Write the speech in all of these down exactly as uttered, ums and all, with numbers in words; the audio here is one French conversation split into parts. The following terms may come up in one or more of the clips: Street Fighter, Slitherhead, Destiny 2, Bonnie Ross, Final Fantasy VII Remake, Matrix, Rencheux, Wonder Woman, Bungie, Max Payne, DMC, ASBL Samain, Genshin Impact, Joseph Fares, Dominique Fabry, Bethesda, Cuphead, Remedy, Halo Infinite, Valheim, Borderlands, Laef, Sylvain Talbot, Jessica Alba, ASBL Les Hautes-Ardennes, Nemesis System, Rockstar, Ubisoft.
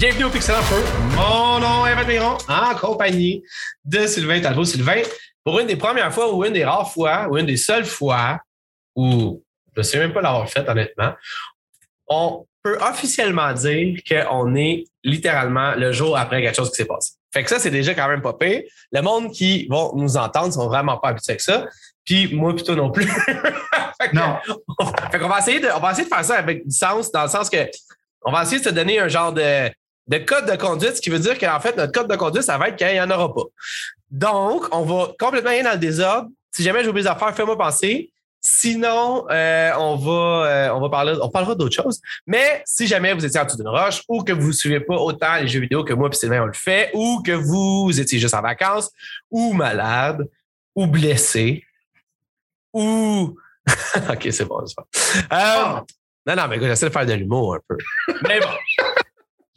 Bienvenue au Pixel en feu. Mon nom est Véron, en compagnie de Sylvain Talbot. Sylvain, pour une des premières fois ou une des rares fois ou une des seules fois où je ne sais même pas l'avoir faite, honnêtement, on peut officiellement dire qu'on est littéralement le jour après quelque chose qui s'est passé. Fait que ça, c'est déjà quand même pas pire. Le monde qui va nous entendre ne sont vraiment pas habitués avec ça. Puis moi, plutôt non plus. Fait que, non. Fait qu'on va essayer de, on va essayer de faire ça avec du sens, dans le sens que on va essayer de se donner un genre de, de code de conduite, ce qui veut dire qu'en fait, notre code de conduite, ça va être qu'il n'y en aura pas. Donc, on va complètement aller dans le désordre. Si jamais j'oublie des affaires, fais-moi penser. Sinon, euh, on va, euh, on va parler, on parlera d'autres choses. Mais si jamais vous étiez en dessous d'une roche ou que vous ne suivez pas autant les jeux vidéo que moi et Sylvain, on le fait, ou que vous étiez juste en vacances, ou malade, ou blessé, ou... OK, c'est bon, c'est bon. Euh, oh. Non, non, mais écoute, j'essaie de faire de l'humour un peu. Mais bon...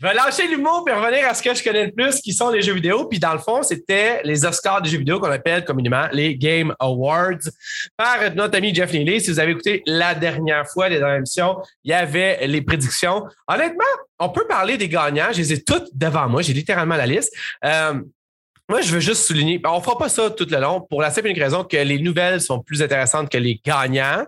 Je vais lâcher l'humour et revenir à ce que je connais le plus, qui sont les jeux vidéo. Puis dans le fond, c'était les Oscars des jeux vidéo qu'on appelle communément les Game Awards par notre ami Jeff Nilly. Si vous avez écouté la dernière fois, les dernières émissions, il y avait les prédictions. Honnêtement, on peut parler des gagnants. Je les ai toutes devant moi. J'ai littéralement la liste. Euh, moi, je veux juste souligner, on ne fera pas ça tout le long pour la simple et unique raison que les nouvelles sont plus intéressantes que les gagnants.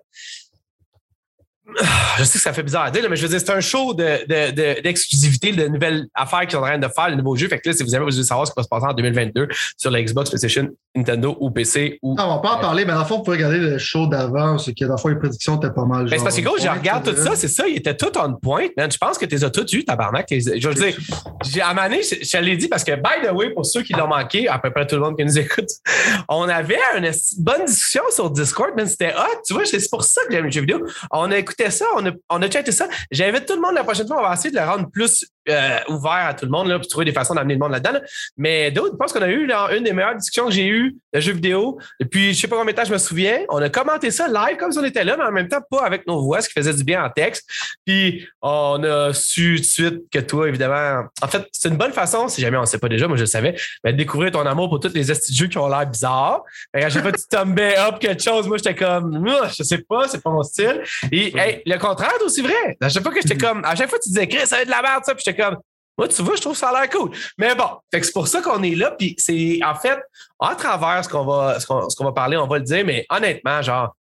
Je sais que ça fait bizarre à dire, là, mais je veux dire, c'est un show de, de, de, d'exclusivité, de nouvelles affaires qu'ils sont en train de faire, les nouveaux jeux. Fait que là, si vous avez besoin de savoir ce qui va se passer en deux mille vingt-deux sur la Xbox, PlayStation, Nintendo ou P C ou. Ah, on peut en parler, mais dans le fond, vous pouvez regarder le show d'avant, c'est que dans le fond, les prédictions étaient pas mal. Ben, c'est parce que, gros, je regarde tout ça, c'est ça, il était tout on point. Man, je pense que tu les as toutes eues, tabarnak. Je veux dire, j'ai, à un moment donné, je, je l'ai dit parce que, by the way, pour ceux qui l'ont manqué, à peu près tout le monde qui nous écoute, on avait une bonne discussion sur Discord, mais c'était hot. Tu vois, c'est pour ça que j'aime les jeux vidéo. On a écouté ça, on a, on a checké ça. J'invite tout le monde la prochaine fois, on va essayer de le rendre plus euh, ouvert à tout le monde, là, pour trouver des façons d'amener le monde là-dedans. Là. Mais d'autres, je pense qu'on a eu là, une des meilleures discussions que j'ai eues de jeux vidéo. Et puis, je sais pas combien de temps je me souviens, on a commenté ça live comme si on était là, mais en même temps, pas avec nos voix, ce qui faisait du bien en texte. Puis, on a su tout de suite que toi, évidemment... En fait, c'est une bonne façon, si jamais on ne sait pas déjà, moi je le savais, mais de découvrir ton amour pour tous les jeux qui ont l'air bizarres. Fait que à chaque fois, tu tombais up quelque chose, moi j'étais comme, je sais pas, c'est pas mon style. Et hey, le contraire, c'est aussi vrai. À chaque fois que j'étais comme, à chaque fois tu disais, Chris, ça va être de la merde, ça. Puis j'étais comme, moi, tu vois, je trouve ça a l'air cool. Mais bon, fait que c'est pour ça qu'on est là. Puis c'est, en fait, à travers ce qu'on va, ce qu'on, ce qu'on va parler, on va le dire. Mais honnêtement, genre,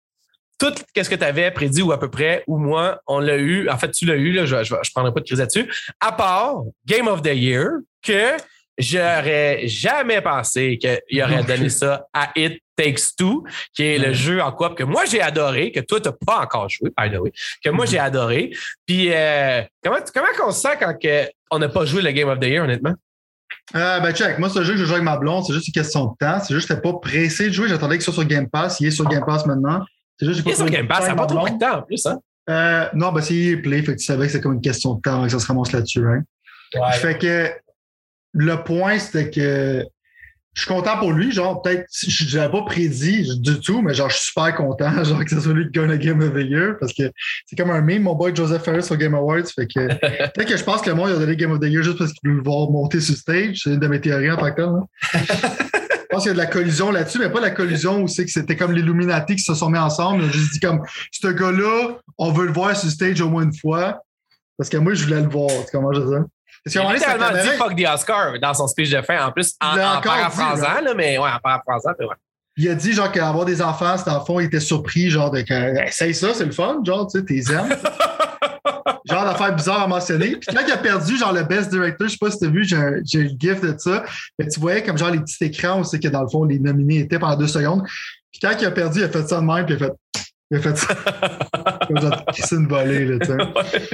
tout ce que tu avais prédit ou à peu près, ou moi, on l'a eu. En fait, tu l'as eu. Là, je ne prendrai pas de crise là-dessus. À part Game of the Year, que j'aurais jamais pensé qu'il aurait donné ça à It Takes Two, qui est mm-hmm. le jeu en coop que moi j'ai adoré, que toi t'as pas encore joué, by the way, que moi mm-hmm. j'ai adoré. Puis euh, comment comment on se sent quand que on n'a pas joué le Game of the Year, honnêtement? Euh, ben check, moi ce jeu que je joue avec ma blonde, c'est juste une question de temps. C'est juste que j'étais pas pressé de jouer, j'attendais qu'il soit sur Game Pass, il est sur Game Pass maintenant. C'est juste, j'ai pas il est sur Game Pass, ça n'a pas trop de temps en plus, hein? Euh, non, ben c'est il play, fait que tu savais que c'est comme une question de temps avant que ça se ramasse là-dessus, hein? Ouais. Fait que le point, c'était que je suis content pour lui, genre, peut-être, je l'avais pas prédit du tout, mais genre, je suis super content, genre, que ce soit lui qui gagne le Game of the Year, parce que c'est comme un meme, mon boy Joseph Ferris au Game Awards, fait que, peut-être que je pense que le monde, il a donné Game of the Year juste parce qu'il voulait le voir monter sur stage, c'est une de mes théories en tant que temps, hein. Je pense qu'il y a de la collusion là-dessus, mais pas la collusion où c'est que c'était comme l'Illuminati qui se sont mis ensemble, j'ai juste dit comme, ce gars-là, on veut le voir sur stage au moins une fois, parce que moi, je voulais le voir, tu sais comment je dis ça? Il a littéralement dit « fuck the Oscar » dans son speech de fin, en plus en, en paraphrasant, là, mais ouais, en paraphrasant, puis ouais. Il a dit genre qu'avoir des enfants, c'était en fond, il était surpris, genre de « essaye ça, c'est le fun, genre, tu sais, t'es aimes. » Genre d'affaire bizarre à mentionner. Puis quand il a perdu, genre le best director, je sais pas si t'as vu, j'ai un, j'ai le gif de ça, mais tu voyais comme genre les petits écrans où c'est que dans le fond, les nominés étaient pendant deux secondes. Puis quand il a perdu, il a fait ça de même, puis il a fait... Il a fait ça. Comme genre, c'est une volée, là, tu sais. Ouais.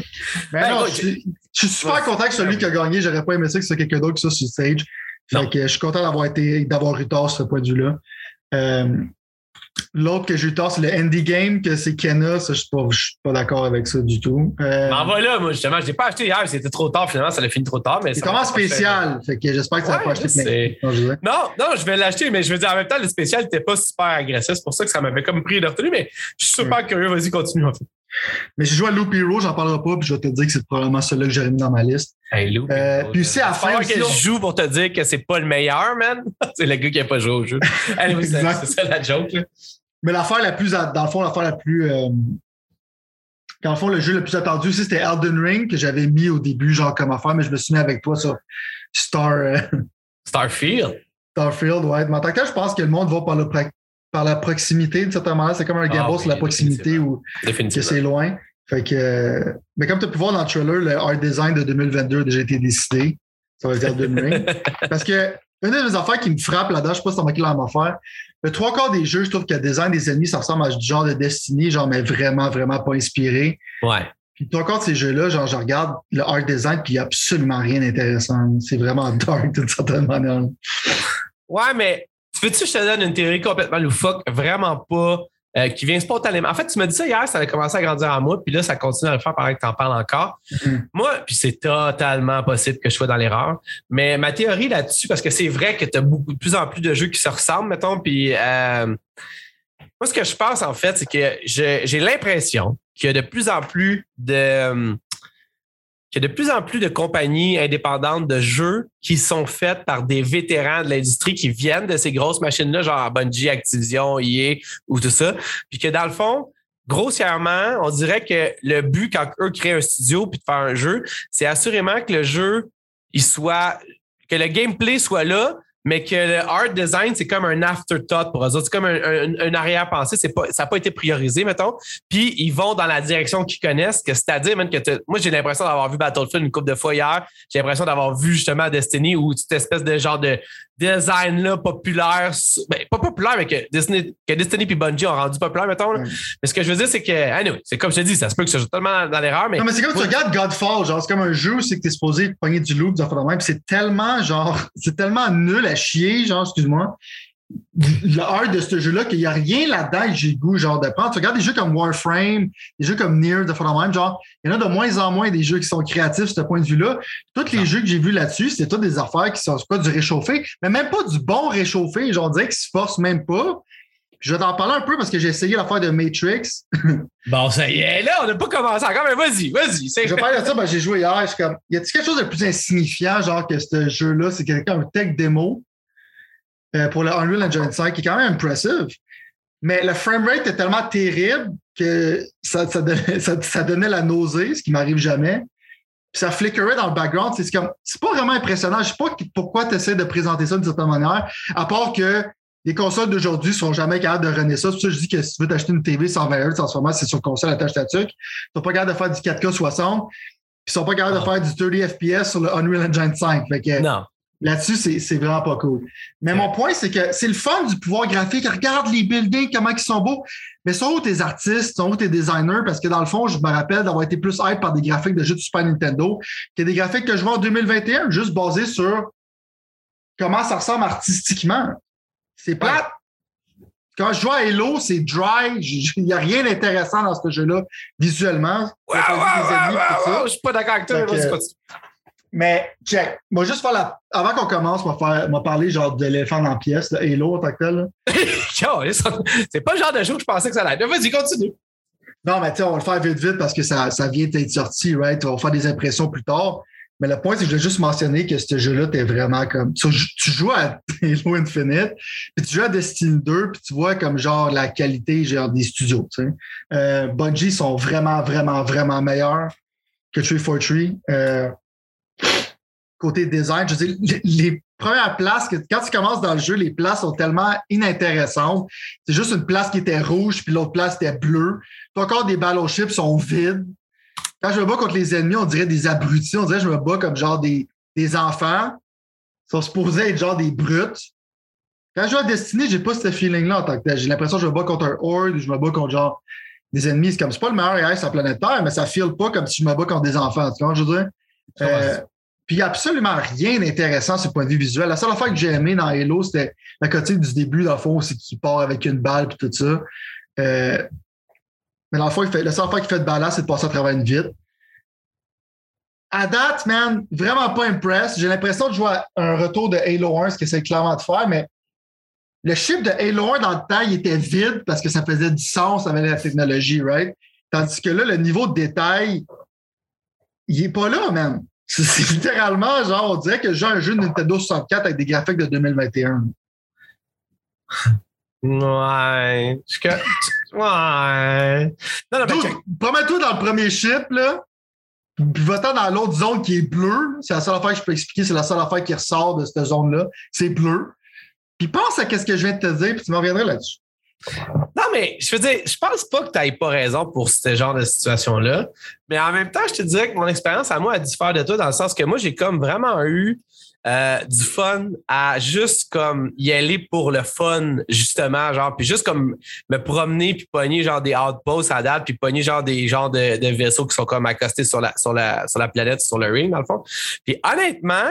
Mais ben non, écoute, je, je suis super ouais, content que celui qui a gagné. J'aurais pas aimé ça que ce soit quelqu'un d'autre que ça sur stage. Fait non. que je suis content d'avoir été, d'avoir eu tort sur ce point de vue-là. Euh, l'autre que j'ai eu tort, c'est le Indie Game, que c'est Kenna. Ça, je suis pas, je suis pas d'accord avec ça du tout. Euh, M'en va là, moi, justement. Je l'ai pas acheté hier, c'était trop tard, finalement. Ça l'a fini trop tard. Mais c'est vraiment spécial. Fait que j'espère que ça ouais, va pas acheter. Non, non, je vais l'acheter, mais je veux dire, en même temps, le spécial n'était pas super agressif. C'est pour ça que ça m'avait comme pris de retenue, mais je suis super ouais. curieux. Vas-y, continue, en fait. Mais j'ai joué à Loop Hero, j'en parlerai pas, puis je vais te dire que c'est probablement celui-là que j'aurais mis dans ma liste. Hey, Loop Hero. Euh, puis aussi à la fin. Je joue pour te dire que c'est pas le meilleur, man. C'est le gars qui n'a pas joué au jeu. Allez, oui, c'est, c'est ça la joke, là. Mais l'affaire la plus, dans le fond, l'affaire la plus euh, Dans le fond, le jeu le plus attendu aussi, c'était Elden Ring, que j'avais mis au début, genre comme affaire, mais je me suis mis avec toi sur Star... Euh... Starfield. Starfield, ouais. Mais en tant que là, je pense que le monde va par, le pro... par la proximité, de certaine manière. C'est comme un gamble ah, oui, sur la proximité ou que c'est loin. Fait que... Mais comme tu as pu voir dans le trailer, le art design de deux mille vingt-deux a déjà été décidé. Ça va être Elden Ring. Parce que une des affaires qui me frappe là-dedans, je sais pas si t'as manqué la même affaire. Le trois quarts des jeux, je trouve que le design des ennemis, ça ressemble à du genre de Destiny, genre, mais vraiment, vraiment pas inspiré. Ouais. Puis le trois quarts de ces jeux-là, genre, je regarde le art design, puis il n'y a absolument rien d'intéressant. C'est vraiment dark d'une certaine manière. Ouais, mais tu veux-tu que je te donne une théorie complètement loufoque, vraiment pas, euh, qui vient spontanément. En fait, tu m'as dit ça hier, ça a commencé à grandir en moi, puis là, ça continue à le faire pendant que tu en parles encore. Mm-hmm. Moi, puis c'est totalement possible que je sois dans l'erreur, mais ma théorie là-dessus, parce que c'est vrai que tu as beaucoup de plus en plus de jeux qui se ressemblent, mettons, puis euh, moi, ce que je pense, en fait, c'est que je, j'ai l'impression qu'il y a de plus en plus de... qu'il y a de plus en plus de compagnies indépendantes de jeux qui sont faites par des vétérans de l'industrie qui viennent de ces grosses machines-là, genre Bungie, Activision, E A ou tout ça. Puis que dans le fond, grossièrement, on dirait que le but quand eux créent un studio puis de faire un jeu, c'est assurément que le jeu, il soit, que le gameplay soit là, mais que le art design, c'est comme un afterthought pour eux autres. C'est comme un, un, un arrière-pensée. C'est pas, ça n'a pas été priorisé, mettons. Puis, ils vont dans la direction qu'ils connaissent. Que c'est-à-dire, même que moi, j'ai l'impression d'avoir vu Battlefield une couple de fois hier. J'ai l'impression d'avoir vu justement Destiny ou cette espèce de genre de design-là populaire. Ben, pas populaire, mais que Destiny, que Destiny puis Bungie ont rendu populaire, mettons. Là. Mm. Mais ce que je veux dire, c'est que, anyway, c'est comme je te dis, ça se peut que je suis totalement dans, dans l'erreur. Mais non, mais c'est comme moi, tu regardes God of War, genre, c'est comme un jeu où c'est que tu es supposé pogner du loup, des affaires de même. Puis c'est tellement, genre, c'est tellement nul à chier, genre, excuse-moi, le art de ce jeu-là, qu'il n'y a rien là-dedans que j'ai le goût, genre, de prendre. Tu regardes des jeux comme Warframe, des jeux comme Nier, de faire même, genre, il y en a de moins en moins des jeux qui sont créatifs de ce point de vue-là. Tous les ah. jeux que j'ai vus là-dessus, c'est toutes des affaires qui sont pas du réchauffé, mais même pas du bon réchauffé, genre, on dirait qu'ils se forcent même pas. Je vais t'en parler un peu parce que j'ai essayé l'affaire de Matrix. Bon, ça y est, là, on n'a pas commencé encore, mais vas-y, vas-y. C'est... Je vais parler de ça, ben, j'ai joué hier. Je suis comme, y a-t-il quelque chose de plus insignifiant, genre, que ce jeu-là? C'est quelqu'un, un tech démo euh, pour le Unreal Engine cinq, qui est quand même impressive. Mais le framerate était tellement terrible que ça, ça, donnait, ça, ça donnait la nausée, ce qui m'arrive jamais. Puis ça flickerait dans le background. C'est, c'est comme, c'est pas vraiment impressionnant. Je sais pas pourquoi tu essaies de présenter ça d'une certaine manière, à part que les consoles d'aujourd'hui ne sont jamais capables de renner ça. C'est pour ça que je dis que si tu veux t'acheter une T V cent vingt hertz en ce moment, c'est sur console à tâche statique. Ils ne sont pas capables de faire du quatre K soixante. Ils ne sont pas capables oh. de faire du trente F P S sur le Unreal Engine cinq. Fait que non. Là-dessus, c'est, c'est vraiment pas cool. Mais ouais. Mon point, c'est que c'est le fun du pouvoir graphique. Regarde les buildings, comment ils sont beaux. Mais sont où tes artistes, sont où tes designers? Parce que dans le fond, je me rappelle d'avoir été plus hype par des graphiques de jeux de Super Nintendo que des graphiques que je vois en deux mille vingt et un, juste basés sur comment ça ressemble artistiquement. C'est plate. Quand je joue à Halo, c'est dry. Il n'y a rien d'intéressant dans ce jeu-là, visuellement. Ouais, ouais, ouais, ennemis, ouais, ouais, je suis pas d'accord avec toi. Donc, euh, mais check. Moi, juste faire la... Avant qu'on commence, on va, faire... on va parler genre de l'éléphant en pièces, de Halo en tant que tel. C'est pas le genre de jeu que je pensais que ça allait être. Vas-y, continue. Non, mais tu sais, on va le faire vite, vite parce que ça, ça vient d'être sorti, right? On va faire des impressions plus tard. Mais le point, c'est que je voulais juste mentionner que ce jeu-là, t'es vraiment comme... Tu, tu joues à Halo Infinite, puis tu joues à Destiny deux, puis tu vois comme genre la qualité genre des studios. Tu sais. Euh, Bungie sont vraiment, vraiment, vraiment meilleurs que trois cent quarante-trois. Euh, côté design, je veux dire, les, les premières places, que, quand tu commences dans le jeu, les places sont tellement inintéressantes. C'est juste une place qui était rouge, puis l'autre place était bleue. Puis encore des battleships sont vides. Quand je me bats contre les ennemis, on dirait des abrutis. On dirait que je me bats comme genre des, des enfants. Ils sont supposés être genre des brutes. Quand je joue à Destiny, j'ai pas ce feeling-là en tant que tel. J'ai l'impression que je me bats contre un horde ou je me bats contre genre des ennemis. C'est comme, c'est pas le meilleur A I sur la planète Terre, mais ça feel pas comme si je me bats contre des enfants. Tu vois ce que je veux dire? Euh, Puis il n'y a absolument rien d'intéressant sur le point de vue visuel. La seule affaire que j'ai aimée dans Halo, c'était la côté du début, dans le fond, c'est qu'il part avec une balle et tout ça. Euh, Mais dans le fond, il fait, le seul affaire qu'il fait de balance, c'est de passer à travers une vitre. À date, man, vraiment pas impress. J'ai l'impression de jouer à un retour de Halo un, ce que c'est clairement de faire, mais le chip de Halo un, dans le temps, il était vide parce que ça faisait du sens avec la technologie, right? Tandis que là, le niveau de détail, il est pas là, man. C'est, c'est littéralement, genre, on dirait que j'ai un jeu de Nintendo soixante-quatre avec des graphiques de deux mille vingt et un. Ouais. Que... Ouais. Non, non, mais... Dude, promets-toi dans le premier chip, là. Puis va-t'en dans l'autre zone qui est bleue. C'est la seule affaire que je peux expliquer. C'est la seule affaire qui ressort de cette zone-là. C'est bleu. Puis pense à ce que je viens de te dire, puis tu m'en reviendras là-dessus. Non, mais je veux dire, je pense pas que tu n'aies pas raison pour ce genre de situation-là. Mais en même temps, je te dirais que mon expérience à moi, elle diffère de toi dans le sens que moi, j'ai comme vraiment eu euh, du fun à juste comme y aller pour le fun, justement, genre, puis juste comme me promener puis pogner genre des outposts à date, puis pogner genre des genres de, de vaisseaux qui sont comme accostés sur la, sur la, sur la planète, sur le ring, dans le fond. Puis honnêtement,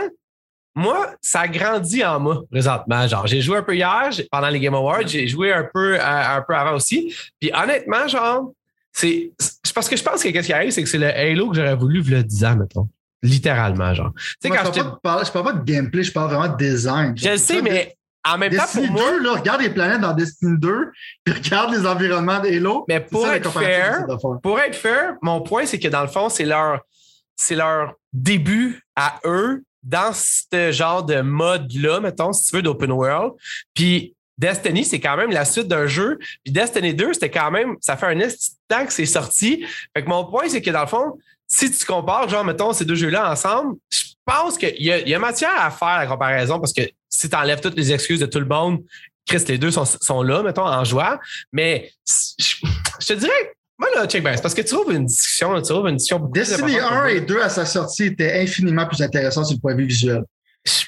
moi, ça grandit en moi présentement. Genre, j'ai joué un peu hier pendant les Game Awards, j'ai joué un peu, euh, un peu avant aussi. Puis honnêtement, genre, c'est, c'est parce que je pense que ce qui arrive, c'est que c'est le Halo que j'aurais voulu v'là dix ans, mettons. Littéralement, genre. Moi, quand je ne parle, parle pas de gameplay, je parle vraiment de design. Genre. Je le sais, ça, mais en même Destiny temps, pour deux, moi... Là, regarde les planètes dans Destiny deux, puis regarde les environnements d'Halo. Mais pour, ça, être fair, pour être fair, mon point, c'est que dans le fond, c'est leur, c'est leur début à eux dans ce genre de mode-là, mettons, si tu veux, d'open world. Puis Destiny, c'est quand même la suite d'un jeu. Puis Destiny deux, c'était quand même... Ça fait un petit temps que c'est sorti. Fait que mon point, c'est que dans le fond, si tu compares, genre, mettons, ces deux jeux-là ensemble, je pense qu'il y a, il y a matière à faire la comparaison parce que si tu enlèves toutes les excuses de tout le monde, Chris, les deux sont, sont là, mettons, en jouant. Mais je, je te dirais... Moi, là, check bien, c'est parce que tu trouves une discussion, là, tu trouves une discussion... Destiny un et deux, à sa sortie, étaient infiniment plus intéressants sur le point de vue visuel.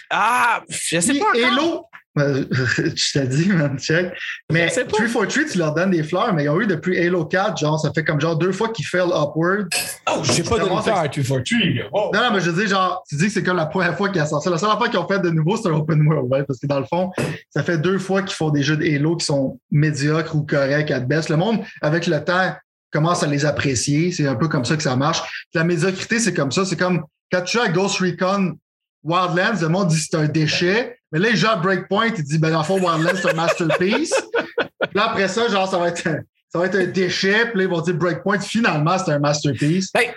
Ah, je sais puis pas Halo, ben, je te dis, man, check. Mais trois cent quarante-trois, tu leur donnes des fleurs, mais ils ont eu depuis Halo quatre, genre, ça fait comme genre deux fois qu'ils fail upward. Oh, je sais pas donné de fleurs à trois cent quarante-trois. Oh. Non, non, mais je dis genre, tu dis que c'est comme la première fois qu'ils ont sorti. La seule fois qu'ils ont fait de nouveau, c'est un open world, ouais, parce que dans le fond, ça fait deux fois qu'ils font des jeux de Halo qui sont médiocres ou corrects à best. Le monde, avec le temps... commence à les apprécier. C'est un peu comme ça que ça marche. La médiocrité, c'est comme ça. C'est comme quand tu joues à Ghost Recon Wildlands, le monde dit que c'est un déchet. Mais là, les gens à Breakpoint, ils disent, ben, dans le fond, Wildlands, c'est un masterpiece. Puis là, après ça, genre, ça va être un, ça va être un déchet. Puis là, ils vont dire Breakpoint, finalement, c'est un masterpiece. Hey,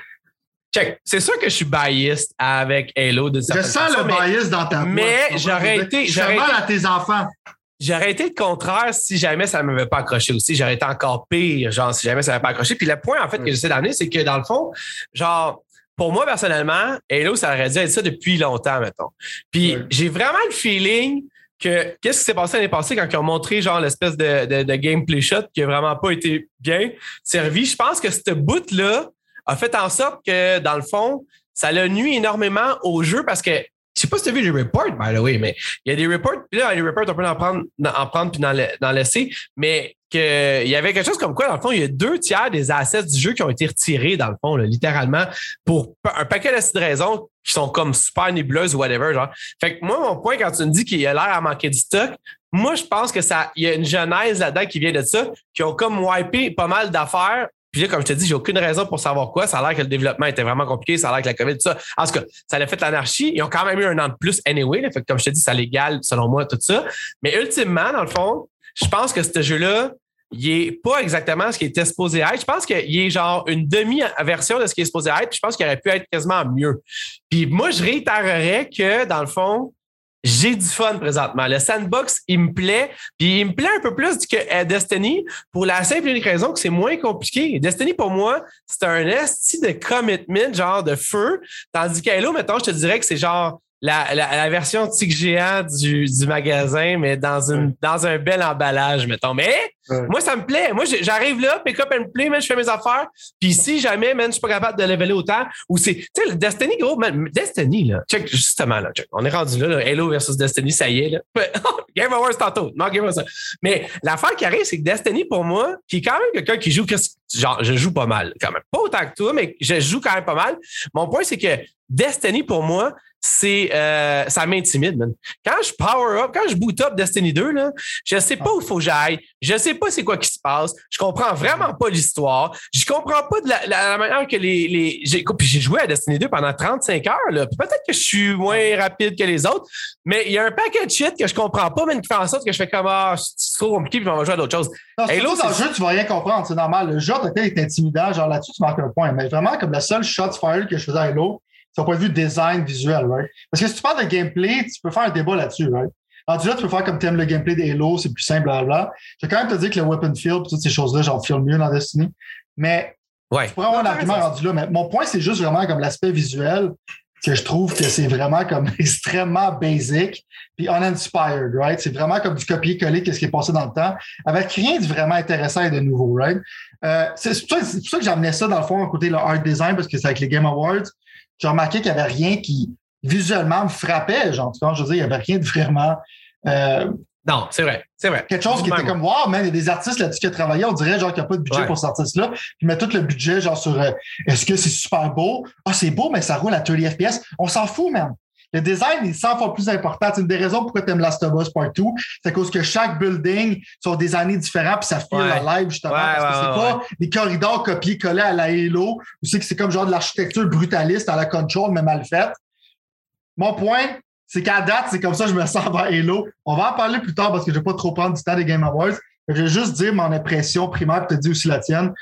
check. C'est sûr que je suis biased avec Halo. De je sens façon, le mais, bias dans ta voix. Mais j'aurais été. Je fais mal à tes enfants. J'aurais été le contraire si jamais ça ne m'avait pas accroché aussi. J'aurais été encore pire, genre, si jamais ça ne m'avait pas accroché. Puis le point, en fait, que j'essaie d'amener, c'est que dans le fond, genre, pour moi, personnellement, Halo, ça aurait dû être ça depuis longtemps, mettons. Puis oui. J'ai vraiment le feeling que qu'est-ce qui s'est passé l'année passée quand ils ont montré, genre, l'espèce de, de, de gameplay shot qui n'a vraiment pas été bien servi. Je pense que ce bout-là a fait en sorte que, dans le fond, ça l'a nuit énormément au jeu parce que je sais pas si tu as vu les reports, by the way, mais il y a des reports, puis là, les reports, on peut en prendre, en prendre puis dans, le, dans laisser, mais que, il y avait quelque chose comme quoi, dans le fond, il y a deux tiers des assets du jeu qui ont été retirés, dans le fond, là, littéralement, pour un paquet de raisons qui sont comme super nébuleuses ou whatever, genre. Fait que moi, mon point, quand tu me dis qu'il a l'air à manquer du stock, moi, je pense que ça, il y a une genèse là-dedans qui vient de ça, qui ont comme wipé pas mal d'affaires. Puis là, comme je te dis, j'ai aucune raison pour savoir quoi. Ça a l'air que le développement était vraiment compliqué. Ça a l'air que la COVID, tout ça. En tout cas, ça l'a fait l'anarchie. Ils ont quand même eu un an de plus anyway. Là. Fait que comme je te dis, ça l'égale, selon moi, tout ça. Mais ultimement, dans le fond, je pense que ce jeu-là, il n'est pas exactement ce qu'il était supposé être. Je pense qu'il est genre une demi-version de ce qu'il est supposé être. Puis je pense qu'il aurait pu être quasiment mieux. Puis moi, je réitérerais que, dans le fond, j'ai du fun présentement. Le sandbox, il me plaît. Puis il me plaît un peu plus que Destiny pour la simple et unique raison que c'est moins compliqué. Destiny, pour moi, c'est un esti de commitment, genre de feu. Tandis qu'Halo, mettons, je te dirais que c'est genre la, la, la version tic géant du, du magasin, mais dans, une, dans un bel emballage, mettons. Mais ouais. Moi, ça me plaît. Moi, j'arrive là, pick up and play, man, je fais mes affaires. Puis si jamais, man, je suis pas capable de leveler autant, ou c'est... Tu sais, Destiny, gros, man, Destiny, là, check, justement, là, check. On est rendu là, là, Halo versus Destiny, ça y est, là. Game Awards tantôt. Non, Game Awards. Mais l'affaire qui arrive, c'est que Destiny, pour moi, qui est quand même quelqu'un qui joue... Genre, je joue pas mal, quand même. Pas autant que toi, mais je joue quand même pas mal. Mon point, c'est que Destiny, pour moi... c'est euh, ça m'intimide, man. Quand je power up, quand je boot up Destiny deux, là, je sais pas où il faut que j'aille, je sais pas c'est quoi qui se passe, je comprends vraiment pas l'histoire, je comprends pas de la, la, la manière que les... les j'ai, puis j'ai joué à Destiny deux pendant trente-cinq heures, là. Puis peut-être que je suis moins rapide que les autres, mais il y a un paquet de shit que je comprends pas, mais qui fait en sorte que je fais comme « Ah, c'est trop compliqué, puis on va jouer à d'autres choses. » Hey, là, dans le jeu, tu vas rien comprendre, c'est normal. Le jeu, peut-être, est intimidant, genre là-dessus, tu marques un point. Mais vraiment, comme le seul shot fire que je faisais à Halo, c'est un point de vue design visuel, right? Parce que si tu parles de gameplay, tu peux faire un débat là-dessus, right? rendu là, tu peux faire comme t'aimes le gameplay des Halo, c'est plus simple, blablabla. Je vais quand même te dire que le weapon feel et toutes ces choses-là, j'en feel mieux dans Destiny. Mais ouais. tu pourrais avoir un argument rendu là. Mais mon point, c'est juste vraiment comme l'aspect visuel que je trouve que c'est vraiment comme extrêmement basic puis uninspired, right? C'est vraiment comme du copier-coller qu'est-ce qui est passé dans le temps avec rien de vraiment intéressant et de nouveau, right? Euh, c'est, c'est, pour ça, c'est pour ça que j'amenais ça dans le fond, à côté le art design parce que c'est avec les Game Awards. J'ai remarqué qu'il n'y avait rien qui visuellement me frappait, genre, tu vois, je veux dire, il n'y avait rien de vraiment... Euh, non, c'est vrai, c'est vrai. Quelque chose qui était comme, wow, man, il y a des artistes là-dessus qui ont travaillé, on dirait genre qu'il n'y a pas de budget ouais. pour cet artiste-là. Puis mettre tout le budget genre sur, euh, est-ce que c'est super beau? Ah, c'est beau, mais ça roule à trente F P S. On s'en fout, man. Le design il est cent fois plus important. C'est une des raisons pourquoi tu aimes Last of Us Partout. C'est à cause que chaque building sont des années différentes puis ça file ouais. la live justement ouais, parce que ouais, c'est ouais, pas ouais. des corridors copiés-collés à la Halo. Vous savez que c'est comme genre de l'architecture brutaliste à la Control, mais mal faite. Mon point, c'est qu'à date, c'est comme ça que je me sens vers Halo. On va en parler plus tard parce que je ne vais pas trop prendre du temps des Game Awards. Je vais juste dire mon impression primaire et te dire aussi la tienne.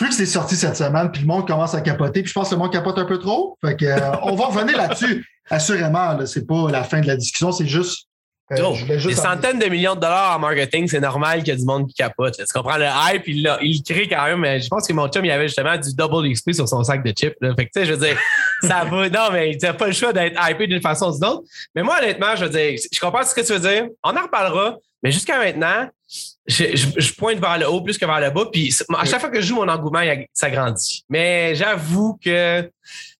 Vu que c'est sorti cette semaine, puis le monde commence à capoter, puis je pense que le monde capote un peu trop. Fait que, euh, on va revenir là-dessus. Assurément, là, c'est pas la fin de la discussion, c'est juste... Euh, oh, je voulais juste des centaines de millions de dollars en marketing, c'est normal qu'il y a du monde qui capote. Là. Tu comprends le hype, il, là, il crée quand même. Mais je pense que mon chum, il avait justement du double X P sur son sac de chips. Là. Fait que tu sais, je veux dire, ça va... Non, mais tu n'as pas le choix d'être hypé d'une façon ou d'une autre. Mais moi, honnêtement, je veux dire, je comprends ce que tu veux dire. On en reparlera, mais jusqu'à maintenant... Je, je, je pointe vers le haut plus que vers le bas, puis à chaque fois que je joue, mon engouement, ça grandit. Mais j'avoue que...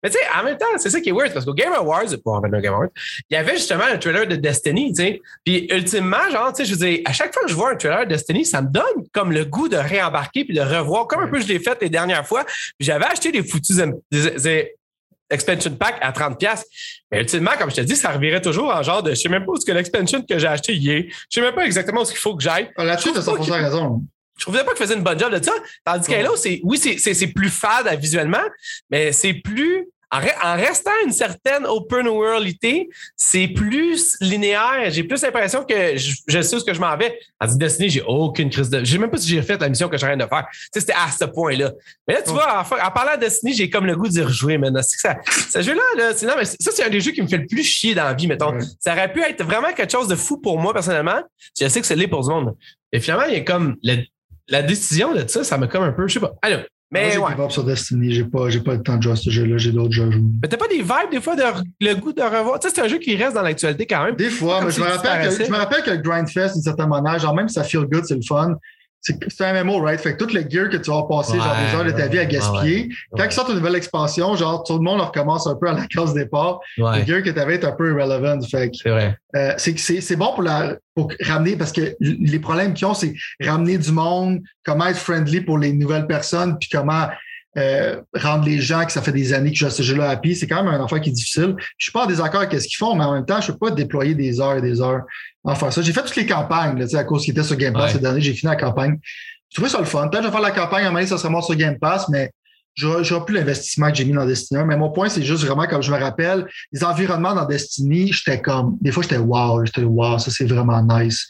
Mais tu sais, en même temps, c'est ça qui est weird, parce qu'au Game Awards, bon, ben, Game Awards, il y avait justement un trailer de Destiny, tu sais. Puis ultimement, genre, tu sais, je veux dire, à chaque fois que je vois un trailer de Destiny, ça me donne comme le goût de réembarquer puis de revoir, comme un peu je l'ai fait les dernières fois. Puis j'avais acheté des foutus... Des, des, expansion pack à trente dollars. Mais ultimement, comme je te dis, ça revirait toujours en genre de je sais même pas où que l'expansion que j'ai acheté y est. Je sais même pas exactement où il faut que j'aille. Ah, là-dessus, t'as cent pour cent raison. Je trouvais pas qu'il faisait une bonne job de ça. Tandis ouais. qu'Halo, c'est, oui, c'est, c'est, c'est plus fade visuellement, mais c'est plus, en, re, en restant une certaine open worldité, c'est plus linéaire. J'ai plus l'impression que je, je sais où je m'en vais. En Destiny, j'ai aucune crise de, je sais même pas si j'ai refait la mission que je suis en train de faire. Tu sais, c'était à ce point-là. Mais là, tu ouais. vois, en, en parlant de Destiny, j'ai comme le goût d'y rejouer, maintenant. C'est que ça, ce jeu-là, là, c'est, non, mais ça, c'est un des jeux qui me fait le plus chier dans la vie, mettons. Ouais. Ça aurait pu être vraiment quelque chose de fou pour moi, personnellement. Je sais que c'est l'est pour du monde. Et finalement, il y a comme, le, la décision de ça, ça m'a comme un peu, je sais pas. Allô. Mais moi, j'ai ouais. des vibes sur Destiny, j'ai pas, j'ai pas le temps de jouer à ce jeu-là, j'ai d'autres jeux à jouer. Mais t'as pas des vibes des fois de re- le goût de revoir. Tu sais, c'est un jeu qui reste dans l'actualité quand même. Des fois, mais je, me rappelle que, je me rappelle que le Grindfest, d'une certaine manière, genre même si ça feel good, c'est le fun. C'est, c'est un M M O, right? Fait que tout le gear que tu vas passer, ouais, genre des heures de ta vie à gaspiller, ouais, ouais. quand ils sortent une nouvelle expansion, genre tout le monde recommence un peu à la case départ. Ouais. Le gear que tu avais est un peu irrelevant. Fait que, c'est vrai. Euh, c'est, c'est, c'est bon pour, la, pour ramener, parce que les problèmes qu'ils ont, c'est ramener du monde, comment être friendly pour les nouvelles personnes, puis comment euh, rendre les gens que ça fait des années que je joue à ce jeu-là happy. C'est quand même un affaire qui est difficile. Je suis pas en désaccord avec ce qu'ils font, mais en même temps, je peux pas déployer des heures et des heures. Enfin, ça, j'ai fait toutes les campagnes, là, à cause qu'il était sur Game Pass ouais. cette année, j'ai fini la campagne. Je trouvais ça le fun. Peut-être que je vais faire la campagne, à un moment donné, ça serait mort sur Game Pass, mais j'aurais, j'aurais plus l'investissement que j'ai mis dans Destiny. Mais mon point, c'est juste vraiment, comme je me rappelle, les environnements dans Destiny, j'étais comme, des fois, j'étais wow, j'étais wow, ça, c'est vraiment nice.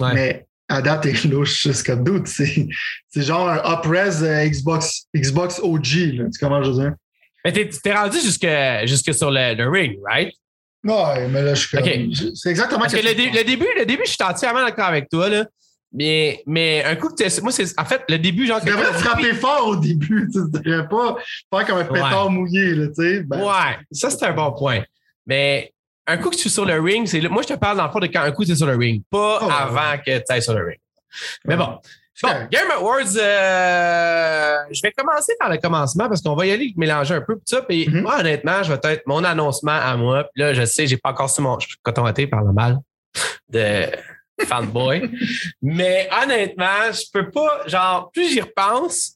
Ouais. Mais à date, t'es louche, c'est comme doute. C'est, c'est genre un up-res euh, Xbox, Xbox O G, là, tu comment je veux dire. Mais t'es, t'es rendu jusque, jusque sur le, le ring, right? Ouais, mais là, je suis comme... Okay. C'est exactement... Parce que, que le, dé- le début, le début, je suis entièrement d'accord avec toi, là. Mais, mais un coup que tu... Moi, c'est... En fait, le début, genre... Tu devrais frapper fort au début. Tu ne devrais pas faire comme un pétard ouais. mouillé, là, tu sais. Ben, ouais, ça, c'est un bon point. Mais un coup que tu es sur le ring, c'est... Moi, je te parle dans le fond de quand un coup tu es sur le ring. Pas oh, avant ouais. que tu ailles sur le ring. Mais ouais. bon. Bon, Game Awards, euh, je vais commencer par le commencement parce qu'on va y aller mélanger un peu tout ça. Puis mm-hmm. moi, honnêtement, je vais peut-être mon annoncement à moi. Puis là, je sais, j'ai pas encore su mon coton raté par le mal de fanboy. Mais honnêtement, je peux pas, genre, plus j'y repense,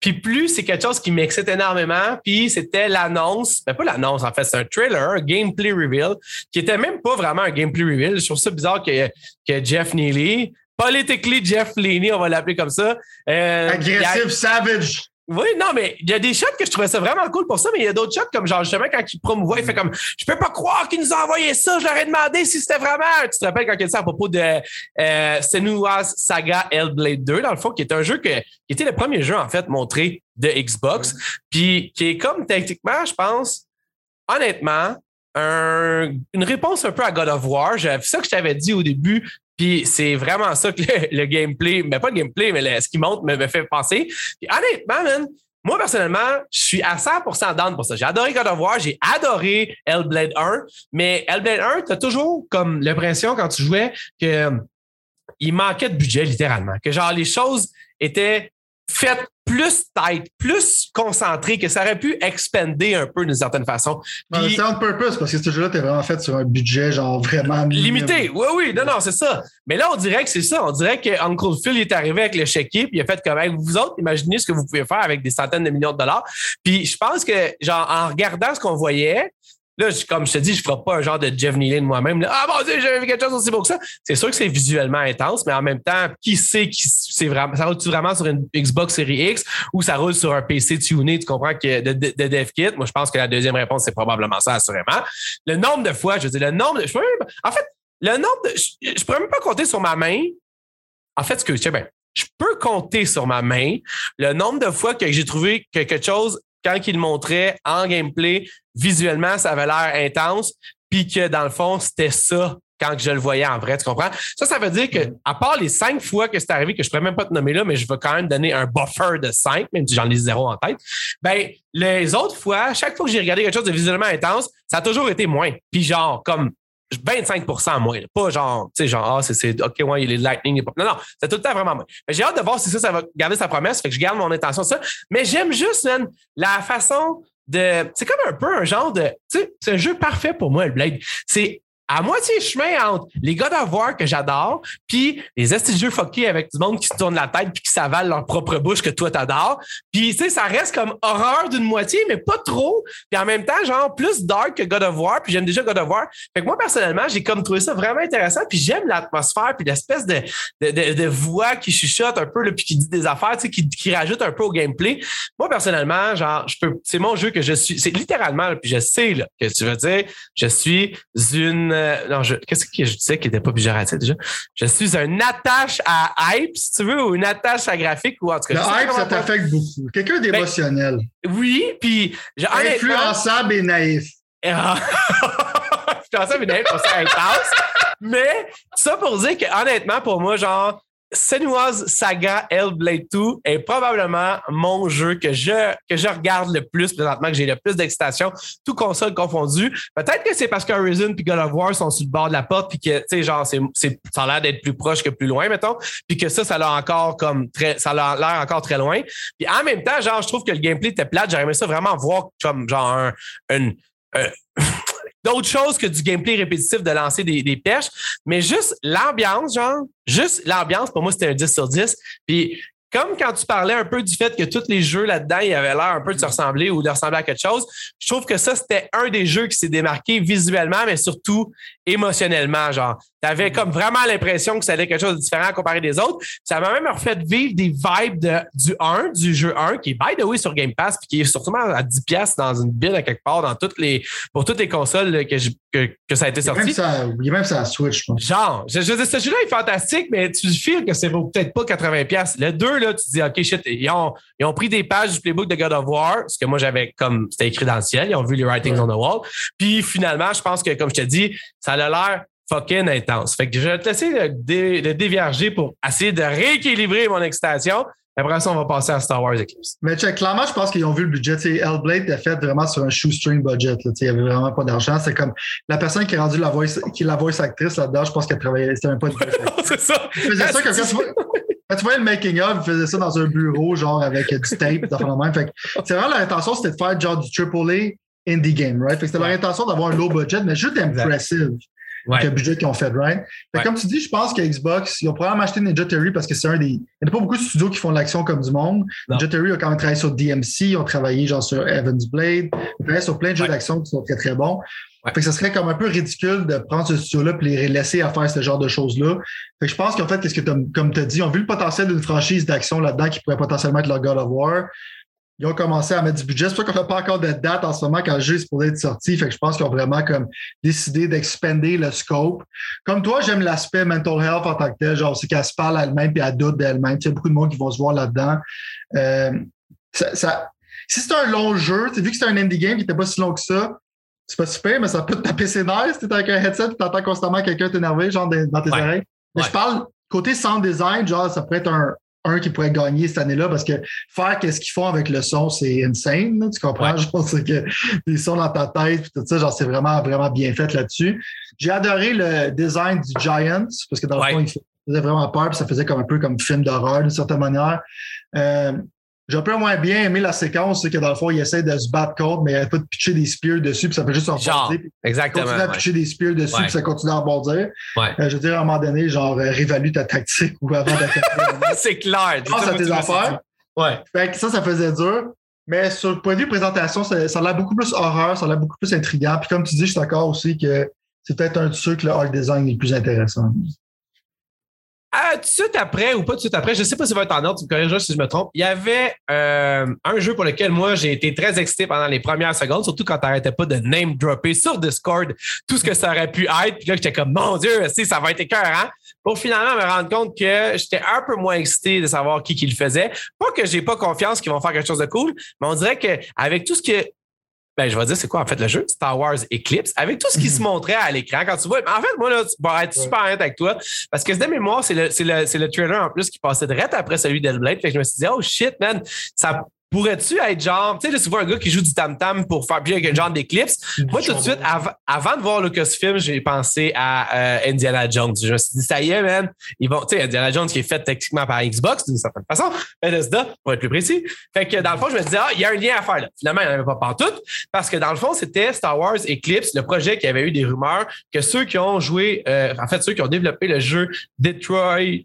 puis plus c'est quelque chose qui m'excite énormément. Puis c'était l'annonce, mais pas l'annonce, en fait, c'est un trailer, un gameplay reveal, qui était même pas vraiment un gameplay reveal. Je trouve ça bizarre que, que Jeff Nilly... Politically, Jeff Laney, on va l'appeler comme ça. Euh, Agressive, a... savage. Oui, non, mais il y a des shots que je trouvais ça vraiment cool pour ça, mais il y a d'autres shots comme genre justement quand il promouvoit, il fait comme je peux pas croire qu'il nous a envoyé ça, je leur ai demandé si c'était vraiment. Tu te rappelles quand il a dit ça à propos de euh, Senua's Saga Hellblade deux, dans le fond, qui est un jeu que, qui était le premier jeu en fait montré de Xbox, mm. puis qui est comme techniquement, je pense, honnêtement, un, une réponse un peu à God of War. J'avais ça que je t'avais dit au début. Puis c'est vraiment ça que le, le gameplay, mais pas le gameplay, mais le, ce qui monte me, me fait penser. Puis honnêtement, man, moi, personnellement, je suis à cent pour cent down pour ça. J'ai adoré God of War, j'ai adoré Hellblade un, mais Hellblade un, t'as toujours comme l'impression quand tu jouais qu'il manquait de budget, littéralement. Que genre, les choses étaient faites plus tight, plus concentrées, que ça aurait pu expander un peu d'une certaine façon. Puis, c'est on purpose, parce que ce jeu-là, t'es vraiment fait sur un budget genre vraiment... Limité, oui, oui, non, non, c'est ça. Mais là, on dirait que c'est ça. On dirait que Uncle Phil est arrivé avec le chéquier, puis il a fait comme, hey, vous autres, imaginez ce que vous pouvez faire avec des centaines de millions de dollars. Puis je pense que, genre, en regardant ce qu'on voyait, là, comme je te dis, je ne ferai pas un genre de Jeff Nilly de moi-même. Là, ah, mon Dieu, j'avais vu quelque chose aussi beau que ça. C'est sûr que c'est visuellement intense, mais en même temps, qui sait qui c'est vraiment, ça roule-tu vraiment sur une Xbox Series X ou ça roule sur un P C tuné, tu comprends, que de, de, de DevKit? Moi, je pense que la deuxième réponse, c'est probablement ça, assurément. Le nombre de fois, je veux dire, le nombre de... Je peux même, en fait, le nombre de... Je ne pourrais même pas compter sur ma main. En fait, ce que je sais bien, je peux compter sur ma main le nombre de fois que j'ai trouvé que quelque chose... Quand il le montrait en gameplay, visuellement, ça avait l'air intense, puis que dans le fond, c'était ça quand je le voyais en vrai, tu comprends? Ça, ça veut dire que, à part les cinq fois que c'est arrivé, que je ne pourrais même pas te nommer là, mais je vais quand même donner un buffer de cinq, même si j'en ai zéro en tête, bien, les autres fois, chaque fois que j'ai regardé quelque chose de visuellement intense, ça a toujours été moins. Puis genre, comme vingt-cinq pour cent moins. Pas genre, tu sais, genre, ah, c'est, c'est OK, ouais, il est lightning. Non, non, c'est tout le temps vraiment moins. J'ai hâte de voir si ça, ça va garder sa promesse. Fait que je garde mon intention de ça. Mais j'aime juste, man, la façon de. C'est comme un peu un genre de. Tu sais, c'est un jeu parfait pour moi, le Blade. C'est à moitié chemin entre les God of War que j'adore, puis les estis jeux fuckés avec du monde qui se tourne la tête puis qui s'avalent leur propre bouche que toi t'adores. Puis, tu sais, ça reste comme horreur d'une moitié, mais pas trop. Puis en même temps, genre, plus dark que God of War, puis j'aime déjà God of War. Fait que moi, personnellement, j'ai comme trouvé ça vraiment intéressant, puis j'aime l'atmosphère, puis l'espèce de, de, de, de voix qui chuchote un peu, là, puis qui dit des affaires, tu sais, qui, qui rajoute un peu au gameplay. Moi, personnellement, genre, je peux, c'est mon jeu que je suis, c'est littéralement, là, puis je sais, là, que tu veux dire, je suis une Euh, non, je, qu'est-ce que je disais qui n'était pas péjoratif déjà? Je suis un attache à hype, si tu veux, ou une attache à graphique, ou en tout cas. Le hype, ça t'affecte beaucoup. Quelqu'un d'émotionnel. Ben, oui, puis... Influençable et naïf. Influençable et naïf, on s'est intense. Mais ça pour dire que honnêtement, pour moi, genre, Senua's Saga Hellblade deux est probablement mon jeu que je, que je regarde le plus présentement, que j'ai le plus d'excitation, tout console confondu. Peut-être que c'est parce que Horizon et God of War sont sur le bord de la porte, puis que, tu sais, genre, c'est, c'est, ça a l'air d'être plus proche que plus loin, mettons, puis que ça, ça l'a encore comme très, ça a l'air encore très loin. Puis en même temps, genre, je trouve que le gameplay était plate, j'aurais aimé ça vraiment voir comme, genre, un, un, un d'autres choses que du gameplay répétitif de lancer des, des pêches, mais juste l'ambiance, genre, juste l'ambiance, pour moi, c'était un dix sur dix. Puis, comme quand tu parlais un peu du fait que tous les jeux là-dedans, il avait l'air un peu de se ressembler ou de ressembler à quelque chose, je trouve que ça, c'était un des jeux qui s'est démarqué visuellement, mais surtout émotionnellement, genre. T'avais comme vraiment l'impression que ça allait quelque chose de différent comparé des autres. Ça m'a même refait vivre des vibes de, du un, du jeu un, qui est by the way sur Game Pass, puis qui est surtout à dix dollars dans une bille à quelque part dans toutes les, pour toutes les consoles que, je, que, que ça a été sorti. Il y a même ça à Switch, je pense. Genre, je, je veux dire, ce jeu-là est fantastique, mais tu feels que ça vaut peut-être pas quatre-vingts dollars. Le deux, là, tu te dis, OK, shit, ils ont, ils ont pris des pages du playbook de God of War, ce que moi j'avais comme, c'était écrit dans le ciel, ils ont vu les writings ouais. on the wall. Puis finalement, je pense que, comme je te dis, ça a l'air fucking intense. Fait que je vais te laisser le, dé, le dévierger pour essayer de rééquilibrer mon excitation. Après ça, on va passer à Star Wars Eclipse. Mais check, clairement, je pense qu'ils ont vu le budget. T'sais, Hellblade était fait vraiment sur un shoestring budget. Il n'y avait vraiment pas d'argent. C'est comme la personne qui est rendue la voice, qui est la voice actrice là-dedans, je pense qu'elle travaillait. C'était même pas du budget. C'est ça. Je faisais ça que quand tu vois, quand tu voyais le making of, ils faisaient ça dans un bureau, genre avec du tape, dans le même. Fait que c'est vraiment leur intention, c'était de faire genre du triple A indie game, right? Fait que c'était leur intention d'avoir un low budget, mais juste impressive. Ouais. Le budget qu'ils ont fait, right? Fait ouais. Comme tu dis, je pense que Xbox, ils ont probablement acheté Ninja Theory parce que c'est un des... Il n'y a pas beaucoup de studios qui font de l'action comme du monde. Non. Ninja Theory a quand même travaillé sur D M C, ils ont travaillé genre sur Heaven's Blade, ils ont travaillé sur plein de jeux ouais. d'action qui sont très, très bons. Ouais. Fait que ça serait comme un peu ridicule de prendre ce studio-là et les laisser à faire ce genre de choses-là. Fait que je pense qu'en fait, qu'est-ce que t'as, comme tu as dit, ils ont vu le potentiel d'une franchise d'action là-dedans qui pourrait potentiellement être leur God of War. Ils ont commencé à mettre du budget. C'est pour ça qu'on n'a pas encore de date en ce moment quand le jeu est pour être sorti. Fait que je pense qu'ils ont vraiment comme décidé d'expander le scope. Comme toi, j'aime l'aspect mental health en tant que tel. Genre, c'est qu'elle se parle elle-même et elle doute d'elle-même. Il y a beaucoup de monde qui vont se voir là-dedans. Euh, ça, ça, si c'est un long jeu, vu que c'est un indie game qui n'était pas si long que ça, c'est pas super, mais ça peut te taper ses nerfs si t'es avec un headset et t'entends constamment quelqu'un t'énerver, genre de, dans tes ouais. oreilles. Mais ouais. je parle côté sound design, genre ça pourrait être un, un qui pourrait gagner cette année-là, parce que faire qu'est-ce qu'ils font avec le son, c'est insane, là, tu comprends? Ouais. Je pense que les sons dans ta tête, tout ça, genre c'est vraiment, vraiment bien fait là-dessus. J'ai adoré le design du Giant, parce que dans ouais. le fond, il faisait vraiment peur, puis ça faisait comme un peu comme film d'horreur d'une certaine manière. Euh, J'ai un peu moins bien aimé la séquence, c'est que dans le fond, il essaie de se battre contre, mais il n'arrête pas de pitcher des spears dessus, puis ça fait juste en bondir. Exactement. Il continue à ouais. pitcher des spears dessus, ouais. puis ça continue à rebondir. Ouais. Euh, je veux dire, à un moment donné, genre, euh, révalue ta tactique ou avant d'attaquer. C'est clair. Tu penses à tes affaires. Ouais. Fait que ça, ça faisait dur. Mais sur le point de vue présentation, ça, ça a l'air beaucoup plus horreur, ça a l'air beaucoup plus intriguant. Puis comme tu dis, je suis d'accord aussi que c'est peut-être un de ceux que le hall design est le plus intéressant. Ah, tout de suite après ou pas tout de suite après, je ne sais pas si ça va être en ordre, tu me corrigeras si je me trompe. Il y avait euh, un jeu pour lequel moi, j'ai été très excité pendant les premières secondes, surtout quand tu n'arrêtais pas de name-dropper sur Discord tout ce que ça aurait pu être. Puis là, j'étais comme, mon Dieu, si, ça va être écœurant. Pour finalement me rendre compte que j'étais un peu moins excité de savoir qui, qui le faisait. Pas que j'ai pas confiance qu'ils vont faire quelque chose de cool, mais on dirait qu'avec tout ce que... Ben, je vais dire, c'est quoi en fait le jeu? Star Wars Eclipse, avec tout ce qui mmh. se montrait à l'écran. Quand tu vois, en fait, moi, là, tu vas être super honnête avec toi, parce que de mémoire, c'est le, c'est le, c'est le trailer en plus qui passait direct après celui d'Hellblade. Fait que je me suis dit, oh shit, man, ça pourrait-tu être genre, tu sais, tu vois un gars qui joue du tam-tam pour faire bien un genre d'Eclipse. Moi, tout de suite, av- avant de voir Lucasfilm, j'ai pensé à euh, Indiana Jones. Je me suis dit, ça y est, man, ils vont, tu sais, Indiana Jones qui est fait techniquement par Xbox, d'une certaine façon, Bethesda, pour être plus précis. Fait que dans le fond, je me disais, ah, il y a un lien à faire, là. Finalement, il n'y en avait pas partout, parce que dans le fond, c'était Star Wars Eclipse, le projet qui avait eu des rumeurs que ceux qui ont joué, euh, en fait, ceux qui ont développé le jeu Detroit euh,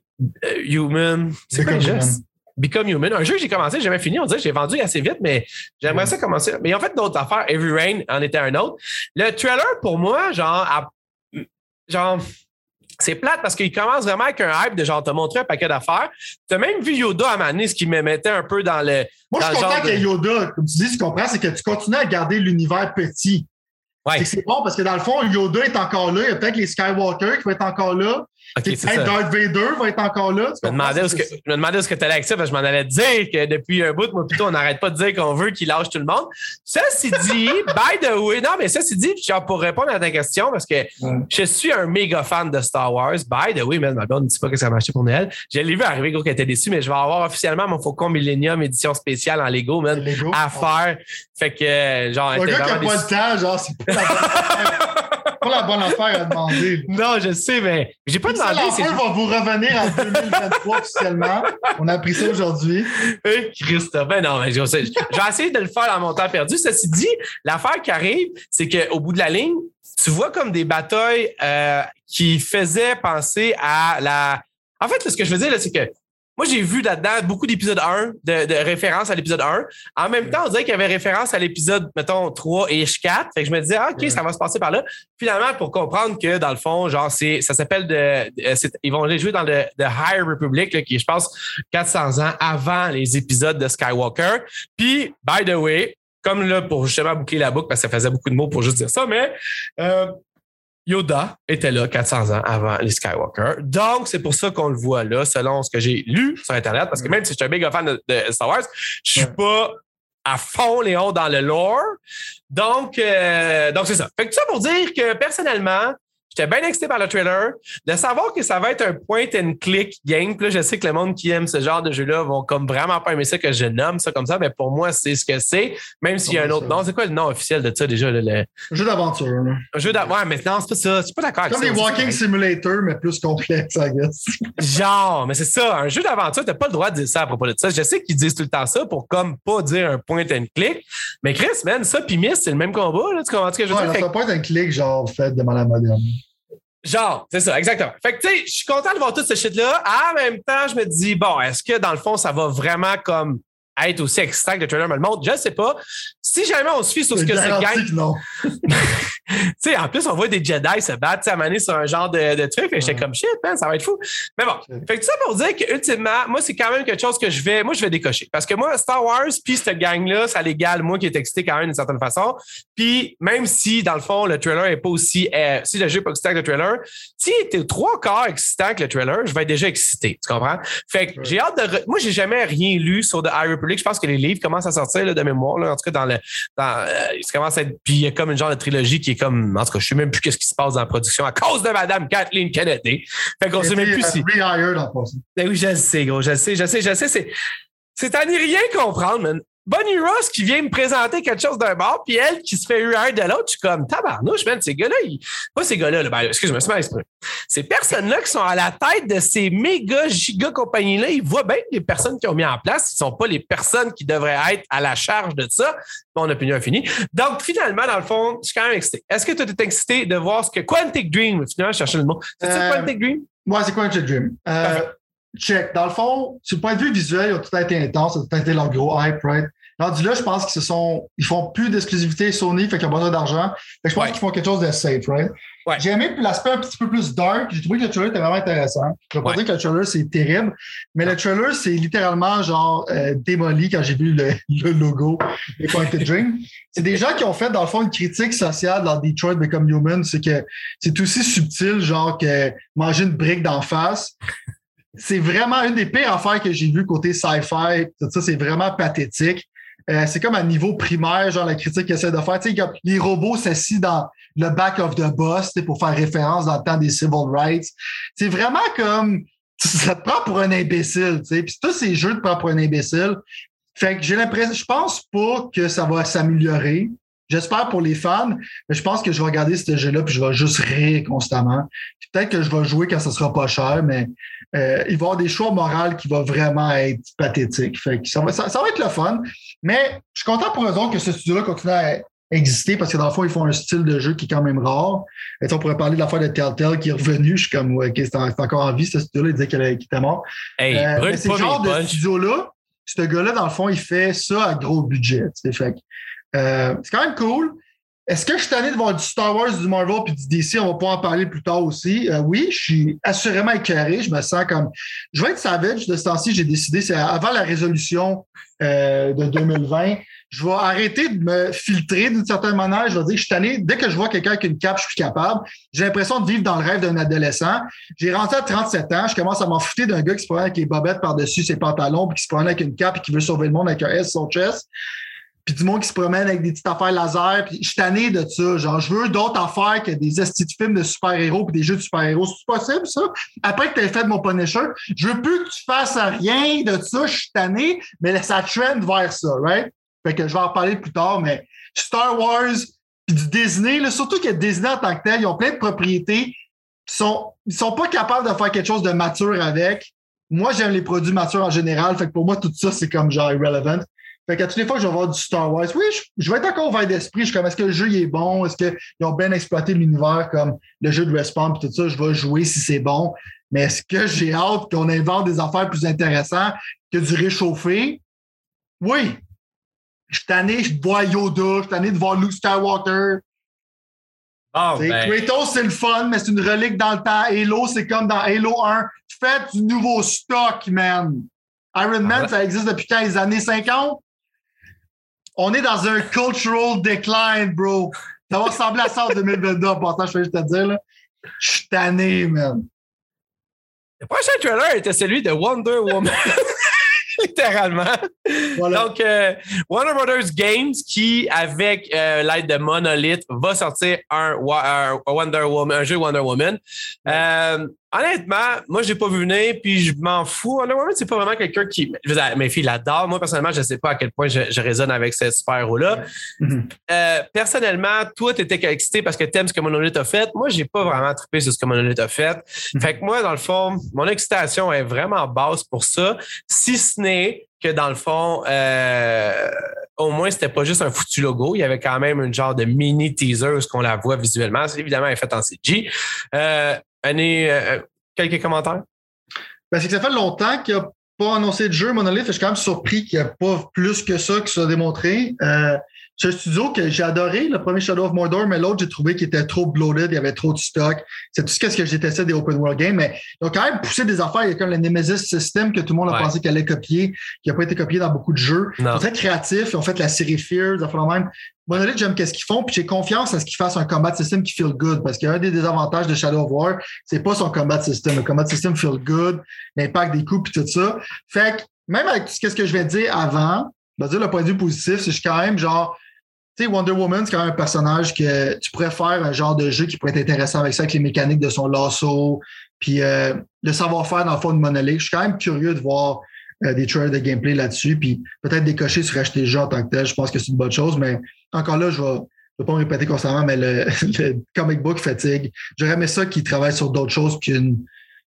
Human, c'est pas juste. Become Human. Un jeu que j'ai commencé, j'ai jamais fini. On dirait que j'ai vendu assez vite, mais j'aimerais ça commencer. Mais ils ont fait d'autres affaires. Heavy Rain en était un autre. Le trailer, pour moi, genre, à, genre c'est plate parce qu'il commence vraiment avec un hype de genre, t'as montré un paquet d'affaires. T'as même vu Yoda à Mané, ce qui me mettait un peu dans le. Moi, dans je suis content de... qu'il y ait Yoda. Comme tu dis, ce qu'on comprends, c'est que tu continues à garder l'univers petit. Ouais. C'est, c'est bon parce que dans le fond, Yoda est encore là. Il y a peut-être les Skywalker qui vont être encore là. Okay, c'est hey, Darth Vader va être encore là. Je me demandais ce que, je me demandais ce que tu allais avec ça, parce que je m'en allais dire que depuis un bout, moi, plutôt, on n'arrête pas de dire qu'on veut qu'il lâche tout le monde. Ceci dit, by the way, non, mais ceci dit, genre, pour répondre à ta question, parce que ouais. je suis un méga fan de Star Wars. By the way, man, ma blonde ne dit pas qu'est-ce qu'elle m'a acheté pour Noël. Je l'ai vu arriver, gros, qu'elle était déçue, mais je vais avoir officiellement mon Faucon Millennium édition spéciale en Lego, man, Lego, à faire. Ouais. Fait que, genre, le gars qui n'a pas le temps, genre, c'est pas la bonne pas la bonne affaire à demander. Non, je sais, mais j'ai pas demandé. C'est l'affaire va vous revenir en deux mille vingt-trois officiellement. On a appris ça aujourd'hui. Hey, Christophe, ben non, mais j'ai, j'ai essayé de le faire dans mon temps perdu. Ceci dit, l'affaire qui arrive, c'est qu'au bout de la ligne, tu vois comme des batailles euh, qui faisaient penser à la... En fait, ce que je veux dire, là, c'est que moi, j'ai vu là-dedans beaucoup d'épisodes un, de, de références à l'épisode un. En même temps, on dirait qu'il y avait référence à l'épisode, mettons, trois et quatre. Fait que je me disais, ah, OK, ça va se passer par là. Finalement, pour comprendre que, dans le fond, genre, c'est, ça s'appelle de, c'est, ils vont les jouer dans le, The High Republic, là, qui est, je pense, quatre cents ans avant les épisodes de Skywalker. Puis, by the way, comme là, pour justement boucler la boucle, parce que ça faisait beaucoup de mots pour juste dire ça, mais, euh, Yoda était là quatre cents ans avant les Skywalker. Donc, c'est pour ça qu'on le voit là, selon ce que j'ai lu sur Internet. Parce que même si je suis un méga fan de, de Star Wars, je suis ouais. pas à fond, Léon, dans le lore. Donc, euh, donc c'est ça. Fait que tout ça pour dire que, personnellement, j'étais bien excité par le trailer. De savoir que ça va être un point-and-click game. Puis là, je sais que le monde qui aime ce genre de jeu-là vont comme vraiment pas aimer ça que je nomme ça comme ça. Mais pour moi, c'est ce que c'est. Même s'il y a un autre nom. C'est quoi le nom officiel de ça déjà? Là, le... Un jeu d'aventure. Là. Un jeu d'aventure. Ouais, mais non, c'est pas ça. Je suis pas d'accord avec ça. Comme des walking simulators, mais plus complexe, I guess. Genre, mais c'est ça. Un jeu d'aventure, t'as pas le droit de dire ça à propos de ça. Je sais qu'ils disent tout le temps ça pour comme pas dire un point-and-click. Mais Chris, man, ça puis Miss, c'est le même combat. Là. Tu comprends ce que je veux ouais, dire? C'est un point-and-click, genre, fait de manière moderne. Genre, c'est ça, exactement. Fait que, tu sais, je suis content de voir tout ce shit-là. En même temps, je me dis, bon, est-ce que dans le fond, ça va vraiment comme être aussi excitant que le trailer me le montre? Je ne sais pas. Si jamais on se fie sur ce que ça gagne. Non. Tu sais, en plus, on voit des Jedi se battre, à maner sur un genre de, de truc. Et j'étais ouais. comme shit, man, ça va être fou. Mais bon, okay. Fait que tout ça pour dire qu'ultimement, moi, c'est quand même quelque chose que je vais, moi, je vais décocher. Parce que moi, Star Wars, puis cette gang-là, ça l'égale, moi, qui est excité quand même d'une certaine façon. Puis, même si, dans le fond, le trailer n'est pas aussi, euh, si le jeu n'est pas excitant que le trailer, si il était trois quarts excitant que le trailer, je vais être déjà excité. Tu comprends? Fait que ouais. j'ai hâte de, re- moi, j'ai jamais rien lu sur The High public. Je pense que les livres commencent à sortir là, de mémoire. Là. En tout cas, dans le. Dans, euh, ça commence à être. Puis il y a comme une genre de trilogie qui est comme. En tout cas, je ne sais même plus ce qui se passe dans la production à cause de Madame Kathleen Kennedy. Fait qu'on ne sait même plus si. Ben oui, je le sais, gros. Je le sais, je le sais, je le sais. C'est, c'est à n'y rien comprendre, man. Bonnie Ross qui vient me présenter quelque chose d'un bord, puis elle qui se fait huer de l'autre, je suis comme tabarnouche, man, ces gars-là, ils... pas ces gars-là, là, ben, excuse-moi, c'est mal exprimé. Ces personnes-là qui sont à la tête de ces méga giga compagnies-là, ils voient bien que les personnes qui ont mis en place, ils ne sont pas les personnes qui devraient être à la charge de ça. Mon opinion est finie. Donc, finalement, dans le fond, je suis quand même excité. Est-ce que toi, tu es excité de voir ce que Quantic Dream, finalement, je cherchais le mot. C'est euh, ça Quantic Dream? Moi, ouais, c'est Quantic Dream. Euh... Check. Dans le fond, sur le point de vue visuel, ils ont tout été intenses, ça a tout été leur gros hype, right? Rendu là, je pense qu'ils se sont. Ils font plus d'exclusivité Sony, fait qu'ils ont besoin d'argent. Fait que je pense ouais. qu'ils font quelque chose de safe, right? Ouais. J'ai aimé l'aspect un petit peu plus dark. J'ai trouvé que le trailer était vraiment intéressant. Je vais pas ouais. dire que le trailer, c'est terrible, mais le trailer, c'est littéralement genre euh, démoli quand j'ai vu le, le logo des Quantic Dream. C'est des gens qui ont fait, dans le fond, une critique sociale dans Detroit Become Human. C'est que c'est aussi subtil, genre que manger une brique d'en face. C'est vraiment une des pires affaires que j'ai vues côté sci-fi. Tout ça, c'est vraiment pathétique. Euh, c'est comme à niveau primaire, genre la critique qu'ils essaient de faire. Tu sais, les robots s'assient dans le back of the boss pour faire référence dans le temps des civil rights. C'est vraiment comme... Ça te prend pour un imbécile. Puis tous ces jeux te prennent pour un imbécile. Fait que j'ai l'impression... Je pense pas que ça va s'améliorer. J'espère pour les fans, mais je pense que je vais regarder ce jeu-là puis je vais juste rire constamment. Puis peut-être que je vais jouer quand ça sera pas cher, mais euh, il va y avoir des choix moraux qui vont vraiment être pathétiques. Fait que ça, va, ça, ça va être le fun, mais je suis content pour eux autres que ce studio-là continue à exister parce que dans le fond, ils font un style de jeu qui est quand même rare. Et on pourrait parler de l'affaire de Telltale qui est revenue. Je suis comme, OK, c'est, en, c'est encore en vie, ce studio-là. Il disait qu'il était mort. Hey, euh, brûle mais c'est le genre de studio-là, ce gars-là, dans le fond, il fait ça à gros budget. Fait que Euh, c'est quand même cool. Est-ce que je suis tanné de voir du Star Wars, du Marvel puis du D C? On va pouvoir en parler plus tard aussi. Euh, oui, je suis assurément écœuré. Je me sens comme... Je vais être savage de ce temps-ci. J'ai décidé, c'est avant la résolution euh, de deux mille vingt, je vais arrêter de me filtrer d'une certaine manière. Je vais dire que je suis tanné. Dès que je vois quelqu'un avec une cape, je suis plus capable. J'ai l'impression de vivre dans le rêve d'un adolescent. J'ai rentré à trente-sept ans. Je commence à m'en foutre d'un gars qui se promène avec les bobettes par-dessus ses pantalons puis qui se promène avec une cape et qui veut sauver le monde avec un S sur son chest. Puis du monde qui se promène avec des petites affaires laser. Puis je suis tanné de ça. Genre, je veux d'autres affaires que des estis de films de super-héros puis des jeux de super-héros. C'est possible, ça? Après que tu aies fait de mon Punisher, je veux plus que tu fasses rien de ça. Je suis tanné, mais ça trend vers ça, right? Fait que je vais en parler plus tard, mais Star Wars puis du Disney, là, surtout que Disney en tant que tel, ils ont plein de propriétés. Ils sont, ils sont pas capables de faire quelque chose de mature avec. Moi, j'aime les produits matures en général. Fait que pour moi, tout ça, c'est comme genre irrelevant. Fait qu'à toutes les fois que je vais voir du Star Wars, oui, je, je vais être encore ouvert d'esprit. Je suis comme, est-ce que le jeu il est bon? Est-ce qu'ils ont bien exploité l'univers comme le jeu de Respawn et tout ça? Je vais jouer si c'est bon. Mais est-ce que j'ai hâte qu'on invente des affaires plus intéressantes que du réchauffé? Oui. Je suis tanné de voir Yoda. Je suis tanné de voir Luke Skywalker. Oh, ben. Kratos, c'est le fun, mais c'est une relique dans le temps. Halo, c'est comme dans Halo un. Faites du nouveau stock, man. Iron Man, ah, ça existe depuis quand? Les années cinquante? On est dans un cultural decline, bro. Ça va ressembler à ça en deux mille vingt-deux. En passant, je vais juste te dire, là. Je suis tanné, man. Le prochain trailer était celui de Wonder Woman. Littéralement. Voilà. Donc, euh, Warner Brothers Games, qui, avec euh, l'aide de Monolith, va sortir un, un, Wonder Woman, un jeu Wonder Woman. Ouais. Euh, honnêtement, moi, je l'ai pas vu venir, puis je m'en fous. Wonder Woman, c'est pas vraiment quelqu'un qui... Je veux dire, mes filles l'adorent. Moi, personnellement, je ne sais pas à quel point je, je résonne avec ce super-héros-là. Ouais. Mm-hmm. Euh, personnellement, toi, tu étais excité parce que tu aimes ce que Monolith a fait. Moi, j'ai pas vraiment trippé sur ce que Monolith a fait. Mm-hmm. Fait que moi, dans le fond, mon excitation est vraiment basse pour ça. Si ce n'est que dans le fond, euh, au moins, c'était pas juste un foutu logo. Il y avait quand même une genre de mini teaser où ce qu'on la voit visuellement. C'est évidemment elle est faite en C G. Euh, année, euh, quelques commentaires? Ben, c'est que ça fait longtemps qu'il n'y a pas annoncé de jeu, Monolith. Je suis quand même surpris qu'il n'y a pas plus que ça qui soit démontré. Euh, C'est un studio que j'ai adoré, le premier Shadow of Mordor, mais l'autre, j'ai trouvé qu'il était trop bloated, il y avait trop de stock. C'est tout ce que j'ai testé des open world games, mais ils ont quand même poussé des affaires. Il y a comme le Nemesis System que tout le monde a ouais. pensé qu'elle allait copier, qui n'a pas été copié dans beaucoup de jeux. Non. Ils sont très créatifs, ils ont fait la série Fear, ils ont fait la même. Monolith, j'aime qu'est-ce qu'ils font, puis j'ai confiance à ce qu'ils fassent un combat system qui feel good, parce qu'un des désavantages de Shadow of War, c'est pas son combat system. Le combat system feel good, l'impact des coups, puis tout ça. Fait que même avec ce que je vais dire avant, je vais dire le point de vue positif, c'est que je suis quand même genre, tu sais, Wonder Woman, c'est quand même un personnage que tu pourrais faire un genre de jeu qui pourrait être intéressant avec ça, avec les mécaniques de son lasso, puis euh, le savoir-faire dans le fond de Monolith. Je suis quand même curieux de voir euh, des trailers de gameplay là-dessus, puis peut-être décocher sur acheter le jeu en tant que tel. Je pense que c'est une bonne chose, mais encore là, je vais. Je ne vais pas me répéter constamment, mais le, le comic book fatigue. J'aurais aimé ça qu'ils travaillent sur d'autres choses qu'une.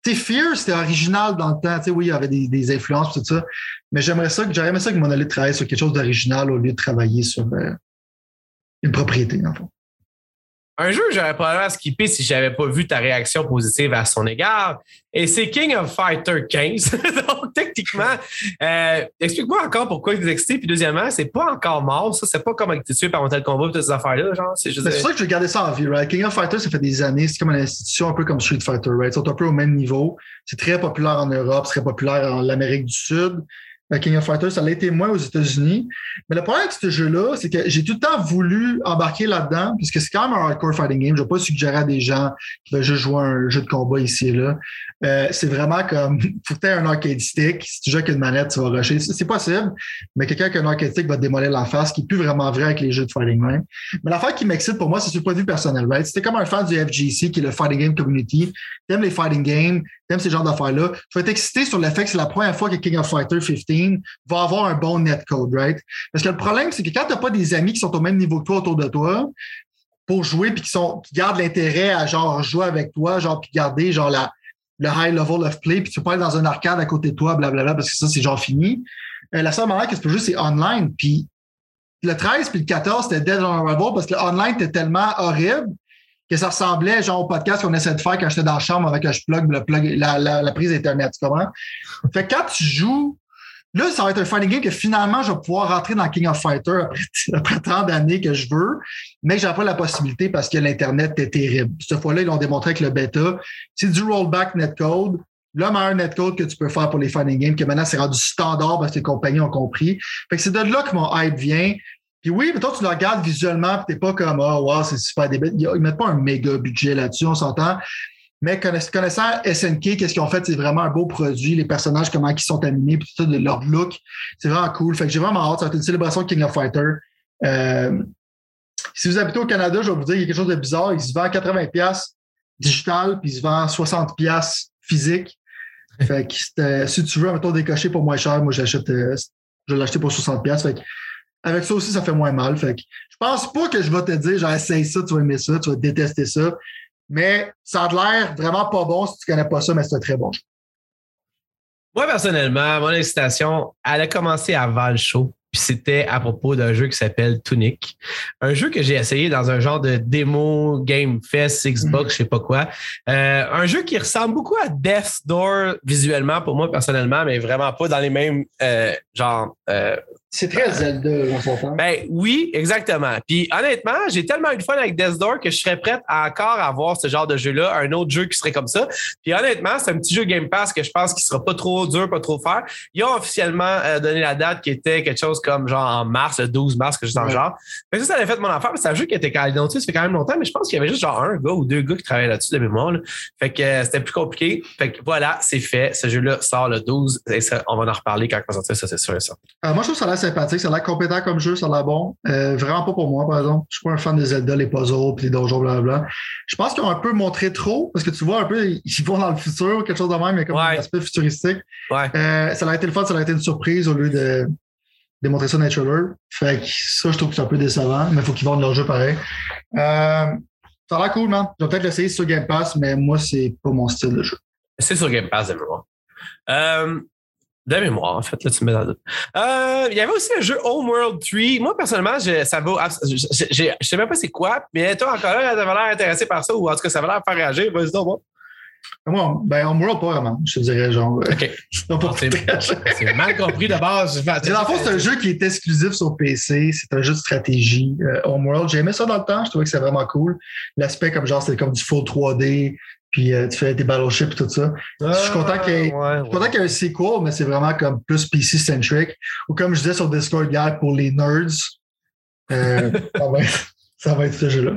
Tu sais, Fear, c'était original dans le temps. Tu sais, oui, il y avait des, des influences, tout ça. Mais j'aimerais ça que j'aurais aimé ça que Monolith travaille sur quelque chose d'original au lieu de travailler sur euh, une propriété, dans le fond. Un jeu que j'aurais probablement skippé si je n'avais pas vu ta réaction positive à son égard. Et c'est King of Fighter quinze. Donc, techniquement, euh, explique-moi encore pourquoi il est excité. Puis, deuxièmement, c'est pas encore mort. Ça, c'est pas comme être tué par Mortal Kombat et toutes ces affaires-là. Genre, c'est juste. Mais c'est pour ça que je gardais ça en vie, right? King of Fighter, ça fait des années. C'est comme une institution un peu comme Street Fighter, right? Ils sont un peu au même niveau. C'est très populaire en Europe, c'est très populaire en Amérique du Sud. King of Fighters, ça l'a été moins aux États-Unis. Mais le problème avec ce jeu-là, c'est que j'ai tout le temps voulu embarquer là-dedans, puisque c'est quand même un hardcore fighting game. Je ne vais pas suggérer à des gens qui veulent juste jouer un jeu de combat ici et là. Euh, c'est vraiment comme, il faut peut-être un arcade stick. Si tu joues avec une manette, tu vas rusher. C'est possible, mais quelqu'un avec un arcade stick va te démolir la face, ce qui n'est plus vraiment vrai avec les jeux de fighting game. Mais l'affaire qui m'excite pour moi, c'est sur le point de vue personnel, right? Si t'es comme un fan du F G C, qui est le Fighting Game Community, t'aimes les fighting games, t'aimes ces genres d'affaires-là, tu vas t'exciter sur le fait que c'est la première fois que King of Fighter quinze va avoir un bon netcode, right? Parce que le problème, c'est que quand tu n'as pas des amis qui sont au même niveau que toi autour de toi pour jouer puis qui, sont, qui gardent l'intérêt à genre jouer avec toi, genre puis garder genre la, le high level of play, puis tu peux aller dans un arcade à côté de toi, blablabla, parce que ça, c'est genre fini. Euh, la seule manière que tu peux jouer, c'est online. Puis le treize puis le quatorze, c'était dead on arrival parce que le online était tellement horrible que ça ressemblait genre au podcast qu'on essaie de faire quand j'étais dans la chambre avec je plug, le plug la, la, la prise Internet, tu comprends? Fait que quand tu joues. Là, ça va être un fighting game que finalement, je vais pouvoir rentrer dans King of Fighter après, après tant d'années que je veux, mais j'ai pas la possibilité parce que l'Internet était terrible. Cette fois-là, ils l'ont démontré avec le bêta. C'est du rollback netcode. Le meilleur netcode que tu peux faire pour les fighting games, que maintenant, c'est rendu standard parce que les compagnies ont compris. Fait que c'est de là que mon hype vient. Puis oui, mais toi, tu le regardes visuellement pis t'es pas comme, ah, oh, wow, c'est super débile. Ils mettent pas un méga budget là-dessus, on s'entend. Mais connaissant S N K, qu'est-ce qu'ils ont fait? C'est vraiment un beau produit. Les personnages, comment ils sont animés, puis tout ça, de leur look. C'est vraiment cool. Fait que j'ai vraiment hâte. Ça va être une célébration de King of Fighter. Euh, si vous habitez au Canada, je vais vous dire qu'il y a quelque chose de bizarre. Il se vend à quatre-vingts dollars digital, puis il se vend à soixante dollars physique. Fait que euh, si tu veux, un tour décoché pour moins cher, moi, j'achète, euh, je vais l'acheter pour soixante dollars. Fait que avec ça aussi, ça fait moins mal. Fait que je pense pas que je vais te dire, genre, essaye ça, tu vas aimer ça, tu vas détester ça. Mais ça a l'air vraiment pas bon si tu ne connais pas ça, mais c'est un très bon jeu. Moi, personnellement, mon excitation, elle a commencé avant le show. Puis c'était à propos d'un jeu qui s'appelle Tunic. Un jeu que j'ai essayé dans un genre de démo, Game Fest, Xbox, mm. je sais pas quoi. Euh, un jeu qui ressemble beaucoup à Death's Door visuellement, pour moi personnellement, mais vraiment pas dans les mêmes euh, genre... Euh, C'est très Zelda, dans son temps. Ben oui, exactement. Puis honnêtement, j'ai tellement eu de fun avec Death's Door que je serais prête à encore avoir ce genre de jeu-là, un autre jeu qui serait comme ça. Puis honnêtement, c'est un petit jeu Game Pass que je pense qu'il sera pas trop dur, pas trop faire. Ils ont officiellement donné la date qui était quelque chose comme genre en mars, le douze mars, quelque chose dans le genre. Fait que ça, ça avait fait mon affaire. C'est un jeu qui était quand même, ça fait quand même longtemps, mais je pense qu'il y avait juste genre un gars ou deux gars qui travaillaient là-dessus de mémoire. Là. Fait que euh, c'était plus compliqué. Fait que voilà, c'est fait. Ce jeu-là sort le douze et ça, on va en reparler quand on va sortir ça, c'est sûr et ça. Euh, moi, je trouve ça a l'air sympathique. Ça a l'air compétent comme jeu, ça a l'air bon. Euh, vraiment pas pour moi, par exemple. Je suis pas un fan de Zelda, les puzzles, puis les donjons, blablabla. Je pense qu'ils ont un peu montré trop, parce que tu vois un peu, ils vont dans le futur, quelque chose de même, mais comme ouais. un aspect futuristique. Ouais. Euh, ça a été le fun, ça a été une surprise au lieu de démontrer ça dans les trailers. Fait que ça, je trouve que c'est un peu décevant, mais il faut qu'ils vendent leur jeu pareil. Euh, ça a l'air cool, man. Je vais peut-être l'essayer sur Game Pass, mais moi, c'est pas mon style de jeu. C'est sur Game Pass, de mémoire. Euh, de mémoire, en fait. Là, tu me mets dans le doute. Euh, il y avait aussi un jeu Homeworld trois. Moi, personnellement, je, ça vaut... Je, je, je, je sais même pas c'est quoi, mais toi, encore là, t'avais l'air intéressé par ça, ou en tout cas, ça va l'air faire réagir. Vas-y donc, moi. Moi, ben, on me voit pas vraiment, je te dirais, genre. OK. Non, pas c'est, c'est mal compris de base. Dans le fond, c'est un jeu qui est exclusif sur P C. C'est un jeu de stratégie. Euh, Homeworld, j'ai aimé ça dans le temps. Je trouvais que c'était vraiment cool. L'aspect, comme genre, c'était comme du full trois D. Puis euh, tu fais des battleships et tout ça. Ah, je suis content qu'il y ait, ouais, ouais. content qu'il y ait un sequel, mais c'est vraiment comme plus P C-centric. Ou comme je disais sur Discord hier, pour les nerds, euh, ça, va être, ça va être ce jeu-là.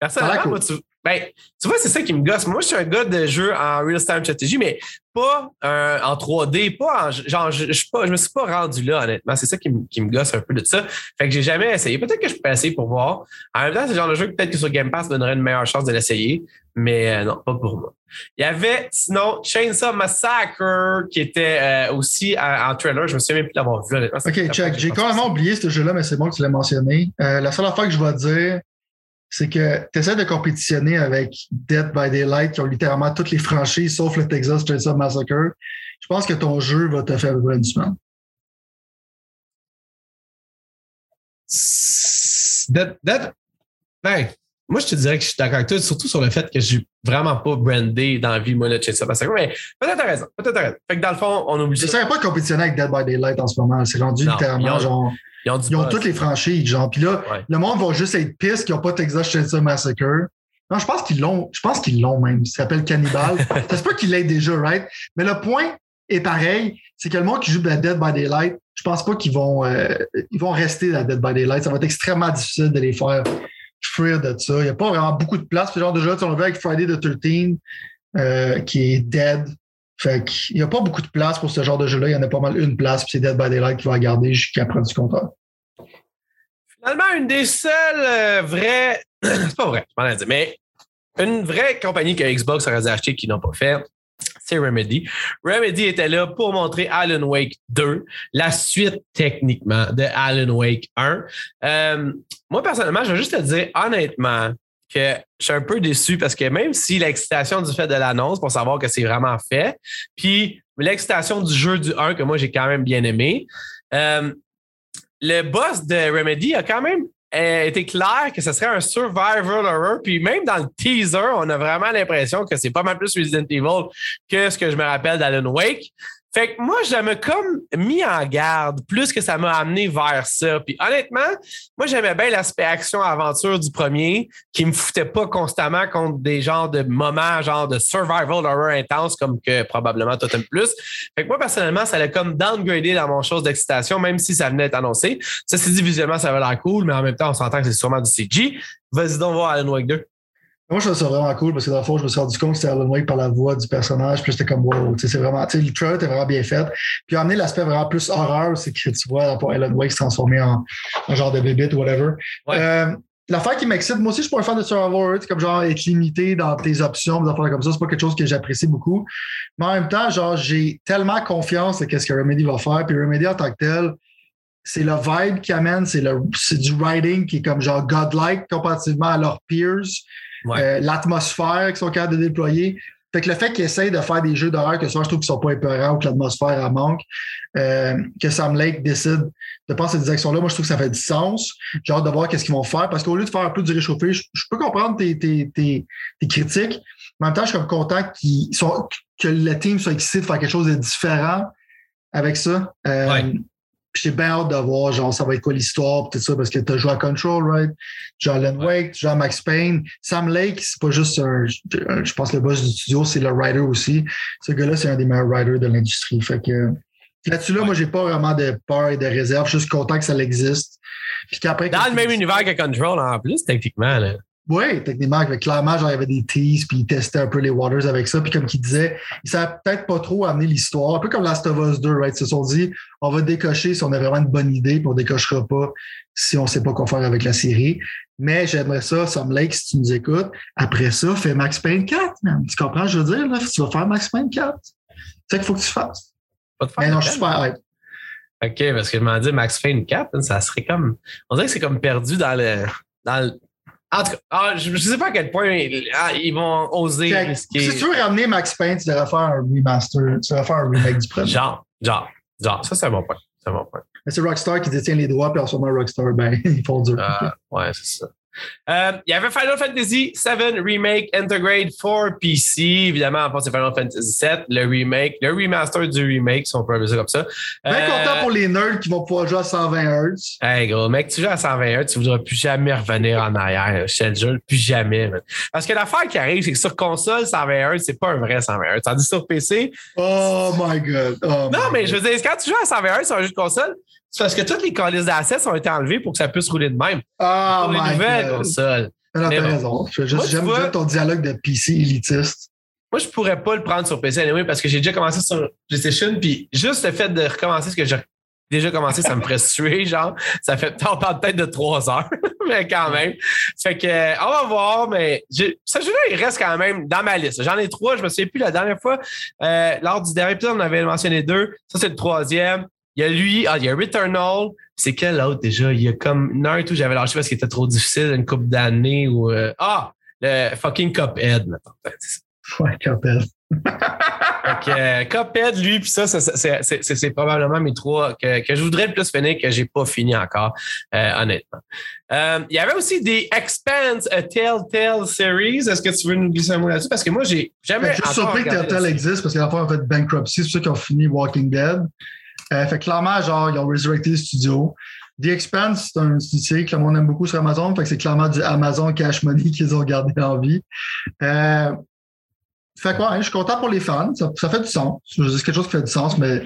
Personnellement, moi, tu, Ben, tu vois, c'est ça qui me gosse. Moi, je suis un gars de jeu en real-time strategy, mais pas euh, en trois D, pas en, genre, je, je, pas, je me suis pas rendu là, honnêtement. C'est ça qui, qui me gosse un peu de ça. Fait que j'ai jamais essayé. Peut-être que je peux essayer pour voir. En même temps, c'est le genre de jeu que peut-être que sur Game Pass donnerait une meilleure chance de l'essayer, mais euh, non, pas pour moi. Il y avait, sinon, Chainsaw Massacre qui était euh, aussi en, en trailer. Je me souviens même plus l'avoir vu, honnêtement. Ça OK, check. J'ai carrément oublié ce jeu-là, mais c'est bon que tu l'as mentionné. Euh, la seule affaire que je vais dire, c'est que tu essaies de compétitionner avec Dead by Daylight qui ont littéralement toutes les franchises sauf le Texas Chainsaw Massacre. Je pense que ton jeu va te faire une semaine. Dead, Dead? Ben, moi, je te dirais que je suis d'accord avec toi, surtout sur le fait que je n'ai vraiment pas brandé dans la vie, moi, le Chainsaw Massacre. Mais peut-être t'as raison, peut-être t'as raison. Fait que dans le fond, on oublie ça. Je ne serais pas compétitionner avec Dead by Daylight en ce moment. C'est rendu non, littéralement ont... genre... Ils ont, ils ont toutes les franchises, genre. Puis là, ouais. le monde va juste être pisse qu'ils n'ont pas Texas Chainsaw Massacre. Non, je pense qu'ils l'ont. Je pense qu'ils l'ont même. Ça s'appelle Cannibal. Ça se peut qu'ils l'aient déjà, right? Mais le point est pareil. C'est que le monde qui joue de la Dead by Daylight, je pense pas qu'ils vont, euh, ils vont rester dans la Dead by Daylight. Ça va être extrêmement difficile de les faire fuir de ça. Il n'y a pas vraiment beaucoup de place. Ce genre de jeu, on l'a vu avec Friday the thirteenth, euh, qui est dead. Fait qu'il n'y a pas beaucoup de place pour ce genre de jeu-là. Il y en a pas mal une place, puis c'est Dead by Daylight qui va garder jusqu'à prendre du compteur. Finalement, une des seules euh, vraies... c'est pas vrai, je m'en ai dit, mais une vraie compagnie que Xbox aurait acheté qu'ils n'ont pas fait, c'est Remedy. Remedy était là pour montrer Alan Wake deux, la suite techniquement de Alan Wake un. Euh, moi, personnellement, je vais juste te dire honnêtement que je suis un peu déçu parce que même si l'excitation du fait de l'annonce pour savoir que c'est vraiment fait, puis l'excitation du jeu du un que moi j'ai quand même bien aimé, euh, le boss de Remedy a quand même euh, été clair que ce serait un survival horror, puis même dans le teaser, on a vraiment l'impression que c'est pas mal plus Resident Evil que ce que je me rappelle d'Alan Wake. Fait que moi, je me comme mis en garde plus que ça m'a amené vers ça. Puis honnêtement, moi, j'aimais bien l'aspect action-aventure du premier qui me foutait pas constamment contre des genres de moments, genre de survival horror intense comme que probablement toi t'aimes plus. Fait que moi, personnellement, ça l'a comme downgradé dans mon chose d'excitation, même si ça venait d'être annoncé. Ça, c'est dit visuellement, ça va l'air cool, mais en même temps, on s'entend que c'est sûrement du C G. Vas-y donc voir Alan Wake deux. Moi, je trouve ça vraiment cool parce que dans le fond, je me suis rendu compte que c'était Alan Wake par la voix du personnage. Puis j'étais comme, wow, c'est vraiment, tu sais, le trailer était vraiment bien fait. Puis amener l'aspect vraiment plus horreur, c'est que tu vois, Alan Wake se transformer en, en genre de bébite ou whatever. Ouais. Euh, l'affaire qui m'excite, moi aussi, je suis pas un fan de survival, c'est comme genre être limité dans tes options, des affaires comme ça. C'est pas quelque chose que j'apprécie beaucoup. Mais en même temps, genre, j'ai tellement confiance en ce que Remedy va faire. Puis Remedy en tant que tel, c'est le vibe qui amène, c'est, le, c'est du writing qui est comme genre godlike comparativement à leurs peers. Ouais. Euh, l'atmosphère qu'ils sont capables de déployer. Fait que le fait qu'ils essayent de faire des jeux d'horreur que souvent je trouve qu'ils sont pas épeurants ou que l'atmosphère en manque, euh, que Sam Lake décide de prendre cette direction-là, moi je trouve que ça fait du sens. J'ai hâte de voir qu'est-ce qu'ils vont faire parce qu'au lieu de faire un peu du réchauffé, je, je peux comprendre tes, tes, tes, tes critiques, mais en même temps je suis comme content qu'ils sont, que le team soit excité de faire quelque chose de différent avec ça. Euh, ouais. J'ai bien hâte de voir, genre, ça va être quoi l'histoire, tout ça, parce que tu as joué à Control, right? Tu as Alan Wake, tu as Max Payne. Sam Lake, c'est pas juste un, un, je pense, le boss du studio, c'est le writer aussi. Ce gars-là, c'est un des meilleurs writers de l'industrie. Fait que là-dessus, là, ouais. moi, j'ai pas vraiment de peur et de réserve. Je suis juste content que ça existe. Puis qu'après, dans le même univers que Control, en plus, techniquement, là. Oui, techniquement, clairement, genre, il y avait des teases, puis il testait un peu les waters avec ça. Puis comme il disait, il savait peut-être pas trop amener l'histoire. Un peu comme Last of Us deux, right? Ils se sont dit, on va décocher si on a vraiment une bonne idée, puis on décochera pas si on sait pas quoi faire avec la série. Mais j'aimerais ça, Sam Lake, si tu nous écoutes. Après ça, fais Max Payne quatre, man. Tu comprends, je veux dire, là? Tu vas faire Max Payne quatre. C'est ça qu'il faut que tu fasses. Pas de faire. Mais non, je suis super hype. OK, parce que je m'en dis, Max Payne quatre, ça serait comme, on dirait que c'est comme perdu dans le, dans le, en tout cas, je ne sais pas à quel point ils vont oser fait, risquer. Si tu veux ramener Max Payne, tu devrais faire un remaster, tu devrais faire un remake du premier. Genre, genre, genre. Ça, c'est un bon point. C'est un bon point. Mais c'est Rockstar qui détient les droits, puis en ce moment, Rockstar, ben, ils font dur. Euh, ouais, c'est ça. Euh, il y avait Final Fantasy sept Remake Integrate pour P C. Évidemment, en passant Final Fantasy sept, le remake, le remaster du remake, si on peut appeler ça comme ça. Bien euh, content pour les nerds qui vont pouvoir jouer à cent vingt hertz. Hey gros, mec, tu joues à cent vingt hertz, tu ne voudras plus jamais revenir en arrière. Je te le jure, plus jamais. Man. Parce que l'affaire qui arrive, c'est que sur console, cent vingt hertz, c'est pas un vrai cent vingt hertz. Tandis que sur P C. Oh my God. Oh non, my mais God. Je veux dire, quand tu joues à cent vingt hertz sur un jeu de console, c'est parce que toutes les calices d'assets ont été enlevées pour que ça puisse rouler de même. Ah, oh my God. Pour les nouvelles consoles. Alors, t'as bon. raison. Je, je, Moi, j'aime, vois, j'aime ton dialogue de P C élitiste. Moi, je pourrais pas le prendre sur P C anyway parce que j'ai déjà commencé sur PlayStation, puis juste le fait de recommencer ce que j'ai déjà commencé, ça me ferait suer, genre. Ça fait on parle peut-être de trois heures, mais quand même. Fait que on va voir, mais j'ai, ce jeu-là, il reste quand même dans ma liste. J'en ai trois, je me souviens plus la dernière fois. Euh, lors du dernier épisode, on avait mentionné deux. Ça, c'est le troisième. Il y a lui, ah, il y a Returnal. C'est quel autre déjà? Il y a comme une heure et tout, j'avais lâché parce qu'il était trop difficile, une couple d'années ou euh, ah, le fucking Cuphead, maintenant. Ouais, Cuphead. Donc, euh, Cuphead, lui, puis ça, ça, ça c'est, c'est, c'est, c'est probablement mes trois que, que je voudrais le plus finir, que j'ai pas fini encore, euh, honnêtement. Euh, il y avait aussi des Expanse, a Telltale Series. Est-ce que tu veux nous glisser un mot là-dessus? Parce que moi, j'ai jamais. Je suis surpris que Telltale existe parce que l'affaire a fait Bankruptcy, c'est ceux qui ont fini Walking Dead. Euh, fait clairement, genre, ils ont resurrecté le studio. The Expanse, c'est un studio que le monde aime beaucoup sur Amazon. Fait que c'est clairement du Amazon Cash Money qu'ils ont gardé en vie. Euh, Fait quoi, hein, je suis content pour les fans. Ça, ça fait du sens. C'est quelque chose qui fait du sens, mais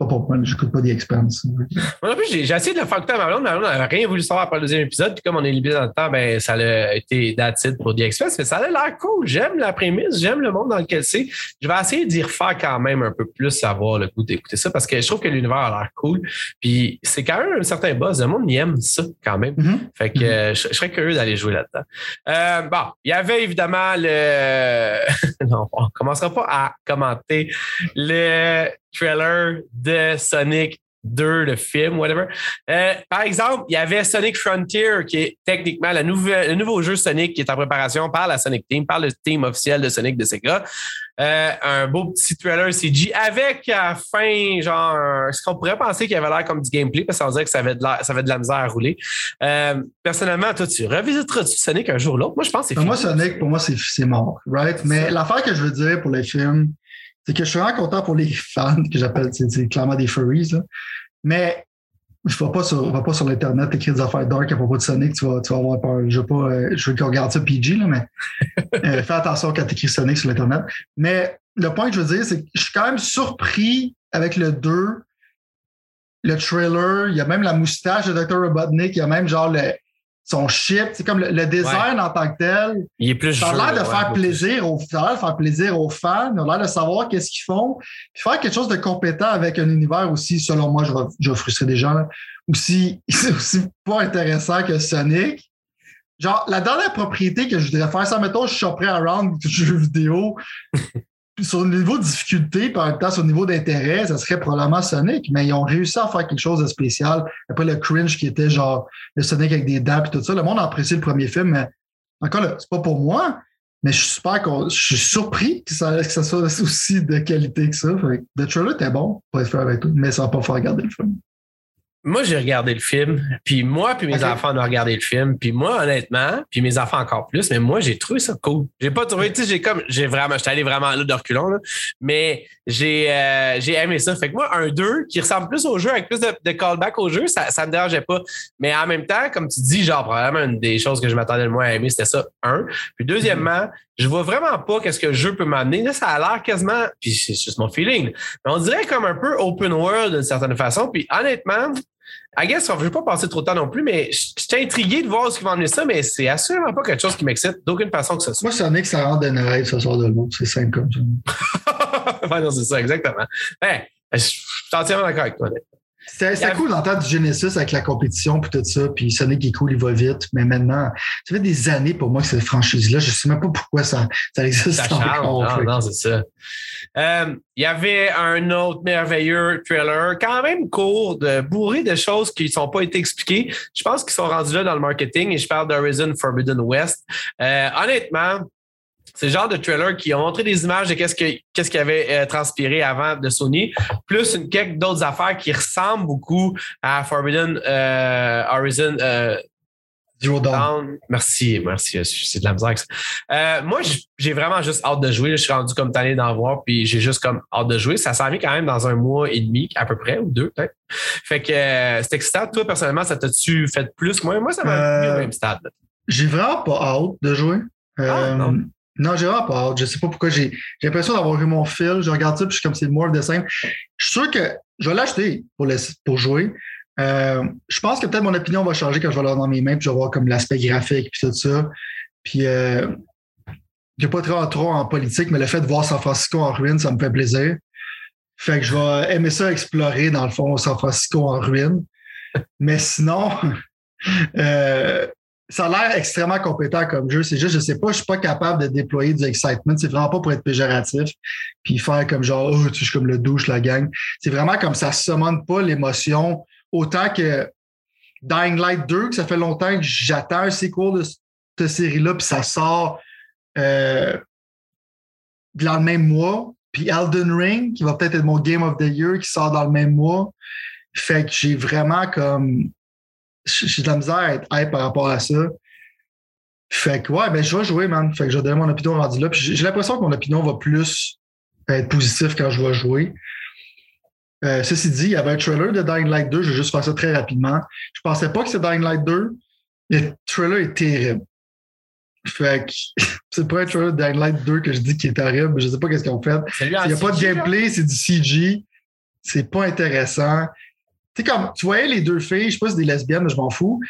pas pour moi. Je n'écoute pas The Expanse. Moi, en plus, j'ai, j'ai essayé de le faire écouter à ma blonde. Ma blonde n'avait rien voulu savoir après le deuxième épisode. Puis comme on est libéré dans le temps, ben, ça a été dated pour The Expanse. Mais ça a l'air cool. J'aime la prémisse. J'aime le monde dans lequel c'est. Je vais essayer d'y refaire quand même un peu plus, avoir le goût d'écouter ça parce que je trouve que l'univers a l'air cool. Puis c'est quand même un certain buzz. Le monde y aime ça quand même. Mm-hmm. Fait que mm-hmm. je, je serais curieux d'aller jouer là-dedans. Euh, bon, il y avait évidemment le... Non, on ne commencera pas à commenter le trailer de Sonic deux, le film, whatever. Euh, par exemple, il y avait Sonic Frontier, qui est techniquement la nouvelle, le nouveau jeu Sonic qui est en préparation par la Sonic Team, par le team officiel de Sonic de Sega. Euh, un beau petit trailer C G avec à la fin, genre, ce qu'on pourrait penser qu'il avait l'air comme du gameplay, parce qu'on dirait que ça avait de la, ça avait de la misère à rouler. Euh, personnellement, toi, tu revisiteras-tu Sonic un jour ou l'autre? Moi, je pense que c'est fini. Moi, Sonic, pour moi, c'est, c'est mort, right? Mais c'est... l'affaire que je veux dire pour les films, c'est que je suis vraiment content pour les fans, que j'appelle, c'est, c'est clairement des furries, là. Mais je ne vais, vais pas sur Internet écrire des affaires dark à propos de Sonic, tu vas, tu vas avoir peur. Je veux, pas, euh, je veux qu'on regarde ça P G, là, mais euh, fais attention quand tu écris Sonic sur Internet. Mais le point que je veux dire, c'est que je suis quand même surpris avec le deux, le trailer, il y a même la moustache de docteur Robotnik, il y a même genre le, son chip, c'est comme le, le design ouais. en tant que tel. Il est plus ça a l'air de, ouais, faire plaisir aux, ça a l'air de faire plaisir aux fans, ça a l'air de savoir qu'est-ce qu'ils font. Puis faire quelque chose de compétent avec un univers aussi, selon moi, je vais, je vais frustrer des gens, là, aussi, aussi pas intéressant que Sonic. Genre, la dernière propriété que je voudrais faire, ça, mettons, je choperais un round de jeu vidéo sur le niveau de difficulté, par exemple, sur le niveau d'intérêt, ça serait probablement Sonic, mais ils ont réussi à faire quelque chose de spécial. Après le cringe qui était genre le Sonic avec des dents et tout ça, le monde a apprécié le premier film, mais encore là, c'est pas pour moi, mais je suis super, je suis surpris que ça, que ça soit aussi de qualité que ça. Fait que le trailer était bon, pas être fait avec tout, mais ça va pas faire regarder le film. Moi, j'ai regardé le film, puis moi, puis mes okay. enfants ont regardé le film, puis moi, honnêtement, puis mes enfants encore plus, mais moi, j'ai trouvé ça cool. J'ai pas trouvé, tu sais, j'ai comme, j'ai vraiment, j'étais allé vraiment là de reculons, là, mais j'ai, euh, j'ai aimé ça. Fait que moi, un deux qui ressemble plus au jeu, avec plus de, de callback au jeu, ça, ça me dérangeait pas. Mais en même temps, comme tu dis, genre, probablement, une des choses que je m'attendais le moins à aimer, c'était ça, un. Puis deuxièmement, mm-hmm. je vois vraiment pas qu'est-ce que le jeu peut m'amener. Là, ça a l'air quasiment, puis c'est juste mon feeling, mais on dirait comme un peu open world d'une certaine façon, puis honnêtement, I guess, je ne veux pas passer trop de temps non plus, mais j'étais intrigué de voir ce qui va emmener ça, mais c'est assurément pas quelque chose qui m'excite d'aucune façon que ce soit. Moi, Sonic, ça rentre d'un rêve ce soir de l'autre. C'est simple comme ça. Ouais, non, c'est ça, exactement. Ouais, je suis entièrement d'accord avec toi. C'était, c'était cool d'entendre du Genesis avec la compétition puis tout ça, puis Sonic est cool, il va vite, mais maintenant, ça fait des années pour moi que cette franchise-là, je ne sais même pas pourquoi ça, ça existe. Ça change, non, non, c'est ça. Euh, il y avait un autre merveilleux trailer, quand même court, de, bourré de choses qui n'ont pas été expliquées. Je pense qu'ils sont rendus là dans le marketing, et je parle d'Horizon Forbidden West. Euh, honnêtement, c'est le genre de trailer qui ont montré des images de qu'est-ce que, qu'est-ce qu'il avait euh, transpiré avant de Sony, plus une quelques d'autres affaires qui ressemblent beaucoup à Forbidden euh, Horizon euh, Zero Dawn. Merci, merci. C'est de la misère. Euh, moi, j'ai vraiment juste hâte de jouer. Je suis rendu comme tanné d'en voir, puis j'ai juste comme hâte de jouer. Ça s'en vient quand même dans un mois et demi, à peu près, ou deux, peut-être. Fait que euh, c'est excitant. Toi, personnellement, ça t'a-tu fait plus que moi? Moi, ça m'a euh, mis au même stade. J'ai vraiment pas hâte de jouer. Euh, ah, non. Non, j'ai vraiment pas hâte. Je sais pas pourquoi. J'ai, j'ai l'impression d'avoir eu mon fil. Je regarde ça puis je suis comme c'est more of the same. Je suis sûr que je vais l'acheter pour, le, pour jouer. Euh, je pense que peut-être mon opinion va changer quand je vais l'avoir dans mes mains puis je vais voir comme l'aspect graphique puis tout ça. Puis, euh, je n'ai pas trop, trop en politique, mais le fait de voir San Francisco en ruine, ça me fait plaisir. Fait que je vais aimer ça explorer, dans le fond, San Francisco en ruine. Mais sinon, euh, ça a l'air extrêmement compétent comme jeu. C'est juste, je sais pas, je suis pas capable de déployer du excitement. C'est vraiment pas pour être péjoratif. Puis faire comme genre, oh, tu sais, comme le douche, la gang. C'est vraiment comme ça ne summone pas l'émotion. Autant que Dying Light deux, que ça fait longtemps que j'attends un sequel de cette série-là, puis ça sort euh, dans le même mois. Puis Elden Ring, qui va peut-être être mon Game of the Year, qui sort dans le même mois. Fait que j'ai vraiment comme... J'ai de la misère à être hype par rapport à ça. Fait que ouais, ben je vais jouer, man. Fait que je vais donner mon opinion rendu là. Puis j'ai l'impression que mon opinion va plus être positive quand je vais jouer. Euh, ceci dit, il y avait un trailer de Dying Light deux. Je vais juste faire ça très rapidement. Je pensais pas que c'était Dying Light deux. Le trailer est terrible. Fait que c'est pas un trailer de Dying Light deux que je dis qui est terrible. Je sais pas qu'est-ce qu'ils ont fait. Il n'y a pas de gameplay, c'est du C G. C'est pas intéressant. Tu sais, comme tu voyais les deux filles, je sais pas si c'est des lesbiennes, mais je m'en fous.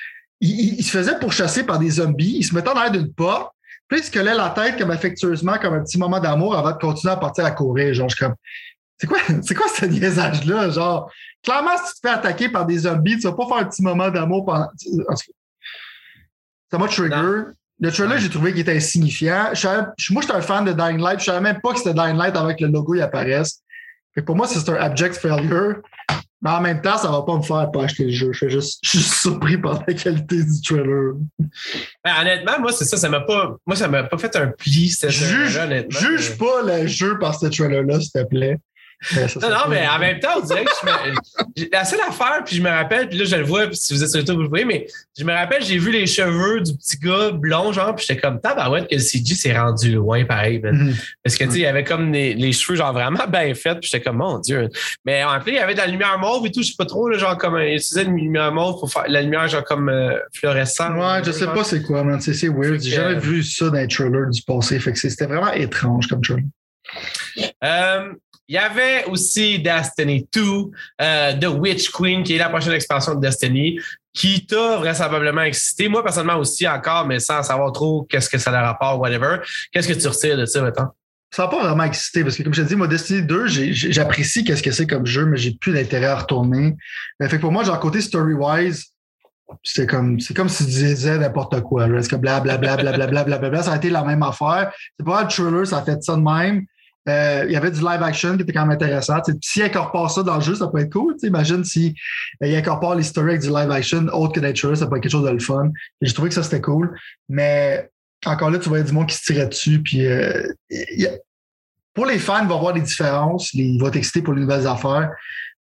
Ils, ils se faisaient pourchasser par des zombies. Ils se mettaient en l'air d'une porte. Puis ils se collaient la tête comme affectueusement, comme un petit moment d'amour avant de continuer à partir à courir. Genre, je suis comme... C'est quoi, c'est quoi ce niaisage-là? Genre, clairement, si tu te fais attaquer par des zombies, tu vas pas faire un petit moment d'amour pendant... Ça m'a trigger. Non. Le trailer, j'ai trouvé qu'il était insignifiant. Je suis, moi, j'étais un fan de Dying Light. Je savais même pas que c'était Dying Light avant que le logo y apparaisse. Fait que pour moi, c'est un abject failure. Mais en même temps, ça va pas me faire pas acheter le jeu. Je suis juste, juste surpris par la qualité du trailer. Ben, honnêtement, moi, c'est ça. Ça m'a pas, moi, ça m'a pas fait un pli. Juge, honnêtement, juge mais... pas le jeu par ce trailer-là, s'il te plaît. Ça, ça non, non, mais en même temps, on dirait que je me... la seule affaire, puis je me rappelle, puis là, je le vois, puis si vous êtes sur YouTube, vous le voyez, mais je me rappelle, j'ai vu les cheveux du petit gars blond, genre, puis j'étais comme, tabarouette, que le C G s'est rendu loin, pareil. Mm-hmm. Parce que, tu sais, il avait comme les, les cheveux, genre, vraiment bien faits, puis j'étais comme, mon Dieu. Mais en plus, il y avait de la lumière mauve et tout, je sais pas trop, là, genre, comme, il utilisait de la lumière mauve pour faire la lumière, genre, comme euh, fluorescente. Ouais, je sais genre. Pas c'est quoi, man, c'est, c'est weird. J'ai jamais euh... vu ça dans les trailers du passé, fait que c'était vraiment étrange comme trailer. Euh. Il y avait aussi Destiny deux, euh, The Witch Queen, qui est la prochaine expansion de Destiny, qui t'a vraisemblablement excité. Moi, personnellement aussi, encore, mais sans savoir trop qu'est-ce que ça a le rapport, whatever. Qu'est-ce que tu retires de ça, maintenant? Ça n'a pas vraiment excité, parce que comme je te dis, moi, Destiny deux, j'ai, j'apprécie qu'est-ce que c'est comme jeu, mais j'ai plus d'intérêt à retourner. Fait que pour moi, genre, côté story-wise, c'est comme, c'est comme si tu disais n'importe quoi. C'est comme blablabla, blablabla, blablabla. Ça a été la même affaire. C'est pas le thriller, ça a fait ça de même. Il euh, y avait du live action qui était quand même intéressant. T'sais, s'il incorpore ça dans le jeu, ça peut être cool. T'sais, imagine s'il euh, incorpore les stories avec du live action autre que nature, ça peut être quelque chose de le fun. Et j'ai trouvé que ça, c'était cool. Mais encore là, tu vois, il y a du monde qui se tirait dessus. Puis, euh, y a... Pour les fans, il va y avoir des différences. Il va t'exciter pour les nouvelles affaires.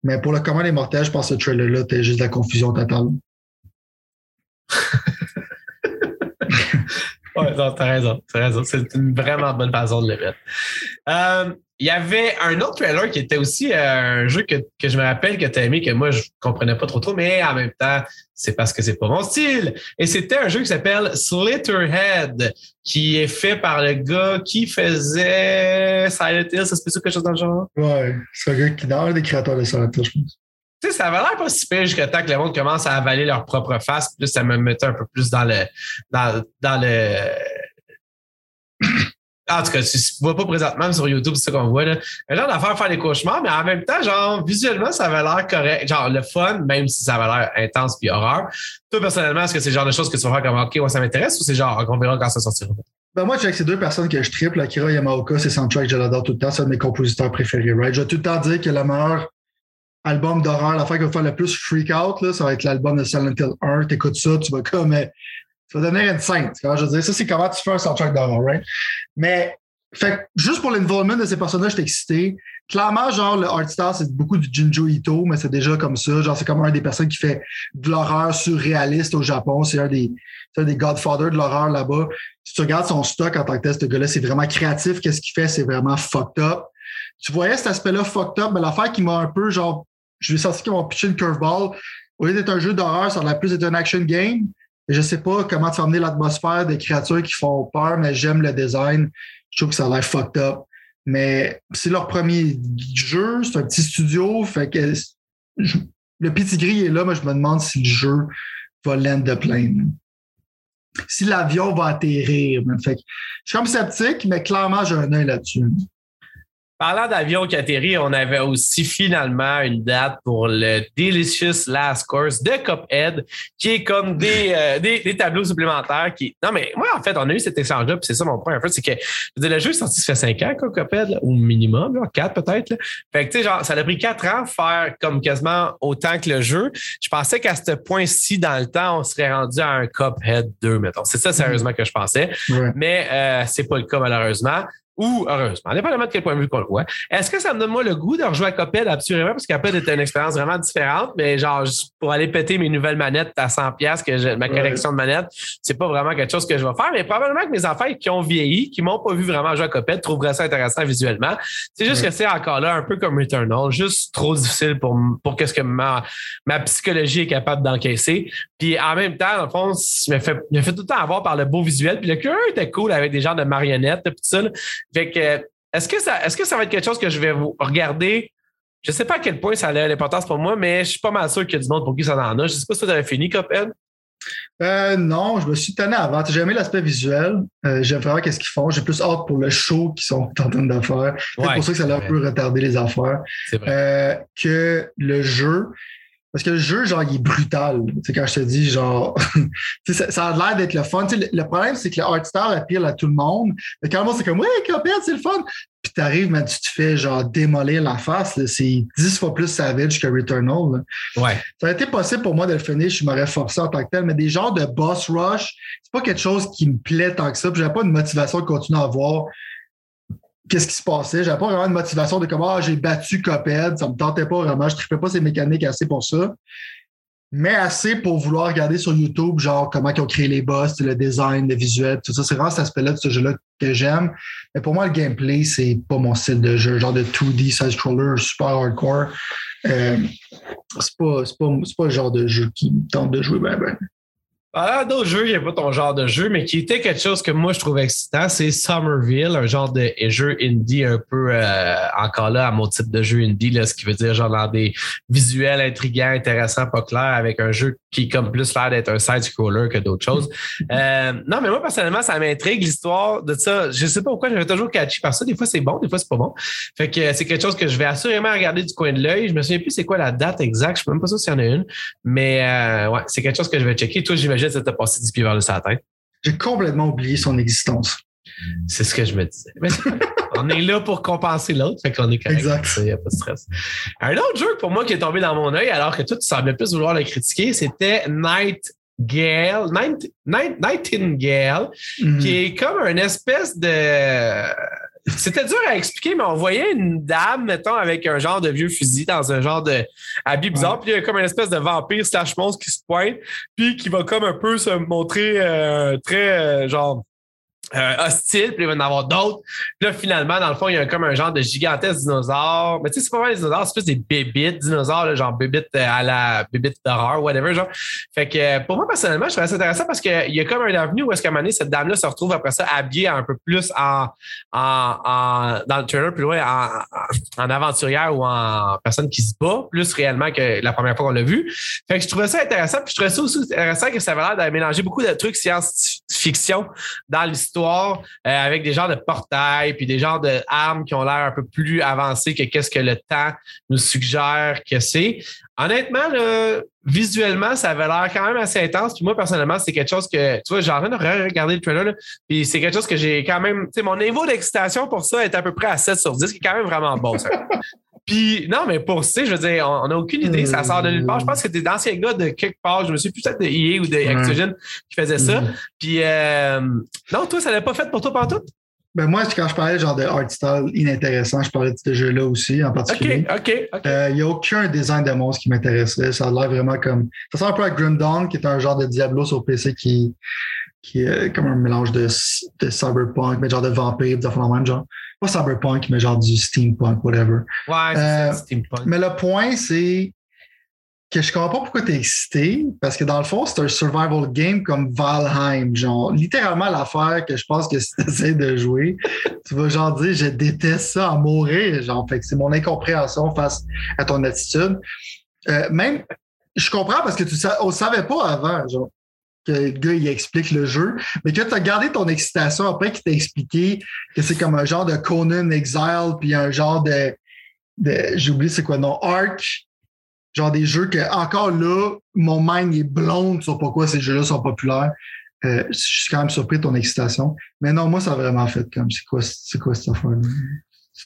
Mais pour le commun des mortels, je pense que ce trailer-là, t'es juste de la confusion totale. Oui, t'as raison, t'as raison. C'est une vraiment bonne façon de le mettre. Euh, il y avait un autre trailer qui était aussi un jeu que, que je me rappelle que t'as aimé, que moi, je comprenais pas trop trop, mais en même temps, c'est parce que c'est pas mon style. Et c'était un jeu qui s'appelle Slitherhead, qui est fait par le gars qui faisait Silent Hill, ça se peut quelque chose dans le genre? Ouais, c'est un gars qui est un des créateurs de Silent Hill, je pense. Tu sais, ça avait l'air pas si pire jusqu'à temps que le monde commence à avaler leur propre face. Plus ça me mettait un peu plus dans le. Dans, dans le. En tout cas, tu ne vois pas présentement sur YouTube, c'est ça qu'on voit. Là, un genre d'affaire faire des cauchemars, mais en même temps, genre, visuellement, ça avait l'air correct. Genre, le fun, même si ça avait l'air intense puis horreur. Toi, personnellement, est-ce que c'est le genre de choses que tu vas faire comme OK, ouais, ça m'intéresse ou c'est genre, on verra quand ça sortira? Ben moi, avec ces deux personnes que je triple, Akira Yamaoka, c'est soundtrack, je l'adore tout le temps. C'est un de mes compositeurs préférés, right? Je vais tout le temps dire que la meilleure. Album d'horreur, l'affaire qui va faire le plus freak out, là, ça va être l'album de Silent Hill un. T'écoutes ça, tu vas comme, mais tu vas devenir insane. Tu vois, je veux dire, ça, c'est comment tu fais un soundtrack d'horreur, right? Mais, fait juste pour l'involvement de ces personnages, j'étais excité. Clairement, genre, le art style, c'est beaucoup du Junji Ito, mais c'est déjà comme ça. Genre, c'est comme un des personnes qui fait de l'horreur surréaliste au Japon. C'est un des, c'est un des Godfather de l'horreur là-bas. Si tu regardes son stock en tant que tel, ce gars-là, c'est vraiment créatif. Qu'est-ce qu'il fait? C'est vraiment fucked up. Tu voyais cet aspect-là fucked up, mais l'affaire qui m'a un peu, genre, je lui ai senti qu'ils vont pitcher une curveball. Au lieu d'être un jeu d'horreur, ça aurait plus été un action game. Je ne sais pas comment te faire amener l'atmosphère des créatures qui font peur, mais j'aime le design. Je trouve que ça a l'air fucked up. Mais c'est leur premier jeu, c'est un petit studio. Fait que je, le petit gris est là, mais je me demande si le jeu va l'end de plane. si l'avion va atterrir. Fait que, je suis comme sceptique, mais clairement, j'ai un œil là-dessus. Parlant d'avion qui atterrit, on avait aussi finalement une date pour le Delicious Last Course de Cuphead, qui est comme des, euh, des, des tableaux supplémentaires qui. Non, mais moi, en fait, on a eu cet échange-là, puis c'est ça mon point. En fait, c'est que je veux dire, le jeu est sorti, ça fait cinq ans, quoi, Cuphead, là, au minimum, quatre peut-être. Là. Fait que, tu sais, genre, ça a pris quatre ans faire comme quasiment autant que le jeu. Je pensais qu'à ce point-ci, dans le temps, on serait rendu à un Cuphead deux, mettons. C'est ça, sérieusement, que je pensais. Ouais. Mais euh, c'est pas le cas, malheureusement. Ou, heureusement, dépendamment de quel point de vue qu'on le voit. Est-ce que ça me donne, moi, le goût de rejouer à Cuphead? Absolument, parce qu'Cuphead était une expérience vraiment différente, mais genre, pour aller péter mes nouvelles manettes à cent dollars que j'ai, ma collection de manettes, c'est pas vraiment quelque chose que je vais faire, mais probablement que mes enfants qui ont vieilli, qui m'ont pas vu vraiment jouer à Cuphead, trouveraient ça intéressant visuellement. C'est juste ouais. que c'est encore là, un peu comme Returnal, juste trop difficile pour, pour qu'est-ce que ma, ma psychologie est capable d'encaisser. Puis en même temps, dans le fond, je me fais, me fais tout le temps avoir par le beau visuel, puis le cœur était cool avec des genres de marionnettes, tout ça, là. Fait que, est-ce que ça, est-ce que ça va être quelque chose que je vais vous regarder? Je ne sais pas à quel point ça a l'importance pour moi, mais je suis pas mal sûr qu'il y a du monde pour qui ça en a. Je ne sais pas si tu avais fini, Cuphead. Euh, non, je me suis tanné avant. J'ai aimé l'aspect visuel. Euh, j'aime vraiment qu'est-ce qu'ils font. J'ai plus hâte pour le show qu'ils sont en train de faire. C'est ouais, pour ça que ça leur vrai. peut retarder les affaires. C'est vrai. Euh, que le jeu. Parce que le jeu, genre, il est brutal. C'est quand je te dis, genre, ça, ça a l'air d'être le fun. Le, le problème, c'est que le hard star appelle à tout le monde. Mais quand le monde, c'est comme, ouais, Cuphead, c'est le fun. Puis t'arrives, mais tu te fais, genre, démolir la face. Là. C'est dix fois plus savage que Returnal. Là. Ouais. Ça a été possible pour moi de le finir. Je m'aurais forcé en tant que tel. Mais des genres de boss rush, c'est pas quelque chose qui me plaît tant que ça. Puis j'avais pas de motivation de continuer à voir qu'est-ce qui se passait. J'avais pas vraiment de motivation de comment ah, j'ai battu Cuphead. Ça me tentait pas vraiment. Je trippais pas ces mécaniques assez pour ça. Mais assez pour vouloir regarder sur YouTube, genre comment ils ont créé les boss, le design, le visuel, tout ça. C'est vraiment cet aspect-là de ce jeu-là que j'aime. Mais pour moi, le gameplay, c'est pas mon style de jeu. Genre de deux D side-scroller super hardcore. Euh, c'est pas, c'est pas, c'est pas le genre de jeu qui me tente de jouer ben ben. Voilà, d'autres jeux, il n'y a pas ton genre de jeu, mais qui était quelque chose que moi, je trouvais excitant, c'est Somerville, un genre de jeu indie un peu euh, encore là à mon type de jeu indie, là, ce qui veut dire genre dans des visuels intriguants, intéressants, pas clairs, avec un jeu qui comme plus l'air d'être un side-scroller que d'autres choses. Euh, non, mais moi, personnellement, ça m'intrigue l'histoire de ça. Je sais pas pourquoi, j'avais toujours catché par ça. Des fois, c'est bon, des fois, c'est pas bon. Fait que euh, c'est quelque chose que je vais assurément regarder du coin de l'œil. Je me souviens plus c'est quoi la date exacte. Je suis même pas sûr s'il y en a une. Mais euh, ouais, c'est quelque chose que je vais checker. Toi, j'imagine ça t'a passé du pied vers le sa tête. J'ai complètement oublié son existence. C'est ce que je me disais. Mais on est là pour compenser l'autre, fait qu'on est correct. Exact. Il n'y a pas de stress. Un autre jeu pour moi qui est tombé dans mon œil, alors que toi, tu semblais plus vouloir le critiquer, c'était Nightingale, Night, Night, Nightingale mm. qui est comme une espèce de... C'était dur à expliquer, mais on voyait une dame, mettons, avec un genre de vieux fusil dans un genre de habit bizarre. Ouais. Puis il y a comme une espèce de vampire slash monstre qui se pointe, puis qui va comme un peu se montrer euh, très euh, genre euh, hostile, puis il va en avoir d'autres. Puis là, finalement, dans le fond, il y a comme un genre de gigantesque dinosaure. Mais tu sais, c'est pas vraiment des dinosaures, c'est plus des bébites dinosaures, là, genre bébites à la bébite d'horreur, whatever, genre. Fait que pour moi, personnellement, je trouvais ça intéressant parce qu'il y a comme un avenue où est-ce qu'à un moment donné, cette dame-là se retrouve après ça habillée un peu plus en, en, en dans le trailer, plus loin, en, en aventurière ou en personne qui se bat, plus réellement que la première fois qu'on l'a vu. Fait que je trouvais ça intéressant, puis je trouvais ça aussi intéressant que ça avait l'air de mélanger beaucoup de trucs science-fiction dans l'histoire. Euh, avec des genres de portails puis des genres d'armes qui ont l'air un peu plus avancées que qu'est-ce que le temps nous suggère que c'est. Honnêtement, là, visuellement, ça avait l'air quand même assez intense. Puis moi, personnellement, c'est quelque chose que, tu vois, j'ai envie de regarder le trailer, là, puis c'est quelque chose que j'ai quand même, tu sais, mon niveau d'excitation pour ça est à peu près à sept sur dix, qui est quand même vraiment bon, ça. Puis, non, mais pour, tu sais, je veux dire, on n'a aucune idée, ça sort de nulle part. Je pense que des anciens gars de quelque part, je me suis peut-être de E A ou de Activision ouais. qui faisaient ça. Mm-hmm. Puis, euh, non, toi, ça l'avait pas fait pour toi pantoute? Ben moi, quand je parlais genre de art style inintéressant, je parlais de ce jeu-là aussi, en particulier. OK, OK, OK. Il euh, n'y a aucun design de monstre qui m'intéresserait. Ça a l'air vraiment comme... Ça sent un peu à Grim Dawn, qui est un genre de Diablo sur P C qui, qui est comme un mélange de, de cyberpunk, mais genre de vampire, des affaires dans le même genre. Pas cyberpunk, mais genre du steampunk, whatever. Ouais, c'est euh, steampunk. Mais le point, c'est que je comprends pas pourquoi t'es excité, parce que dans le fond, c'est un survival game comme Valheim, genre littéralement l'affaire que je pense que si t'essaies de jouer, tu vas genre dire je déteste ça à mourir, genre fait que c'est mon incompréhension face à ton attitude. Euh, même, je comprends parce que tu ne savais pas avant, genre. que le gars il explique le jeu, mais que tu as gardé ton excitation après qu'il t'a expliqué que c'est comme un genre de Conan Exile, puis un genre de, de j'ai oublié c'est quoi, non, Arc, genre des jeux que encore là, mon mind est blonde sur pourquoi ces jeux-là sont populaires. Euh, je suis quand même surpris de ton excitation. Mais non, moi, ça a vraiment fait comme c'est quoi, c'est quoi cette affaire-là?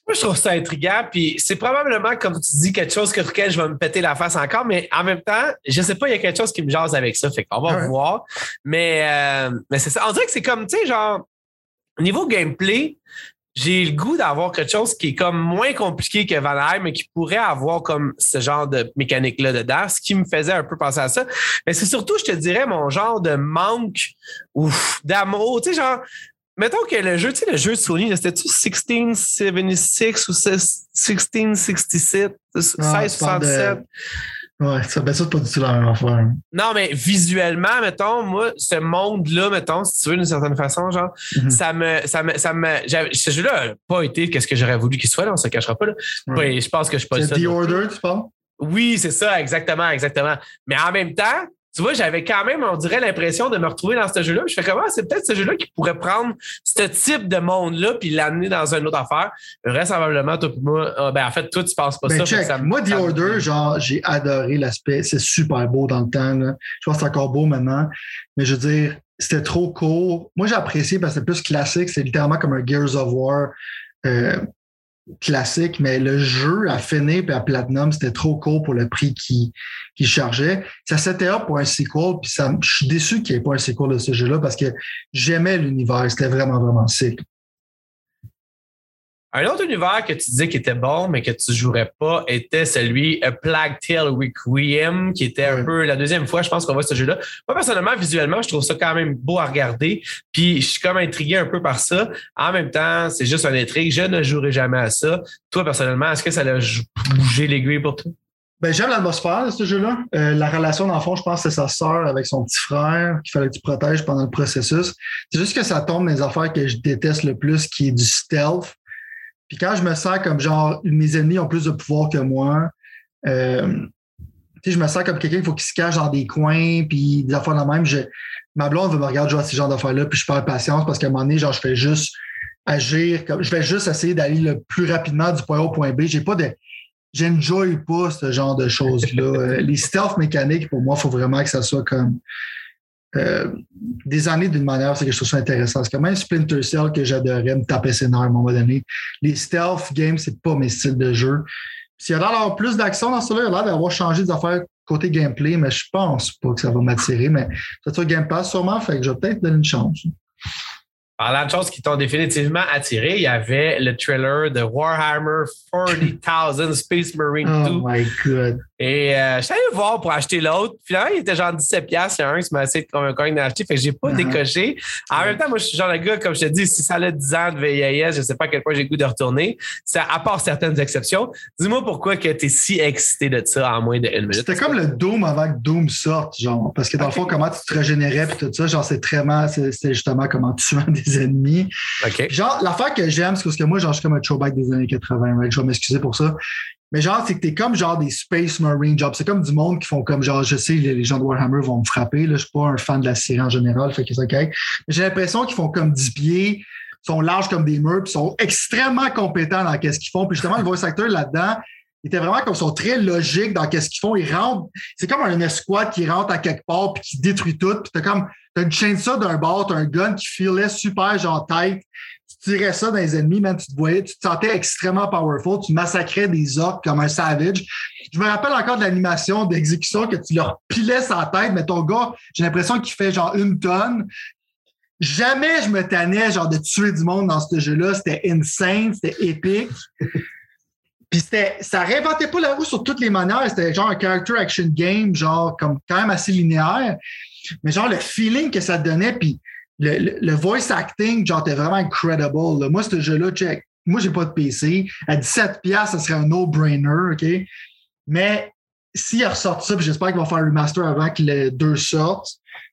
Moi, je trouve ça intriguant, puis c'est probablement, comme tu dis, quelque chose sur lequel je vais me péter la face encore, mais en même temps, je sais pas, il y a quelque chose qui me jase avec ça, fait qu'on va ouais. voir. Mais, euh, mais c'est ça. On dirait que c'est comme, tu sais, genre, niveau gameplay, j'ai le goût d'avoir quelque chose qui est comme moins compliqué que Valheim, mais qui pourrait avoir comme ce genre de mécanique-là dedans, ce qui me faisait un peu penser à ça. Mais c'est surtout, je te dirais, mon genre de manque ouf, d'amour, tu sais, genre... Mettons que le jeu, tu sais, le jeu de Sony, c'était-tu seize soixante-seize ou seize soixante-sept, seize soixante-sept? Ouais, ça, ben ça, c'est pas du tout la même affaire. Non, mais visuellement, mettons, moi, ce monde-là, mettons, si tu veux, d'une certaine façon, genre, mm-hmm. ça me, ça me, ça me, ce jeu-là n'a pas été qu'est-ce que j'aurais voulu qu'il soit, là, on se le cachera pas, là. Ouais. Ouais, je pense que je suis pas le seul. C'est The Order, tu parles? Oui, c'est ça, exactement, exactement. Mais en même temps, tu vois, j'avais quand même, on dirait, l'impression de me retrouver dans ce jeu-là. Je fais comment? Ah, c'est peut-être ce jeu-là qui pourrait prendre ce type de monde-là puis l'amener dans une autre affaire. Vraisemblablement, toi pour moi, ah, ben, en fait, toi, tu penses pas ben, ça, check. Ça. Moi, The Order, genre, j'ai adoré l'aspect. C'est super beau dans le temps, là. Je pense que c'est encore beau maintenant. Mais je veux dire, c'était trop court. Moi, j'ai apprécié parce que c'est plus classique. C'est littéralement comme un Gears of War euh, classique, mais le jeu à finir et à Platinum, c'était trop court pour le prix qu'il qui chargeait. Ça s'était up pour un sequel, puis ça, je suis déçu qu'il n'y ait pas un sequel de ce jeu-là parce que j'aimais l'univers. C'était vraiment, vraiment sick. Un autre univers que tu disais qui était bon, mais que tu jouerais pas, était celui A Plague Tale Requiem, qui était un peu la deuxième fois, je pense, qu'on voit ce jeu-là. Moi, personnellement, visuellement, je trouve ça quand même beau à regarder. Puis, je suis comme intrigué un peu par ça. En même temps, c'est juste une intrigue. Je ne jouerai jamais à ça. Toi, personnellement, est-ce que ça a bougé l'aiguille pour toi? Ben, j'aime l'atmosphère de ce jeu-là. Euh, la relation, dans le fond, je pense que c'est sa sœur avec son petit frère qu'il fallait que tu protèges pendant le processus. C'est juste que ça tombe dans les affaires que je déteste le plus, qui est du stealth. Puis quand je me sens comme genre mes ennemis ont plus de pouvoir que moi, euh, tu sais, je me sens comme quelqu'un qu'il faut qu'il se cache dans des coins, puis des affaires de la même. Je, ma blonde veut me regarder jouer à ces genres d'affaires-là, puis je perds patience parce qu'à un moment donné, genre, je fais juste agir, comme je vais juste essayer d'aller le plus rapidement du point A au point B. J'ai pas de. J'enjoy pas ce genre de choses-là. Les stealth mécaniques, pour moi, il faut vraiment que ça soit comme. Euh, des années d'une manière, c'est que je trouve ça intéressant. C'est quand même Splinter Cell que j'adorais me taper ses nerfs à un moment donné. Les stealth games, c'est pas mes styles de jeu. S'il y a l'air d'avoir plus d'action dans cela, il y a l'air d'avoir changé des affaires côté gameplay, mais je pense pas que ça va m'attirer. Mais c'est sur Game Pass sûrement, fait que je vais peut-être donner une chance. Parlant de choses qui t'ont définitivement attiré, il y avait le trailer de Warhammer quarante mille Space Marine deux. Oh my God. Et euh, je suis allé voir pour acheter l'autre. Finalement, il était genre dix-sept dollars. Il y a un qui m'a essayé de convaincre d'en acheter. Fait que j'ai pas uh-huh. décoché. En ouais. même temps, moi, je suis genre le gars, comme je te dis, si ça a dix ans de V I S, je sais pas à quel point j'ai le goût de retourner. Ça, à part certaines exceptions. Dis-moi pourquoi que t'es si excité de ça en moins d'une minute. C'était comme le Doom avant que Doom sorte, genre. Parce que dans okay. le fond, comment tu te régénérais pis tout ça, genre, c'est très mal, c'est, c'est justement comment tu tues des ennemis. Okay. Genre, l'affaire que j'aime, c'est parce que moi, genre, je suis comme un throwback des années quatre-vingts. Mec. Je vais m'excuser pour ça. Mais genre, c'est que t'es comme genre des Space Marine jobs. C'est comme du monde qui font comme genre, je sais, les gens de Warhammer vont me frapper. Là, je suis pas un fan de la série en général, fait que c'est OK. Mais j'ai l'impression qu'ils font comme dix pieds, sont larges comme des murs, puis sont extrêmement compétents dans qu'est-ce qu'ils font. Puis justement, le voice actor là-dedans, ils étaient vraiment comme, sont très logiques dans qu'est-ce qu'ils font. Ils rentrent, c'est comme un escouade qui rentre à quelque part puis qui détruit tout. Puis t'as comme, t'as une chainsaw d'un bord, t'as un gun qui filait super genre tight. Tu tirais ça dans les ennemis, man, tu te voyais, tu te sentais extrêmement powerful, tu massacrais des orques comme un savage. Je me rappelle encore de l'animation d'exécution que tu leur pilais sa tête, mais ton gars, j'ai l'impression qu'il fait genre une tonne. Jamais je me tannais genre de tuer du monde dans ce jeu-là. C'était insane, c'était épique. Puis c'était, ça réinventait pas la roue sur toutes les manières. C'était genre un character action game, genre comme quand même assez linéaire. Mais genre le feeling que ça te donnait, puis le, le, le voice acting, genre, t'es vraiment incredible. Là. Moi, ce jeu-là, check. Moi, j'ai pas de P C. À dix-sept dollars, ça serait un no-brainer, OK? Mais s'il ressort ça, puis j'espère qu'il va faire le remaster avant que les deux sortent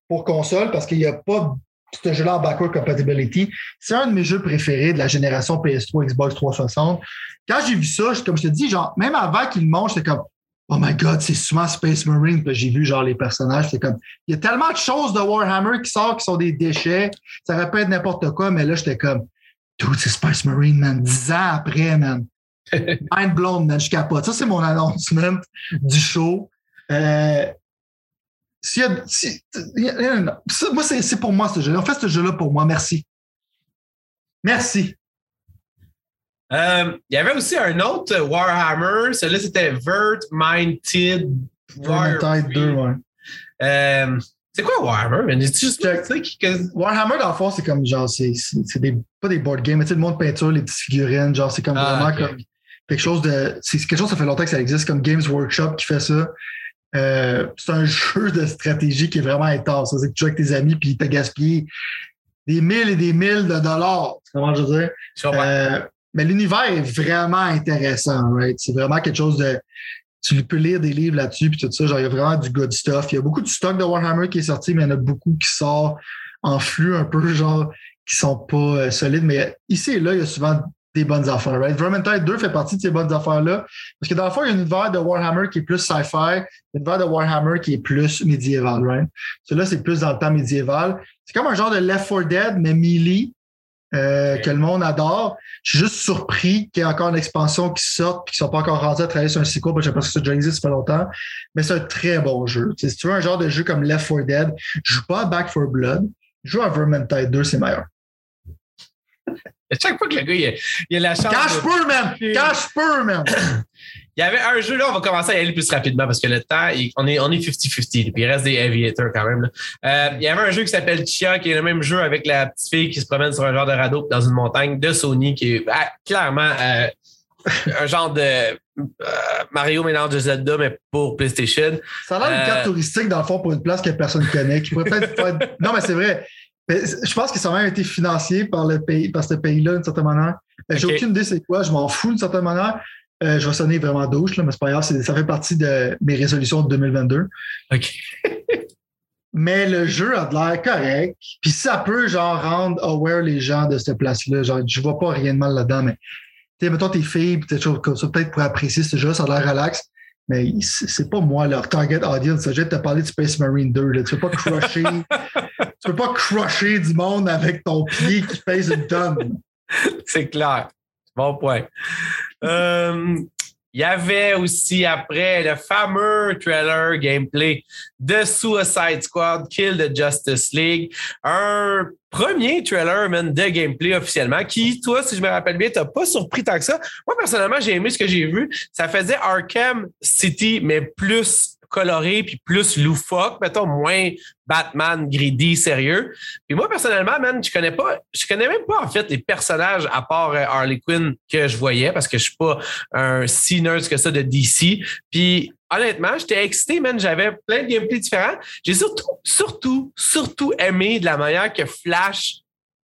pour console, parce qu'il n'y a pas ce jeu-là en backward compatibility. C'est un de mes jeux préférés de la génération P S trois, Xbox trois cent soixante. Quand j'ai vu ça, comme je te dis, genre, même avant qu'il monte, j'étais comme oh my God, c'est souvent Space Marine. Puis j'ai vu genre les personnages, c'est comme, il y a tellement de choses de Warhammer qui sortent qui sont des déchets, ça aurait pu être n'importe quoi, mais là j'étais comme, dude, c'est Space Marine, man, dix ans après, man. Mind blown, man, je capote. Ça, c'est mon announcement du show. Euh, s'il y a, si, y a, y a, ça, moi, c'est, c'est pour moi, ce jeu-là. En fait, ce jeu-là, pour moi, merci. Merci. Il euh, y avait aussi un autre Warhammer. Celui-là, c'était Vert Minded Warhammer deux, ouais. Euh, c'est quoi Warhammer? C'est juste que... Warhammer, dans le fond, c'est comme genre, c'est, c'est, c'est des, pas des board games, mais tu sais, le monde peinture, les petites figurines, genre, c'est comme ah, vraiment okay. comme quelque chose de. C'est quelque chose, ça fait longtemps que ça existe, comme Games Workshop qui fait ça. Euh, c'est un jeu de stratégie qui est vraiment intense. C'est que tu joues avec tes amis, puis t'as gaspillé des mille et des mille de dollars. Comment je veux dire? Euh, mais l'univers est vraiment intéressant, right? C'est vraiment quelque chose de. Tu peux lire des livres là-dessus, puis tout ça. Genre, il y a vraiment du good stuff. Il y a beaucoup de stock de Warhammer qui est sorti, mais il y en a beaucoup qui sort en flux un peu, genre, qui sont pas euh, solides. Mais ici et là, il y a souvent des bonnes affaires, right? Vermintide deux fait partie de ces bonnes affaires-là. Parce que dans le fond, il y a une univers de Warhammer qui est plus sci-fi, une univers de Warhammer qui est plus médiéval, right? Celui-là, c'est plus dans le temps médiéval. C'est comme un genre de Left four Dead, mais melee, euh, okay. que le monde adore. Je suis juste surpris qu'il y ait encore une expansion qui sorte et qu'ils ne sont pas encore rendus à travailler sur un sequel parce que je pense que ça déjà existe depuis longtemps. Mais c'est un très bon jeu. T'sais, si tu veux un genre de jeu comme Left four Dead, je ne joue pas à Back four Blood, je joue à Vermintide deux, c'est meilleur. À chaque fois que le gars, il a, il a la chance. Cache peu, man! Cache peu, man! Il y avait un jeu, là, on va commencer à y aller plus rapidement parce que le temps, il, on, est, on est cinquante cinquante. Puis il reste des aviators quand même. Là. Euh, il y avait un jeu qui s'appelle Chia, qui est le même jeu avec la petite fille qui se promène sur un genre de radeau dans une montagne de Sony, qui est ah, clairement euh, un genre de euh, Mario mélange de Zelda, mais pour PlayStation. Ça a l'air euh, une carte touristique, dans le fond, pour une place que personne ne connaît. Qui pourrait peut-être faire... Non, mais c'est vrai. Mais je pense que ça a même été financé par le pays, par ce pays-là, d'une certaine manière. Okay. J'ai aucune idée c'est quoi, je m'en fous d'une certaine manière. Euh, je vais sonner vraiment douche, là, mais c'est pas grave, c'est, ça fait partie de mes résolutions de deux mille vingt-deux. OK. Mais le jeu a de l'air correct. Puis ça peut, genre, rendre aware les gens de cette place-là. Genre, je vois pas rien de mal là-dedans, mais tu sais, mettons tes filles, pis t'es choses comme ça, peut-être pour apprécier ce jeu, ça a l'air relax. Mais c'est pas moi leur target audience. J'ai te parler de Space Marine deux. Là. Tu peux pas crusher. Tu peux pas crusher du monde avec ton pied qui pèse une tonne. C'est clair. Bon point. Il euh, y avait aussi après le fameux trailer gameplay de Suicide Squad, Kill the Justice League. Un premier trailer man, de gameplay officiellement qui, toi, si je me rappelle bien, t'as pas surpris tant que ça. Moi, personnellement, j'ai aimé ce que j'ai vu. Ça faisait Arkham City, mais plus coloré puis plus loufoque, mettons, moins Batman, greedy, sérieux. Puis moi, personnellement, man, je connais pas, je connais même pas, en fait, les personnages à part Harley Quinn que je voyais parce que je suis pas un si nerd que ça de D C. Puis honnêtement, j'étais excité, man. J'avais plein de gameplays différents. J'ai surtout, surtout, surtout aimé de la manière que Flash...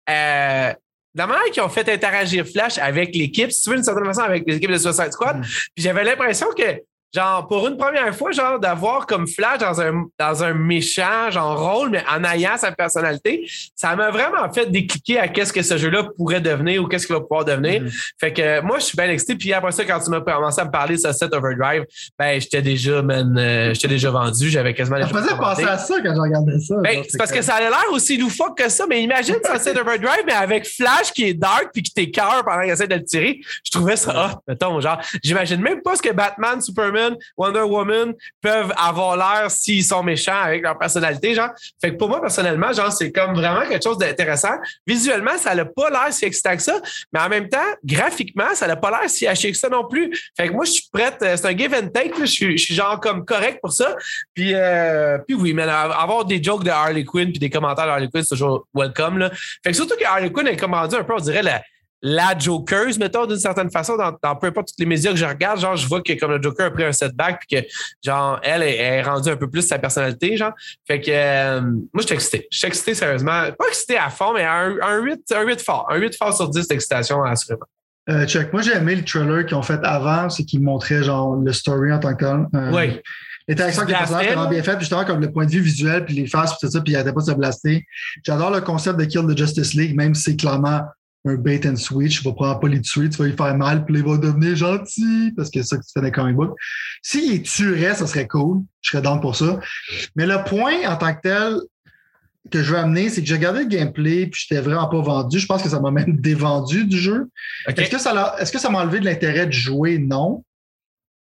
Euh, de la manière qu'ils ont fait interagir Flash avec l'équipe, si tu veux, d'une certaine façon, avec l'équipe de Suicide Squad. Mm. Puis j'avais l'impression que genre, pour une première fois, genre, d'avoir comme Flash dans un, dans un méchant, genre, rôle, mais en ayant sa personnalité, ça m'a vraiment fait décliquer à qu'est-ce que ce jeu-là pourrait devenir ou qu'est-ce qu'il va pouvoir devenir. Mm-hmm. Fait que, moi, je suis bien excité. Puis après ça, quand tu m'as commencé à me parler de ce set Overdrive, ben, j'étais déjà, man, euh, j'étais déjà vendu. J'avais quasiment les choses. Je faisais penser à ça quand je regardais ça. Ben, genre, c'est, c'est parce que ça avait l'air aussi loufoque que ça. Mais imagine ce set Overdrive, mais avec Flash qui est dark puis qui t'écœure pendant qu'il essaie de le tirer. Je trouvais ça hot, mettons. Genre, j'imagine même pas ce que Batman, Superman, Wonder Woman peuvent avoir l'air s'ils sont méchants avec leur personnalité, genre. Fait que pour moi, personnellement, genre, c'est comme vraiment quelque chose d'intéressant. Visuellement, ça n'a pas l'air si excitant que ça, mais en même temps, graphiquement, ça n'a pas l'air si haché que ça non plus. Fait que moi, je suis prête. C'est un give and take. Là. Je, suis, je suis genre comme correct pour ça. Puis, euh, puis oui, mais avoir des jokes de Harley Quinn puis des commentaires de Harley Quinn, c'est toujours welcome. Là. Fait que surtout que Harley Quinn est comme rendu un peu, on dirait, la la Joker, mettons, d'une certaine façon, dans, dans peu importe tous les médias que je regarde, genre, je vois que comme le Joker a pris un setback puis que, genre, elle est rendue un peu plus sa personnalité, genre. Fait que, euh, moi, je suis excité. Je suis excité, sérieusement. Pas excité à fond, mais un, un, huit, un huit fort. Un huit fort sur dix d'excitation, assurément. Euh, check. Moi, j'ai aimé le trailer qu'ils ont fait avant, c'est qu'ils montraient, genre, le story en tant que tel. Euh, oui. L'interaction avec les personnages est vraiment bien faite, justement, comme le point de vue visuel, puis les faces, puis tout ça, puis ils n'arrêtaient pas de se blaster. J'adore le concept de Kill the Justice League, même si c'est clairement un bait and switch, tu vas probablement pas les tuer, tu vas lui faire mal, puis il va devenir gentil, parce que c'est ça que tu fais dans les comic books. S'il les tuerait, ça serait cool, je serais down pour ça. Mais le point en tant que tel que je veux amener, c'est que j'ai regardé le gameplay, puis j'étais vraiment pas vendu. Je pense que ça m'a même dévendu du jeu. Okay. Est-ce que ça, est-ce que ça m'a enlevé de l'intérêt de jouer? Non.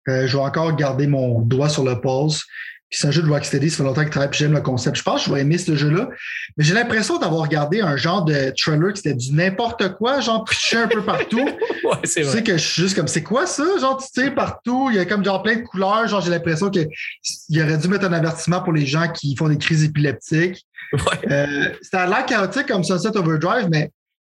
Euh, je vais encore garder mon doigt sur le pulse. Puis c'est un jeu de Rocksteady, ça fait longtemps que je travaille, puis j'aime le concept. Je pense que je vais aimer ce jeu-là. Mais j'ai l'impression d'avoir regardé un genre de trailer qui c'était du n'importe quoi, genre piché un peu partout. Ouais, c'est vrai. Tu sais que je suis juste comme, c'est quoi ça? Genre, tu sais, partout, il y a comme genre plein de couleurs. Genre, j'ai l'impression qu'il aurait dû mettre un avertissement pour les gens qui font des crises épileptiques. Ouais. Euh, ça a l'air chaotique comme Sunset Overdrive, mais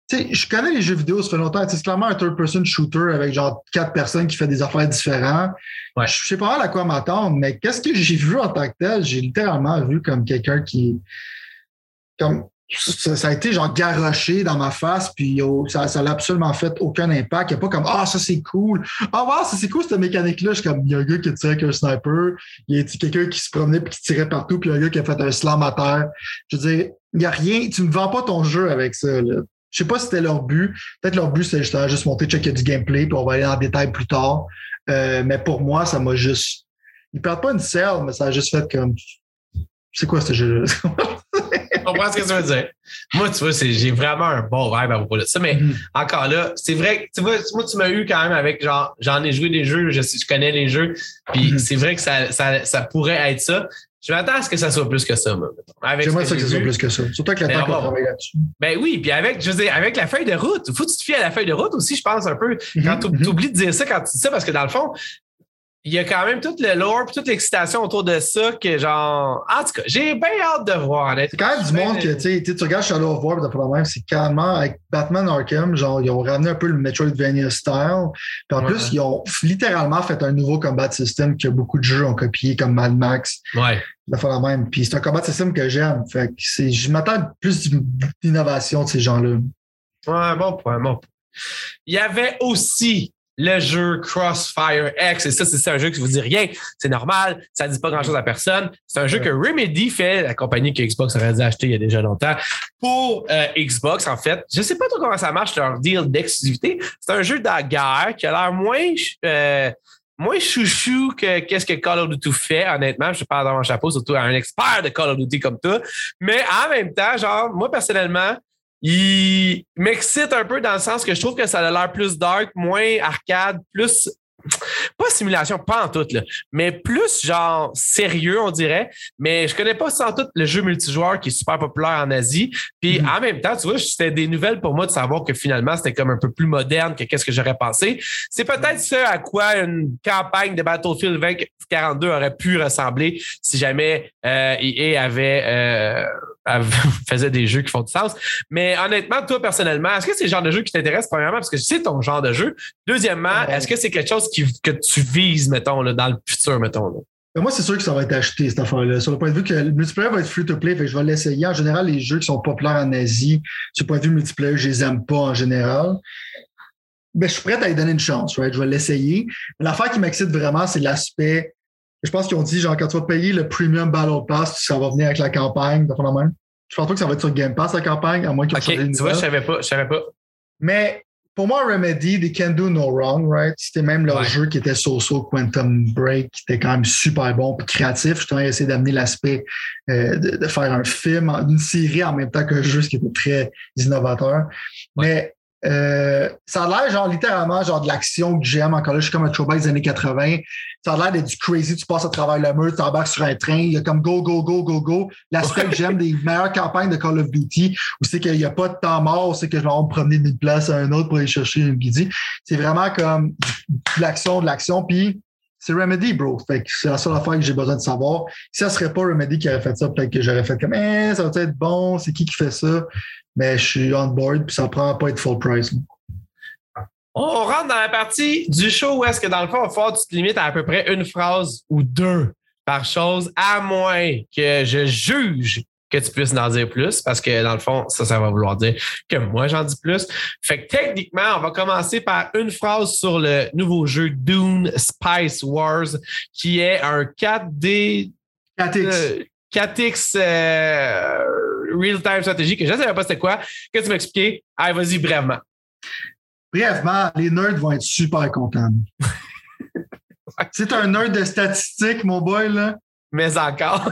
tu sais, je connais les jeux vidéo, ça fait longtemps. C'est clairement un third-person shooter avec genre quatre personnes qui fait des affaires différentes. Ouais. Je sais pas mal à quoi m'attendre, mais qu'est-ce que j'ai vu en tant que tel? J'ai littéralement vu comme quelqu'un qui... comme ça, ça a été genre garoché dans ma face, puis oh, ça n'a absolument fait aucun impact. Il n'y a pas comme « Ah, oh, ça c'est cool! Ah, oh, wow, ça c'est cool cette mécanique-là! » Je suis comme, il y a un gars qui tirait avec un sniper, il y a quelqu'un qui se promenait puis qui tirait partout, puis il y a un gars qui a fait un slam à terre. Je veux dire, il n'y a rien. Tu ne me vends pas ton jeu avec ça, là. Je sais pas si c'était leur but. Peut-être leur but, c'était juste, juste monter, checker du gameplay, puis on va aller en détail plus tard. Euh, mais pour moi, ça m'a juste... Ils perdent pas une selle, mais ça a juste fait comme... C'est quoi ce jeu-là? Je comprends ce que tu veux dire. Moi, tu vois, c'est, j'ai vraiment un bon vibe à propos de ça. Mais mm. encore là, c'est vrai que tu vois, moi, tu m'as eu quand même avec genre, j'en ai joué des jeux, je, je connais les jeux, puis mm. c'est vrai que ça, ça, ça pourrait être ça. Je m'attends à ce que ça soit plus que ça. J'aimerais ça que ça soit plus que ça. Surtout que la tête qu'on travaille là-dessus. Ben oui, puis avec, je veux dire, avec la feuille de route, faut que tu te fies à la feuille de route aussi, je pense, un peu. Quand mm-hmm. tu oublies de dire ça quand tu dis ça, parce que dans le fond, il y a quand même tout le lore et toute l'excitation autour de ça que genre. En tout cas, j'ai bien hâte de voir. C'est quand même du monde que tu sais, tu regardes Shadow of War, puis même, c'est carrément avec Batman Arkham, genre, ils ont ramené un peu le Metroidvania style. Puis en ouais. plus, ils ont littéralement fait un nouveau combat system que beaucoup de jeux ont copié comme Mad Max. Ouais. La fois la même. Puis c'est un combat de système que j'aime. Fait que c'est, je m'attends plus d'innovation de ces gens-là. Ouais, bon point, bon point. Il y avait aussi le jeu Crossfire X. Et ça, c'est, c'est un jeu qui vous dit rien. C'est normal. Ça ne dit pas grand-chose à personne. C'est un ouais. jeu que Remedy fait, la compagnie que Xbox aurait dû acheter il y a déjà longtemps, pour euh, Xbox, en fait. Je ne sais pas trop comment ça marche, leur deal d'exclusivité. C'est un jeu d'guerre qui a l'air moins... Euh, Moins chouchou que qu'est-ce que Call of Duty fait, honnêtement. Je parle dans mon chapeau, surtout à un expert de Call of Duty comme toi. Mais en même temps, genre, moi, personnellement, il m'excite un peu dans le sens que je trouve que ça a l'air plus dark, moins arcade, plus... Pas simulation, pas en tout, là, mais plus genre sérieux, on dirait. Mais je connais pas sans tout le jeu multijoueur qui est super populaire en Asie. Puis mm. en même temps, tu vois, c'était des nouvelles pour moi de savoir que finalement, c'était comme un peu plus moderne que qu'est-ce que j'aurais pensé. C'est peut-être mm. ce à quoi une campagne de Battlefield vingt quarante-deux aurait pu ressembler si jamais euh, E A avait... Euh, faisait des jeux qui font du sens. Mais honnêtement, toi, personnellement, est-ce que c'est le genre de jeu qui t'intéresse, premièrement, parce que c'est ton genre de jeu? Deuxièmement, est-ce que c'est quelque chose qui, que tu vises, mettons, là, dans le futur, mettons? Là? Ben moi, c'est sûr que ça va être acheté, cette affaire-là. Sur le point de vue que le multiplayer va être free-to-play, fait que je vais l'essayer. En général, les jeux qui sont populaires en Asie, sur le point de vue multiplayer, je les aime pas en général. Mais je suis prêt à lui donner une chance, right? Je vais l'essayer. L'affaire qui m'excite vraiment, c'est l'aspect... Je pense qu'ils ont dit, genre, quand tu vas payer le Premium Battle Pass, ça va venir avec la campagne. Même. Je pense pas que ça va être sur Game Pass, la campagne, à moins qu'ils okay, tu vois, je savais pas, je savais pas. Mais pour moi, Remedy, they can do no wrong, right? C'était même leur ouais. jeu qui était so-so, Quantum Break, qui était quand même super bon et créatif. Justement, ils essayaient d'amener l'aspect euh, de, de faire un film, une série en même temps qu'un jeu, ce qui était très innovateur. Ouais. Mais euh, ça a l'air, genre, littéralement, genre de l'action que j'aime. Encore là, je suis comme un throwback des années quatre-vingts. Ça a l'air d'être du crazy, tu passes à travers le mur, tu embarques sur un train, il y a comme go, go, go, go, go. L'aspect ouais. que j'aime des meilleures campagnes de Call of Duty, où c'est qu'il n'y a pas de temps mort, c'est que je vais me promener d'une place à une autre pour aller chercher une guidie. C'est vraiment comme de l'action, de l'action, puis c'est Remedy, bro. Fait que c'est la seule affaire que j'ai besoin de savoir. Si ça ne serait pas Remedy qui aurait fait ça, peut-être que j'aurais fait comme eh, ça va être bon, c'est qui qui fait ça? Mais je suis on board, puis ça ne prend pas être full price. On rentre dans la partie du show où est-ce que, dans le fond, il faut que tu te limites à à peu près une phrase ou deux par chose, à moins que je juge que tu puisses en dire plus, parce que, dans le fond, ça, ça va vouloir dire que moi, j'en dis plus. Fait que, techniquement, on va commencer par une phrase sur le nouveau jeu Dune Spice Wars, qui est un quatre D... quatre X. quatre X euh, real-time stratégie, que je ne savais pas c'était quoi, que tu m'expliquais. Allez, vas-y, brièvement. Brièvement, les nerds vont être super contents. C'est un nerd de statistiques, mon boy, là. Mais encore.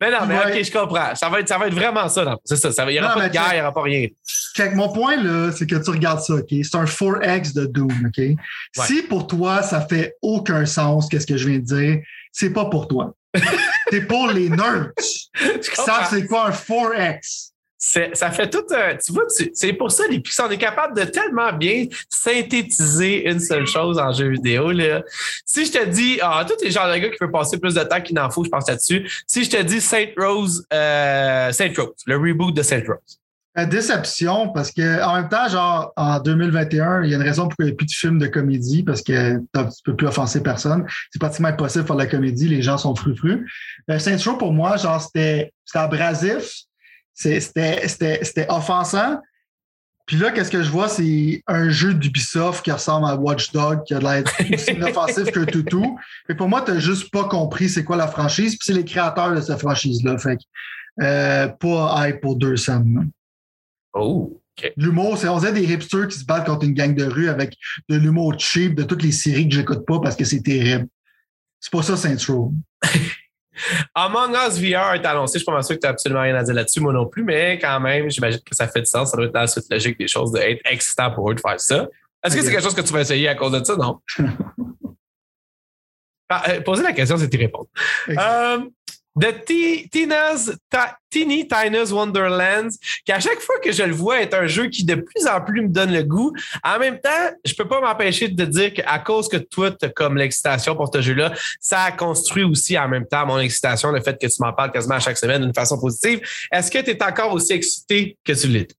Mais non, mais ouais. OK, je comprends. Ça va être, ça va être vraiment ça. Non? C'est ça. ça il n'y aura non, pas de guerre, il n'y aura pas rien. Fait que mon point, là, c'est que tu regardes ça, OK? C'est un quatre X de Doom, OK? Ouais. Si pour toi, ça fait aucun sens, qu'est-ce que je viens de dire, c'est pas pour toi. C'est pour les nerds. Qui savent c'est quoi un quatre X. C'est, ça fait tout un... Tu vois, tu, c'est pour ça, les Pixar, on est capable de tellement bien synthétiser une seule chose en jeu vidéo, là. Si je te dis... Ah, toi, t'es le genre de gars qui veut passer plus de temps qu'il n'en faut, je pense là-dessus. Si je te dis Saint Rose, euh, Saint Rose, le reboot de Saint Rose. La déception, parce que en même temps, genre, en deux mille vingt et un, il y a une raison pour qu'il n'y ait plus de films de comédie, parce que tu ne peux plus offenser personne. C'est pratiquement impossible de faire de la comédie, les gens sont frufru. Euh, Saint Rose, pour moi, genre, c'était, c'était abrasif. C'était, c'était, c'était offensant. Puis là, qu'est-ce que je vois, c'est un jeu d'Ubisoft qui ressemble à Watch Dogs, qui a de l'air aussi inoffensif que toutou. Mais pour moi, tu n'as juste pas compris c'est quoi la franchise, puis c'est les créateurs de cette franchise-là. Fait que, euh, pas hype pour deux cents. Oh, OK. L'humour, c'est on dirait des hipsters qui se battent contre une gang de rue avec de l'humour cheap de toutes les séries que j'écoute pas parce que c'est terrible. C'est pas ça, Saints Row. Among Us V R est annoncé. Je suis pas sûr que tu n'as absolument rien à dire là-dessus, moi non plus, mais quand même, j'imagine que ça fait du sens. Ça doit être dans la suite logique des choses d'être excitant pour eux de faire ça. Est-ce que c'est quelque chose que tu vas essayer à cause de ça? Non. Ah, euh, poser la question, c'est t'y répondre. Euh, de T- Tina's, Ta- Teeny Tina's Wonderlands, qui à chaque fois que je le vois est un jeu qui de plus en plus me donne le goût. En même temps, je peux pas m'empêcher de dire qu'à cause que toi, t'as comme l'excitation pour ce jeu-là, ça a construit aussi en même temps mon excitation, le fait que tu m'en parles quasiment à chaque semaine d'une façon positive. Est-ce que tu es encore aussi excité que tu l'étais?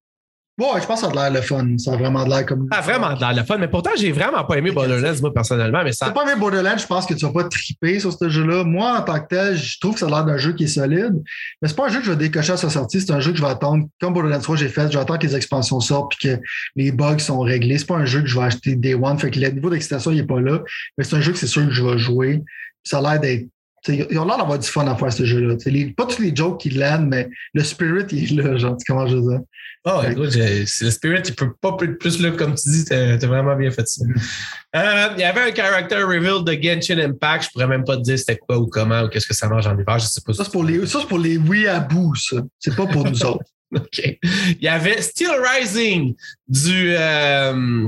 Ouais, je pense que ça a de l'air le fun. Ça a vraiment de l'air comme... Ça a vraiment de l'air le fun. Mais pourtant, j'ai vraiment pas aimé okay. Borderlands, moi, personnellement. Mais ça... Si t'as pas aimé Borderlands, je pense que tu vas pas triper sur ce jeu-là. Moi, en tant que tel, je trouve que ça a l'air d'un jeu qui est solide. Mais c'est pas un jeu que je vais décocher à sa sortie. C'est un jeu que je vais attendre. Comme Borderlands trois, j'ai fait, j'attends que les expansions sortent puis que les bugs sont réglés. C'est pas un jeu que je vais acheter day one. Fait que le niveau d'excitation, il est pas là. Mais c'est un jeu que c'est sûr que je vais jouer. Puis ça a l'air d'être... T'sais, ils ont l'air d'avoir du fun à faire ce jeu-là. Les, pas tous les jokes qui landent, mais le spirit, il est là, genre, comment je veux dire. Ah, oh, écoute, le spirit, il peut pas plus là, comme tu dis, t'as, t'as vraiment bien fait ça. Euh, il y avait un character reveal de Genshin Impact, je pourrais même pas te dire c'était quoi ou comment ou qu'est-ce que ça mange en hiver, je sais pas. Ça, c'est pour les, ça, c'est pour les oui-à-bout, ça. C'est pas pour nous autres. OK. Il y avait Steel Rising du... Euh,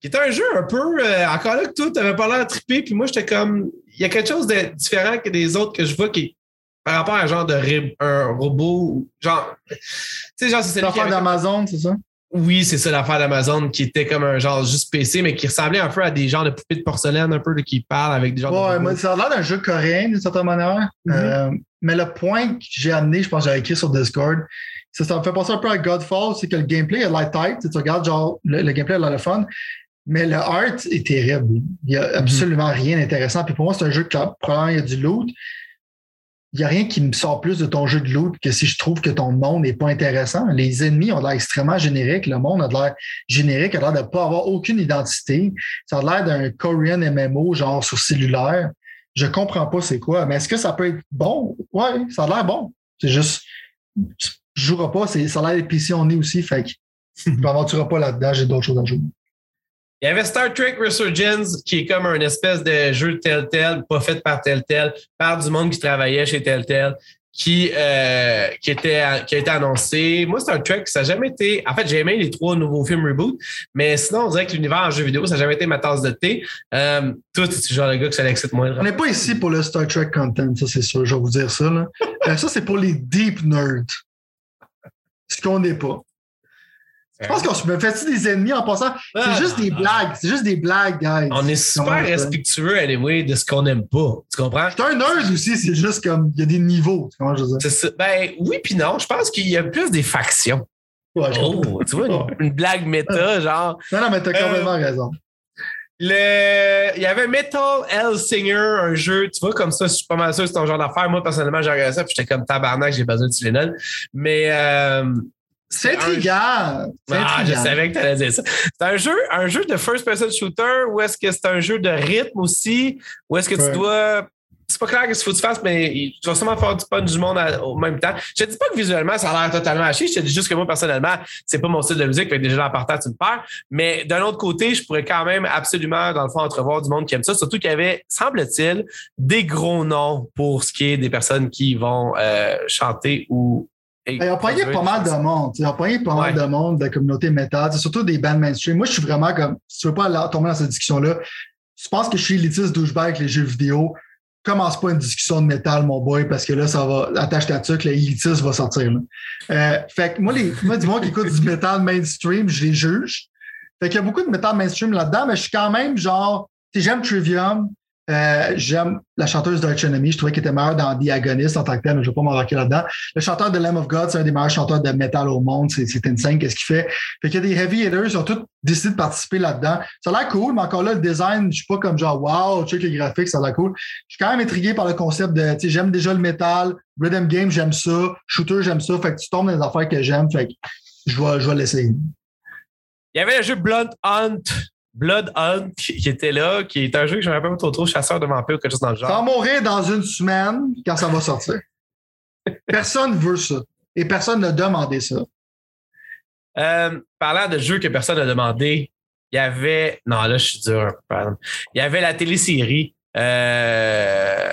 qui était un jeu un peu... Euh, encore là que toi, t'avais pas l'air trippé, puis moi, j'étais comme... Il y a quelque chose de différent que des autres que je vois qui est par rapport à un genre de rib, un robot, genre... Tu sais, genre, c'est, c'est l'affaire avait... d'Amazon, c'est ça? Oui, c'est ça, l'affaire d'Amazon qui était comme un genre juste P C, mais qui ressemblait un peu à des genres de poupées de porcelaine, un peu, qui parlent avec des genres ouais, de... Ouais, ça a l'air d'un jeu coréen, d'une certaine manière. Mm-hmm. Euh, mais le point que j'ai amené, je pense que j'avais écrit sur Discord, ça, ça me fait penser un peu à Godfall, c'est que le gameplay a l'air tight, tu regardes, genre, le, le gameplay a l'air le fun, mais le art est terrible. Il n'y a absolument mm-hmm. rien d'intéressant. Puis pour moi, c'est un jeu que, probablement, il y a du loot. Il n'y a rien qui me sort plus de ton jeu de loot que si je trouve que ton monde n'est pas intéressant. Les ennemis ont l'air extrêmement génériques. Le monde a de l'air générique. Il a l'air de ne pas avoir aucune identité. Ça a l'air d'un Korean M M O, genre sur cellulaire. Je ne comprends pas c'est quoi. Mais est-ce que ça peut être bon? Oui, ça a l'air bon. C'est juste, je ne jouerai pas. C'est, ça a l'air épicionné aussi. Fait que je ne m'aventurerai pas là-dedans. J'ai d'autres choses à jouer. Il y avait Star Trek Resurgence, qui est comme un espèce de jeu Telltale, pas fait par Telltale, par du monde qui travaillait chez Telltale, qui, euh, qui, était, qui a été annoncé. Moi, Star Trek, ça n'a jamais été... En fait, j'ai aimé les trois nouveaux films reboot, mais sinon, on dirait que l'univers en jeu vidéo, ça n'a jamais été ma tasse de thé. Euh, toi, tu es genre le gars que ça l'excite moins. On n'est pas ici pour le Star Trek content, ça, c'est sûr. Je vais vous dire ça, là. euh, ça, c'est pour les deep nerds. Ce qu'on n'est pas. Je pense qu'on se me fait des ennemis en passant. C'est ah, juste des blagues. C'est juste des blagues, guys. On est super respectueux, anyway, de ce qu'on n'aime pas. Tu comprends? C'est un nerd aussi. C'est juste comme, il y a des niveaux. Comment je veux dire? Ben, oui puis non. Je pense qu'il y a plus des factions. Ouais, oh, tu vois, une, une blague méta, genre. Non, non, mais t'as complètement euh, raison. Le... Il y avait Metal Hellsinger, un jeu, tu vois, comme ça, je suis pas mal sûr que c'est ton genre d'affaire. Moi, personnellement, j'ai regardé ça puis j'étais comme tabarnak, j'ai besoin de Tylenol. Mais... Euh... C'est intriguant. C'est ah, intriguant. Je savais que tu allais dire ça. C'est un jeu, un jeu de first-person shooter ou est-ce que c'est un jeu de rythme aussi? Ou est-ce que ouais. tu dois... c'est pas clair qu'est-ce qu'il faut que tu fasses, mais tu vas sûrement faire du punch du monde à, au même temps. Je te dis pas que visuellement, ça a l'air totalement à chier. Je te dis juste que moi, personnellement, c'est pas mon style de musique. Fait que déjà, en partant, tu me perds. Mais d'un autre côté, je pourrais quand même absolument, dans le fond, entrevoir du monde qui aime ça. Surtout qu'il y avait, semble-t-il, des gros noms pour ce qui est des personnes qui vont euh, chanter ou... Ils ont pogné pas mal de monde. Ils ont pogné pas mal de monde de la communauté métal, surtout des bands mainstream. Moi, je suis vraiment comme, si tu veux pas tomber dans cette discussion-là, tu penses que je suis élitiste douchebag avec les jeux vidéo, commence pas une discussion de métal, mon boy, parce que là, ça va, attache ta tuque, l'élitisme va sortir. Là. Euh, fait que moi, les, moi, du monde qui écoute du métal mainstream, je les juge. Fait qu'il y a beaucoup de métal mainstream là-dedans, mais je suis quand même genre, tu sais, j'aime Trivium, Euh, j'aime la chanteuse de Arch Enemy, je trouvais qu'elle était meilleure dans The Agonist en tant que tel, mais je ne vais pas m'embarquer là-dedans. Le chanteur de Lamb of God, c'est un des meilleurs chanteurs de métal au monde, c'est, c'est insane, qu'est-ce qu'il fait? Fait qu'il y a des heavy hitters, ils ont tous décidé de participer là-dedans. Ça a l'air cool, mais encore là, le design, je ne suis pas comme genre, wow, check les graphiques, ça a l'air cool. Je suis quand même intrigué par le concept de, tu sais, j'aime déjà le métal, rhythm game, j'aime ça, shooter, j'aime ça, fait que tu tombes dans les affaires que j'aime, fait que je vais, je vais l'essayer. Il y avait le jeu Blood Hunt. Blood Hunt, qui était là, qui est un jeu que je ne me rappelle pas trop trop, chasseur de vampires ou quelque chose dans le genre. Ça va mourir dans une semaine quand ça va sortir. Personne veut ça. Et personne n'a demandé ça. Euh, parlant de jeux que personne n'a demandé, il y avait... Non, là, je suis dur. Pardon. Il y avait la télésérie euh,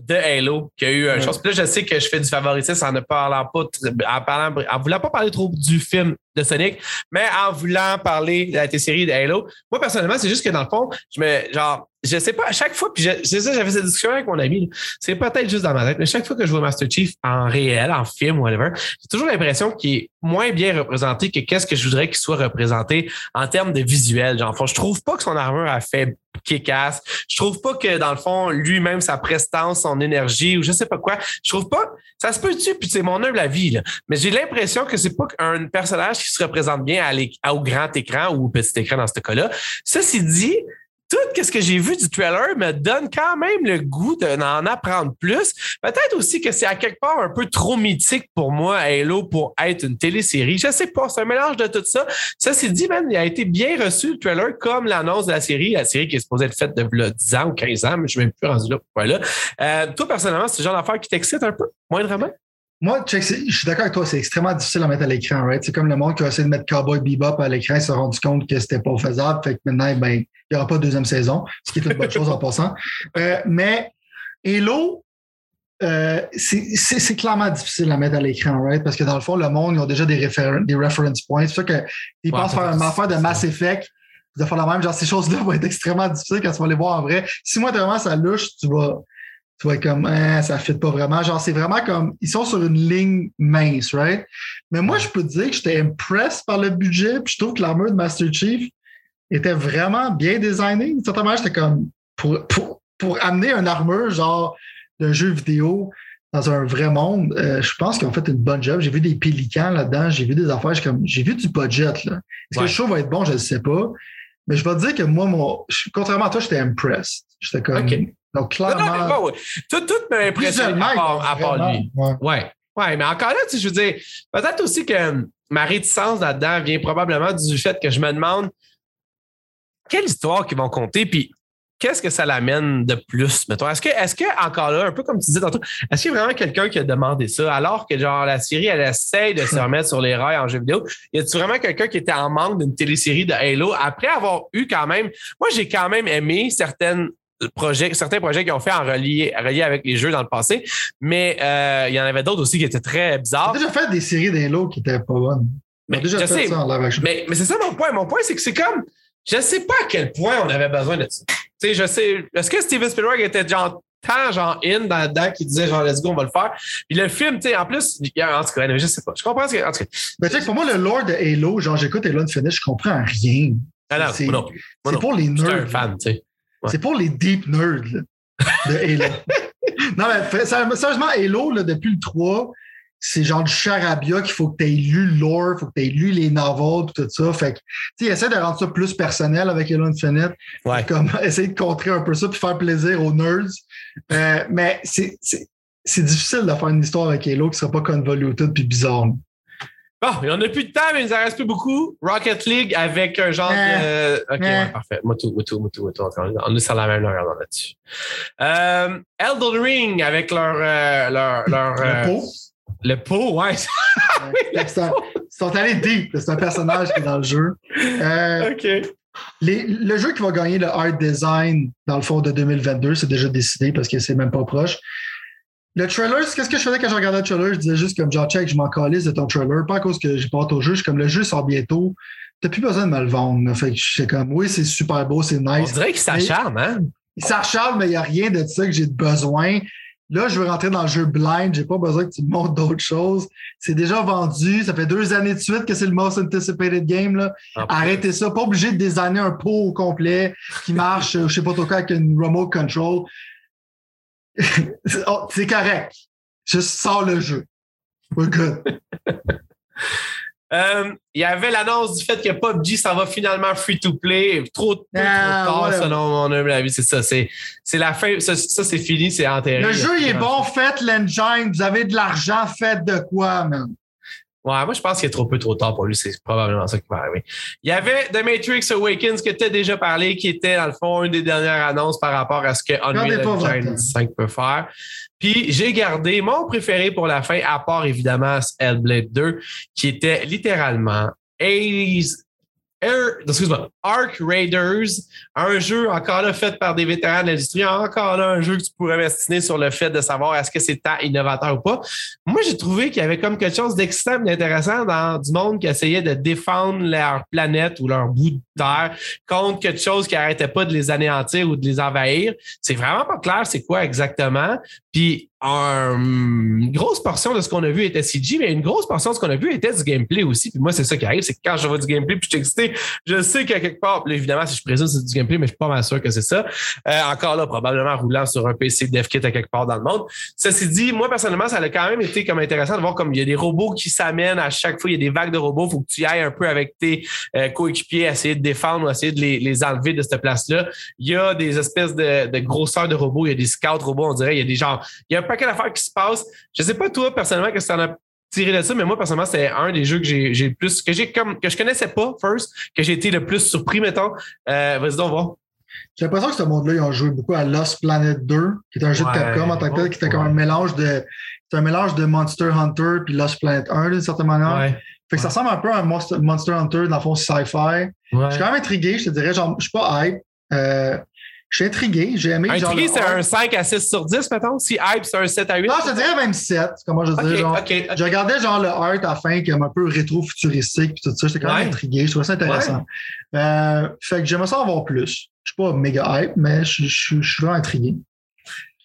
de Halo qui a eu une ouais. chose. Puis là, je sais que je fais du favoritisme en ne parlant pas... En, parlant, en voulant pas parler trop du film de Sonic, mais en voulant parler de la télésérie de Halo. Moi, personnellement, c'est juste que dans le fond, je me, genre, je sais pas, à chaque fois, puis c'est ça, j'avais cette discussion avec mon ami, là, c'est peut-être juste dans ma tête, mais chaque fois que je vois Master Chief en réel, en film, whatever, j'ai toujours l'impression qu'il est moins bien représenté que qu'est-ce que je voudrais qu'il soit représenté en termes de visuel. Genre, fond, je trouve pas que son armure a fait kick-ass. Je trouve pas que, dans le fond, lui-même, sa prestance, son énergie, ou je sais pas quoi, je trouve pas, ça se peut dessus, puis c'est mon humble avis, là. Mais j'ai l'impression que c'est pas un personnage qui se représente bien à au grand écran ou au petit écran dans ce cas-là. Ceci dit, tout ce que j'ai vu du trailer me donne quand même le goût d'en apprendre plus. Peut-être aussi que c'est à quelque part un peu trop mythique pour moi, Halo, pour être une télésérie. Je sais pas, c'est un mélange de tout ça. Ceci dit, man, il a été bien reçu, le trailer, comme l'annonce de la série. La série qui est supposée être faite de là, dix ans ou quinze ans, mais je ne suis même plus rendu là. Voilà. Euh, toi, personnellement, c'est le genre d'affaire qui t'excite un peu, moindrement? Moi, je suis d'accord avec toi, c'est extrêmement difficile à mettre à l'écran, right? C'est comme le monde qui a essayé de mettre Cowboy Bebop à l'écran, ils se sont rendus compte que c'était pas faisable, fait que maintenant, ben, il n'y aura pas de deuxième saison, ce qui est une bonne chose en passant. Euh, mais Halo, euh, c'est, c'est, c'est clairement difficile à mettre à l'écran, right? Parce que dans le fond, le monde, ils ont déjà des, réfé- des reference points. C'est sûr qu'ils ouais, pensent faire une affaire de Mass Effect, de faire la même, genre ces choses-là vont être extrêmement difficiles quand tu vas les voir en vrai. Si moi, vraiment, ça louche, tu vas... Tu vois, comme, eh, ça ne fit pas vraiment. Genre, c'est vraiment comme, ils sont sur une ligne mince, right? Mais moi, je peux te dire que j'étais impressed par le budget, puis je trouve que l'armure de Master Chief était vraiment bien designée. Certainement, j'étais comme, pour, pour, pour amener une armure, genre, de jeu vidéo dans un vrai monde, euh, je pense qu'ils ont fait une bonne job. J'ai vu des pélicans là-dedans, j'ai vu des affaires, j'ai, comme, j'ai vu du budget, là. Est-ce ouais. que le show va être bon? Je ne sais pas. Mais je vais te dire que moi, mon, contrairement à toi, j'étais impressed. J'étais comme... Okay. Donc, clairement. Non, non, pas, ouais. Tout, tout m'a impressionné à part, à part lui. Ouais. ouais. Ouais, mais encore là, tu sais, je veux dire, peut-être aussi que ma réticence là-dedans vient probablement du fait que je me demande quelle histoire qu'ils vont compter, puis qu'est-ce que ça l'amène de plus, mettons. Est-ce que, est-ce que, encore là, un peu comme tu disais tantôt, est-ce qu'il y a vraiment quelqu'un qui a demandé ça, alors que, genre, la série, elle essaye de se remettre sur les rails en jeu vidéo? Y a-t-il vraiment quelqu'un qui était en manque d'une télésérie de Halo après avoir eu quand même. Moi, j'ai quand même aimé certaines. Projet, certains projets qu'ils ont fait en relié, relié avec les jeux dans le passé, mais euh, il y en avait d'autres aussi qui étaient très bizarres. J'ai déjà fait des séries d'Halo qui n'étaient pas bonnes. Mais, déjà je fait sais, ça en mais, mais c'est ça mon point. Mon point, c'est que c'est comme, je ne sais pas à quel point on avait besoin de ça. T'sais, je sais, est-ce que Steven Spielberg était genre tant genre in dans dedans qui disait genre let's go, on va le faire? Puis le film, tu sais, en plus, en tout cas, je sais pas. Je comprends ce que. En tout cas, mais tu sais, pour moi, le lore de Halo, genre j'écoute Halo Infinite, je comprends rien. Ah non, c'est, non, c'est non. pour les nerds. C'est un fan, tu sais. Ouais. C'est pour les deep nerds là, de Halo. Non, mais sérieusement, Halo, là, depuis le trois, c'est genre du charabia qu'il faut que tu aies lu le lore, il faut que tu aies lu les novels et tout ça. Fait que, tu sais, essaie de rendre ça plus personnel avec Halo Infinite. Ouais. Comme, essayer de contrer un peu ça puis faire plaisir aux nerds. Euh, mais c'est, c'est, c'est difficile de faire une histoire avec Halo qui ne sera pas convolutée puis bizarre. Bon, il n'y en a plus de temps, mais il nous en reste plus beaucoup. Rocket League avec un genre euh, de... OK, euh. ouais, parfait. Moutou, moutou, moutou, moutou. On est sur la même longueur là-dessus. Euh, Elden Ring avec leur... Euh, leur, leur le euh, pot. Le pot, ouais. oui, le ça, pot. Ils sont allés deep. C'est un personnage qui est dans le jeu. Euh, OK. Les, le jeu qui va gagner le Art Design, dans le fond, de deux mille vingt-deux, c'est déjà décidé parce que c'est même pas proche. Le trailer, qu'est-ce que je faisais quand je regardais le trailer? Je disais juste comme genre, check, je m'en calisse de ton trailer. Pas à cause que j'ai pas hâte au jeu. Je suis comme, le jeu sort bientôt. T'as plus besoin de me le vendre. Fait que je suis comme, oui, c'est super beau, c'est nice. On dirait qu'il s'acharne, hein? Il s'acharne, mais il n'y a rien de ça que j'ai besoin. Là, je veux rentrer dans le jeu blind. J'ai pas besoin que tu me montres d'autres choses. C'est déjà vendu. Ça fait deux années de suite que c'est le most anticipated game, là. Ah, arrêtez ouais. ça. Pas obligé de designer un pot au complet qui marche, je sais pas trop quoi, avec une remote control. oh, c'est correct. Je sors le jeu. We're good. Il euh, y avait l'annonce du fait que P U B G ça va finalement free to play. Trop tôt, ah, trop tard, ouais. selon mon humble avis. C'est ça. C'est, c'est la fin. Ça, ça, c'est fini. C'est enterré. Le jeu, il est bon. Faites l'engine. Vous avez de l'argent. Faites de quoi, man? Ouais, moi, je pense qu'il est trop peu trop tard pour lui. C'est probablement ça qui va arriver. Il y avait The Matrix Awakens que tu as déjà parlé, qui était, dans le fond, une des dernières annonces par rapport à ce que Unreal Engine cinq peut faire. Puis, j'ai gardé mon préféré pour la fin, à part, évidemment, Hellblade deux, qui était littéralement Ace... Air, excuse-moi, Arc Raiders, un jeu encore là fait par des vétérans de l'industrie, encore là un jeu que tu pourrais investiner sur le fait de savoir est-ce que c'est tant innovateur ou pas. Moi, j'ai trouvé qu'il y avait comme quelque chose d'excitant et d'intéressant dans du monde qui essayait de défendre leur planète ou leur bout de terre contre quelque chose qui n'arrêtait pas de les anéantir ou de les envahir. C'est vraiment pas clair c'est quoi exactement. Puis, une grosse portion de ce qu'on a vu était C G, mais une grosse portion de ce qu'on a vu était du gameplay aussi. Puis moi, c'est ça qui arrive, c'est que quand je vois du gameplay puis je suis excité, je sais qu'à quelque part, là, évidemment, si je présume c'est du gameplay, mais je suis pas mal sûr que c'est ça. Euh, encore là, probablement roulant sur un P C dev kit à quelque part dans le monde. Ceci dit, moi, personnellement, ça a quand même été comme intéressant de voir comme il y a des robots qui s'amènent à chaque fois, il y a des vagues de robots, faut que tu y ailles un peu avec tes euh, coéquipiers, essayer de défendre ou essayer de les, les enlever de cette place-là. Il y a des espèces de, de grosseurs de robots, il y a des scouts robots, on dirait, il y a des genres, il y a un paquet d'affaires qui se passent. Je ne sais pas toi, personnellement, qu'est-ce que tu en as tiré de ça, mais moi, personnellement, c'était un des jeux que j'ai, j'ai plus, que j'ai comme, que je connaissais pas, first, que j'ai été le plus surpris, mettons. Euh, vas-y donc, voir. J'ai l'impression que ce monde-là, ils ont joué beaucoup à Lost Planet deux, qui est un jeu ouais, de Capcom en tant que tel, qui était comme ouais. un mélange de, c'est un mélange de Monster Hunter puis Lost Planet un, d'une certaine manière. Ouais. Fait que ouais. ça ressemble un peu à un Monster, Monster Hunter, dans le fond, sci-fi. Ouais. Je suis quand même intrigué, je te dirais, genre, je suis pas hype. Euh, Je suis intrigué, j'ai aimé. Intrigué, genre, c'est un cinq à six sur dix, mettons. Si hype, c'est un sept à huit. Non, je te dirais même sept. Comment je te dirais, okay, genre. Okay, okay. Je regardais genre le Art à la fin, qui est un peu rétro-futuristique, puis tout ça. J'étais quand même ouais. intrigué. Je trouvais ça intéressant. Ouais. Euh, fait que j'aimerais ça en voir plus. Je suis pas méga hype, mais je, je, je suis vraiment intrigué.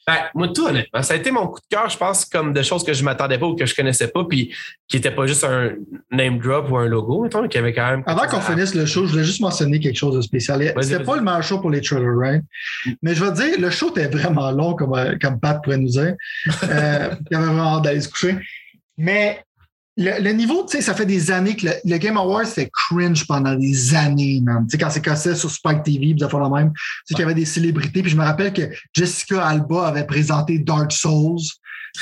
Ben, moi, tout honnêtement, ça a été mon coup de cœur, je pense, comme de choses que je m'attendais pas ou que je connaissais pas, puis qui n'était pas juste un name drop ou un logo, mettons, qui avait quand même. Avant qu'on finisse le show, je voulais juste mentionner quelque chose de spécial. Vas-y, C'était vas-y. pas le meilleur show pour les trailers, right? Mais je veux te dire, le show était vraiment long, comme, comme Pat pourrait nous dire. Euh, il y avait vraiment hâte d'aller se coucher. Mais le, le niveau, tu sais, ça fait des années que le, le Game Awards, c'était cringe pendant des années, man. Tu sais, quand c'est cassé sur Spike T V, pis ça fait la même. Tu sais, qu'il y avait des célébrités, puis je me rappelle que Jessica Alba avait présenté Dark Souls,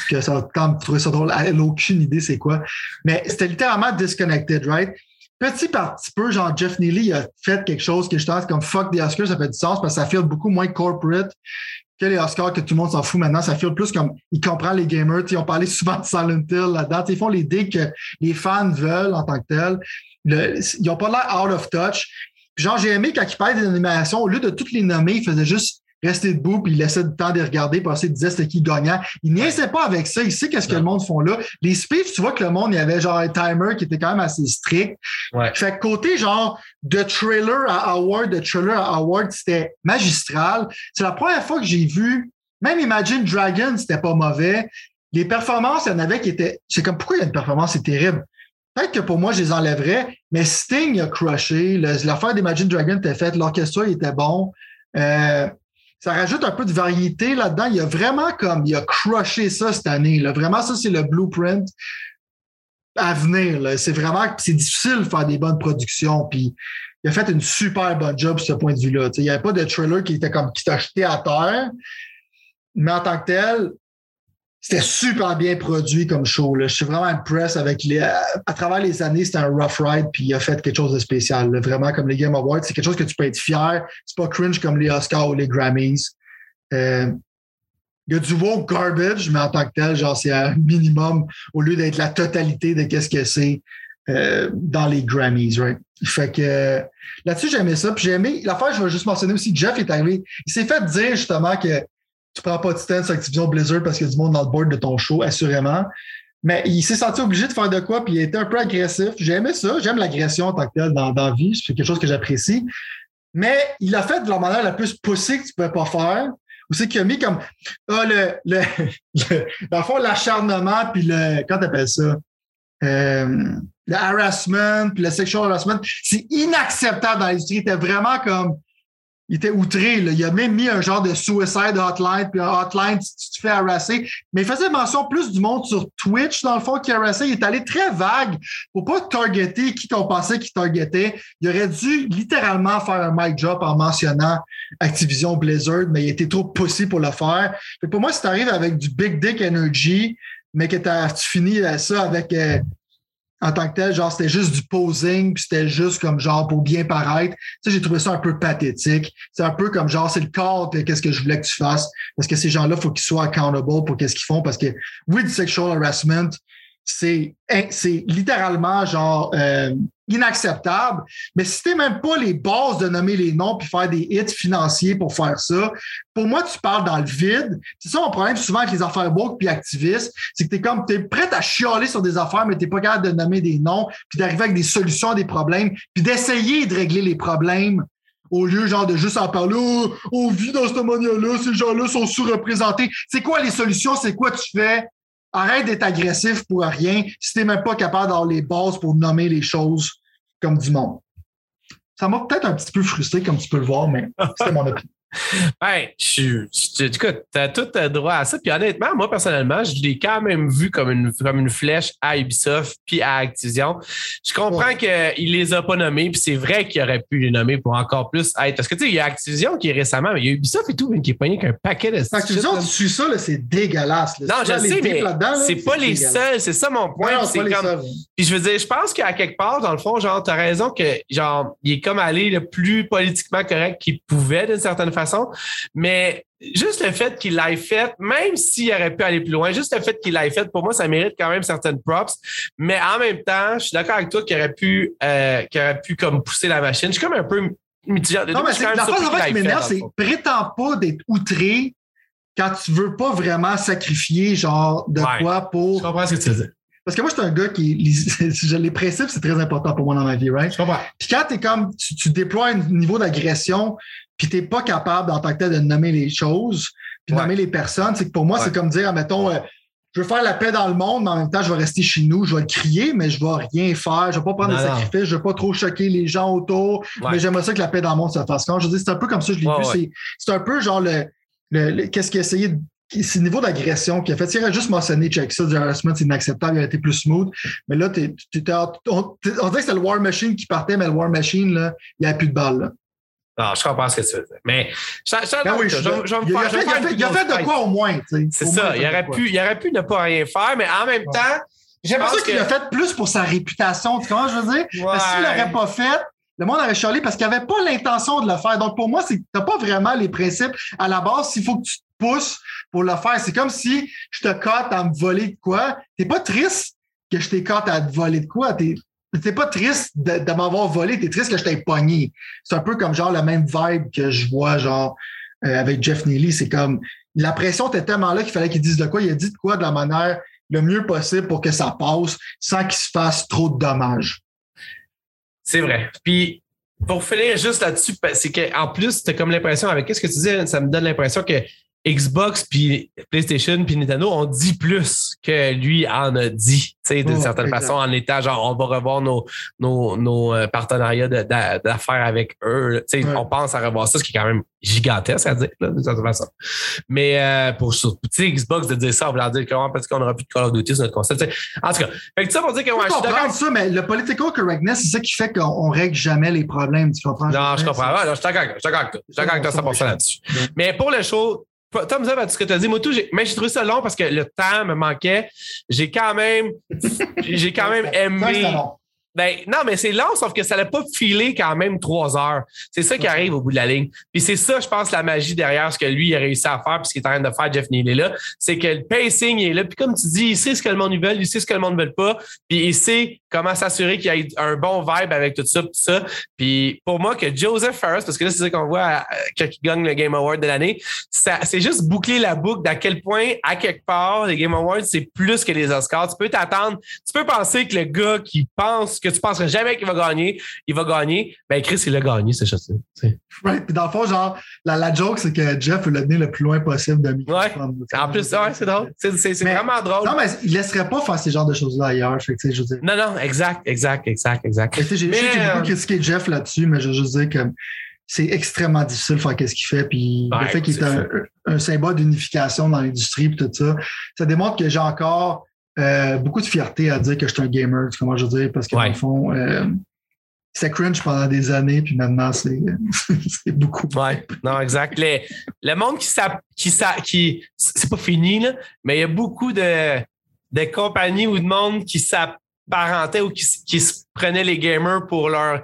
que ça va quand même trouver ça drôle. Elle n'a aucune idée c'est quoi. Mais c'était littéralement disconnected, right? Petit par petit peu, genre, Jeff Nilly a fait quelque chose que je pense comme fuck des Oscars, ça fait du sens, parce que ça feel beaucoup moins corporate que les Oscars, que tout le monde s'en fout maintenant. Ça feel plus comme, il comprend les gamers. Ils ont parlé souvent de Silent Hill là-dedans. T'sais, ils font les dés que les fans veulent en tant que tels. Le, ils n'ont pas l'air out of touch. Puis genre, j'ai aimé quand ils parlaient des animations, au lieu de toutes les nommer, ils faisaient juste rester debout, puis il laissait du temps de regarder, puis il disait c'était qui gagnant. Il niaisait pas avec ça. Il sait qu'est-ce que ouais. le monde font là. Les speeches, tu vois que le monde, il y avait genre un timer qui était quand même assez strict. Ouais. Fait que côté genre de trailer à award, de trailer à award, c'était magistral. C'est la première fois que j'ai vu, même Imagine Dragon, c'était pas mauvais. Les performances, il y en avait qui étaient, c'est comme, pourquoi il y a une performance, c'est terrible? Peut-être que pour moi, je les enlèverais, mais Sting a crushé. Le, l'affaire d'Imagine Dragon était faite. L'orchestre, il était bon. Euh, Ça rajoute un peu de variété là-dedans. Il a vraiment comme, il a crushé ça cette année, là. Vraiment, ça, c'est le blueprint à venir, là. C'est vraiment, c'est difficile de faire des bonnes productions. Puis, il a fait une super bonne job de ce point de vue-là. T'sais, il n'y avait pas de trailer qui était comme, qui t'a jeté à terre. Mais en tant que tel, C'était super bien produit comme show. Là. Je suis vraiment impressed avec les. À, à travers les années, c'était un rough ride, puis il a fait quelque chose de spécial. Là. Vraiment, comme les Game Awards, c'est quelque chose que tu peux être fier. C'est pas cringe comme les Oscars ou les Grammys. Euh, il y a du woke garbage, mais en tant que tel, genre, c'est un minimum au lieu d'être la totalité de qu'est-ce que c'est euh, dans les Grammys, right? Fait que là-dessus, j'aimais ça. Puis j'ai aimé. L'affaire, je vais juste mentionner aussi, Jeff est arrivé. Il s'est fait dire justement que. Tu prends pas de stand sur Activision Blizzard parce qu'il y a du monde dans le board de ton show, assurément. Mais il s'est senti obligé de faire de quoi, puis il était un peu agressif. J'ai aimé ça. J'aime l'agression en tant que telle dans la vie. C'est quelque chose que j'apprécie. Mais il a fait de la manière la plus poussée que tu ne pouvais pas faire. Ou c'est qu'il a mis comme, ah, le, le, le, dans le fond, l'acharnement, puis le, comment t'appelles ça? Euh, le harassment, puis le sexual harassment. C'est inacceptable dans l'industrie. C'était vraiment comme, il était outré, là. Il a même mis un genre de suicide hotline, puis un hotline si tu te fais harasser. Mais il faisait mention plus du monde sur Twitch, dans le fond, qui harassait. Il est allé très vague pour pas targeter qui qu'on pensait qu'il targetait. Il aurait dû littéralement faire un mic drop en mentionnant Activision Blizzard, mais il était trop poussé pour le faire. Fait pour moi, si tu arrives avec du big dick energy, mais que tu finis ça avec... Euh, en tant que tel, genre, c'était juste du posing, puis c'était juste comme genre pour bien paraître. Tu sais, j'ai trouvé ça un peu pathétique. C'est un peu comme genre, c'est le corps de qu'est-ce que je voulais que tu fasses. Parce que ces gens-là, il faut qu'ils soient accountable pour qu'est-ce qu'ils font. Parce que, oui, du sexual harassment, c'est, c'est littéralement genre euh, inacceptable. Mais si t'es même pas les bases de nommer les noms puis faire des hits financiers pour faire ça, pour moi, tu parles dans le vide. C'est ça mon problème souvent avec les affaires woke puis activistes, c'est que t'es comme t'es prêt à chialer sur des affaires, mais t'es pas capable de nommer des noms puis d'arriver avec des solutions à des problèmes puis d'essayer de régler les problèmes au lieu genre de juste en parler. Oh, on vit dans cette manière-là, ces gens-là sont sous-représentés. C'est quoi les solutions? C'est quoi tu fais? Arrête d'être agressif pour rien si t'es même pas capable d'avoir les bases pour nommer les choses comme du monde. Ça m'a peut-être un petit peu frustré, comme tu peux le voir, mais c'était mon opinion. Ben, je suis. Écoute, t'as tout droit à ça. Puis honnêtement, moi, personnellement, je l'ai quand même vu comme une, comme une flèche à Ubisoft puis à Activision. Je comprends ouais. qu'il les a pas nommés, puis c'est vrai qu'il aurait pu les nommer pour encore plus être. Parce que, tu sais, il y a Activision qui est récemment, mais il y a Ubisoft et tout, mais qui est poigné qu'un paquet de. Activision, tu suis ça, là, c'est dégueulasse. Là. Non, je là, sais, mais là, c'est pas les seuls. C'est ça mon point. Ouais, non, c'est pas comme... Puis je veux dire, je pense qu'à quelque part, dans le fond, genre, t'as raison que, genre, il est comme allé le plus politiquement correct qu'il pouvait d'une certaine façon. Mais juste le fait qu'il l'ait fait, même s'il aurait pu aller plus loin, juste le fait qu'il l'ait fait, pour moi, ça mérite quand même certaines props. Mais en même temps, je suis d'accord avec toi qu'il aurait pu, euh, qu'il aurait pu comme pousser la machine. Je suis comme un peu mitigé. Non, mais c'est, la chose en fait qui m'énerve, c'est prétends pas d'être outré quand tu veux pas vraiment sacrifier genre de ouais, quoi pour. Je comprends ce que tu veux dire. Parce que moi, je suis un gars qui... Les, les principes, c'est très important pour moi dans ma vie, right? Je comprends. Puis quand t'es comme... Tu, tu déploies un niveau d'agression puis t'es pas capable, en tant que tel, de nommer les choses puis ouais. nommer les personnes, c'est que pour moi, ouais. c'est comme dire, admettons, euh, je veux faire la paix dans le monde, mais en même temps, je vais rester chez nous, je vais le crier, mais je vais rien faire, je vais pas prendre non, des sacrifices, non. je vais pas trop choquer les gens autour, ouais. mais j'aimerais ça que la paix dans le monde se fasse. Quand je dis, c'est un peu comme ça, je l'ai ouais, vu. Ouais. C'est, c'est un peu genre le... le, le qu'est-ce qu'il a essayé de... C'est le niveau d'agression qu'il a fait. S'il aurait juste mentionné check ça, du harassment, c'est inacceptable, il aurait été plus smooth. Mais là, t'es, t'es, t'es, on, t'es, on dirait que c'est le War Machine qui partait, mais le War Machine, là, il n'y avait plus de balles. Là. Non, je comprends ce que tu veux dire. Mais ça, ça, ben oui, je, je, je, il, a fait, il, a fait, il a fait de quoi au moins? T'sais. C'est au ça, moins, il, il, aurait pu, il aurait pu ne pas rien faire, mais en même ouais. temps, j'ai l'impression qu'il a fait plus pour sa réputation. Tu comprends, je veux dire? Ouais. Parce que s'il ne l'aurait pas fait, le monde aurait chialé parce qu'il n'avait pas l'intention de le faire. Donc pour moi, tu n'as pas vraiment les principes à la base. S'il faut que tu pousse pour le faire. C'est comme si je te cote à me voler de quoi. T'es pas triste que je t'ai cote à te voler de quoi. T'es, t'es pas triste de, de m'avoir volé. T'es triste que je t'ai pogné. C'est un peu comme genre la même vibe que je vois genre euh, avec Jeff Nilly. C'est comme la pression était tellement là qu'il fallait qu'il dise de quoi. Il a dit de quoi de la manière le mieux possible pour que ça passe sans qu'il se fasse trop de dommages. C'est vrai. Puis pour finir juste là-dessus, c'est qu'en plus, t'as comme l'impression avec qu'est-ce que tu dis, ça me donne l'impression que Xbox, puis PlayStation, puis Nintendo ont dit plus que lui en a dit, tu sais, d'une oh, certaine exact. façon, en étant genre, on va revoir nos, nos, nos partenariats de, de, d'affaires avec eux. Tu sais, ouais. on pense à revoir ça, ce qui est quand même gigantesque à dire, là, d'une certaine façon. Mais euh, pour petit Xbox, de dire ça, on va leur dire comment, parce qu'on n'aura plus de Call of Duty sur notre concept. T'sais. En tout cas, fait que ça pour dire que ouais, je suis d'accord. Ça, mais le political correctness, c'est ça qui fait qu'on ne règle jamais les problèmes, tu comprends? Non, je comprends. Ouais, non, je suis d'accord avec toi. Je suis d'accord avec toi cent pour cent là-dessus. Ouais. Mais pour le show, Thumbs up à tout ce que tu as dit, Motu. Mais j'ai trouvé ça long parce que le temps me manquait. J'ai quand même, j'ai quand même aimé. Ben, non, mais c'est long, sauf que ça n'a pas filé quand même trois heures. C'est ça qui arrive au bout de la ligne. Puis c'est ça, je pense, la magie derrière ce que lui a réussi à faire, puis ce qu'il est en train de faire, Jeff Nilly, là. C'est que le pacing il est là. Puis comme tu dis, il sait ce que le monde veut, il sait ce que le monde ne veut pas. Puis il sait comment s'assurer qu'il y ait un bon vibe avec tout ça, tout ça. Puis pour moi, que Joseph Fares, parce que là, c'est ça qu'on voit quand il gagne le Game Award de l'année, ça, c'est juste boucler la boucle d'à quel point, à quelque part, les Game Awards, c'est plus que les Oscars. Tu peux t'attendre, tu peux penser que le gars qui pense que tu penserais jamais qu'il va gagner, il va gagner. Ben, Chris, il a gagné, c'est ça. Ouais, puis dans le fond, genre, la, la joke, c'est que Jeff veut le mener le plus loin possible de Mickey. Ouais. En plus, ouais, c'est drôle. C'est, c'est, c'est mais, vraiment drôle. Non, mais il ne laisserait pas faire ces genres de choses-là ailleurs. Fait que, je veux dire. Non, non, exact, exact, exact, exact. Mais, j'ai, mais, j'ai beaucoup euh... critiqué Jeff là-dessus, mais je veux juste dire que c'est extrêmement difficile de faire qu'est-ce qu'il fait. Puis ouais, le fait qu'il est un, un symbole d'unification dans l'industrie et tout ça, ça démontre que j'ai encore... Euh, beaucoup de fierté à dire que je suis un gamer, tu comment je veux dire, parce que ouais. dans le fond, euh, c'était cringe pendant des années, puis maintenant, c'est, c'est beaucoup. Ouais, non, exact. Les, le monde qui, s'a, qui, s'a, qui. C'est pas fini, là, mais il y a beaucoup de, de compagnies ou de monde qui s'apparentaient ou qui, qui se prenaient les gamers pour leur.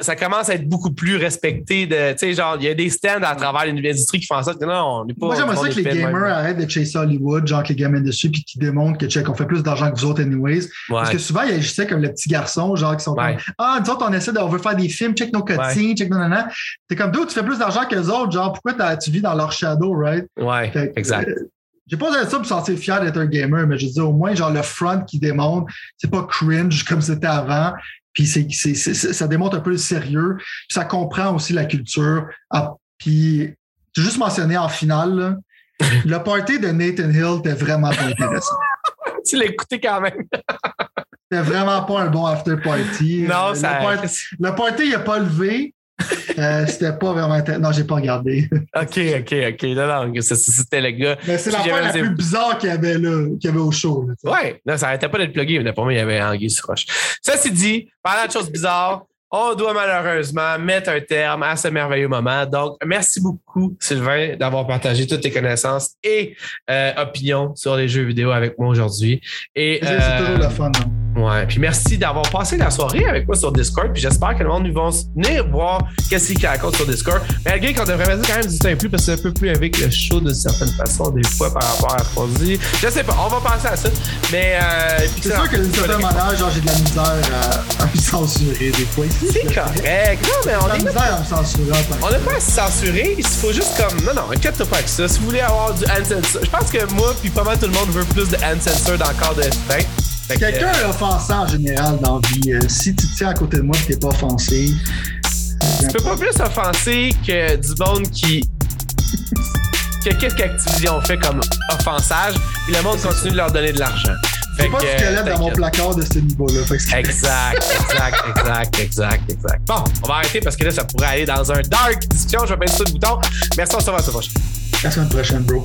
Ça commence à être beaucoup plus respecté. Tu sais, genre, il y a des stands à travers l'industrie qui font ça. Non, on n'est pas... Moi, j'aimerais ça que les gamers même. Arrêtent de chasser Hollywood, genre que les gamers dessus, puis qui démontrent que, check, on fait plus d'argent que vous autres anyways. Ouais. Parce que souvent, ils agissaient comme les petits garçons, genre, qui sont ouais. comme, ah, nous autres, on essaie de, on veut faire des films, check nos cutscenes, ouais. check nos nanas. T'es comme, d'où tu fais plus d'argent que les autres, genre, pourquoi tu vis dans leur shadow, right? Ouais, fait, exact. Euh, j'ai pas besoin de ça pour sentir fier d'être un gamer, mais je veux dire, au moins, genre, le front qui démontre, c'est pas cringe comme c'était avant. Puis c'est, c'est, c'est, ça démontre un peu le sérieux. Puis ça comprend aussi la culture. Ah, puis, tu as juste mentionné en finale, là, le party de Nathan Hill était vraiment pas intéressant. Tu l'as écouté quand même. C'était vraiment pas un bon after party. Non, euh, ça... Le party, le party, il n'a pas levé. euh, c'était pas vraiment intéressant. Non, j'ai pas regardé. OK, OK, OK. Non, non, c'était le gars. Mais c'est l'affaire la plus bizarre qu'il y avait là, qu'il y avait au show. Oui, non, ça n'arrêtait pas d'être plugué, mais pour moi, il y avait Anguille sur roche. Ceci dit, parlant de choses bizarres, on doit malheureusement mettre un terme à ce merveilleux moment. Donc, merci beaucoup, Sylvain, d'avoir partagé toutes tes connaissances et euh, opinions sur les jeux vidéo avec moi aujourd'hui. Et, c'est, euh, c'est toujours le fun, non? Ouais, puis merci d'avoir passé la soirée avec moi sur Discord. Puis j'espère que le monde nous va venir voir qu'est-ce qu'il raconte sur Discord. Mais malgré qu'on devrait mettre quand même du temps plus parce que c'est un peu plus avec le show d'une certaine façon, des fois par rapport à ce qu'on dit. Je sais pas, on va passer à ça. Mais euh, puis c'est ça, sûr que d'une certaine manière, genre j'ai de la misère à, à me censurer des fois. C'est correct. Non, mais on est. De la misère à me censurer. On n'a pas à se censurer. Il faut juste comme. Non, non, inquiète-toi pas avec ça. Si vous voulez avoir du hand-censor, je pense que moi, puis pas mal tout le monde veut plus de hand-censor dans le corps de F vingt. Que quelqu'un est euh, offensant en général dans la vie. Euh, si tu te tiens à côté de moi et t'es pas offensé... Tu peux pas plus offenser que du monde qui... que qu'est-ce qu'Activision fait comme offensage puis le monde continue de leur donner de l'argent. C'est pas ce squelette dans mon placard de ce niveau-là. Que... Exact, exact, exact, exact, exact. Bon, on va arrêter parce que là, ça pourrait aller dans un dark discussion. Je vais mettre ça le bouton. Merci, on se revoit à la prochaine. À la semaine prochaine, bro.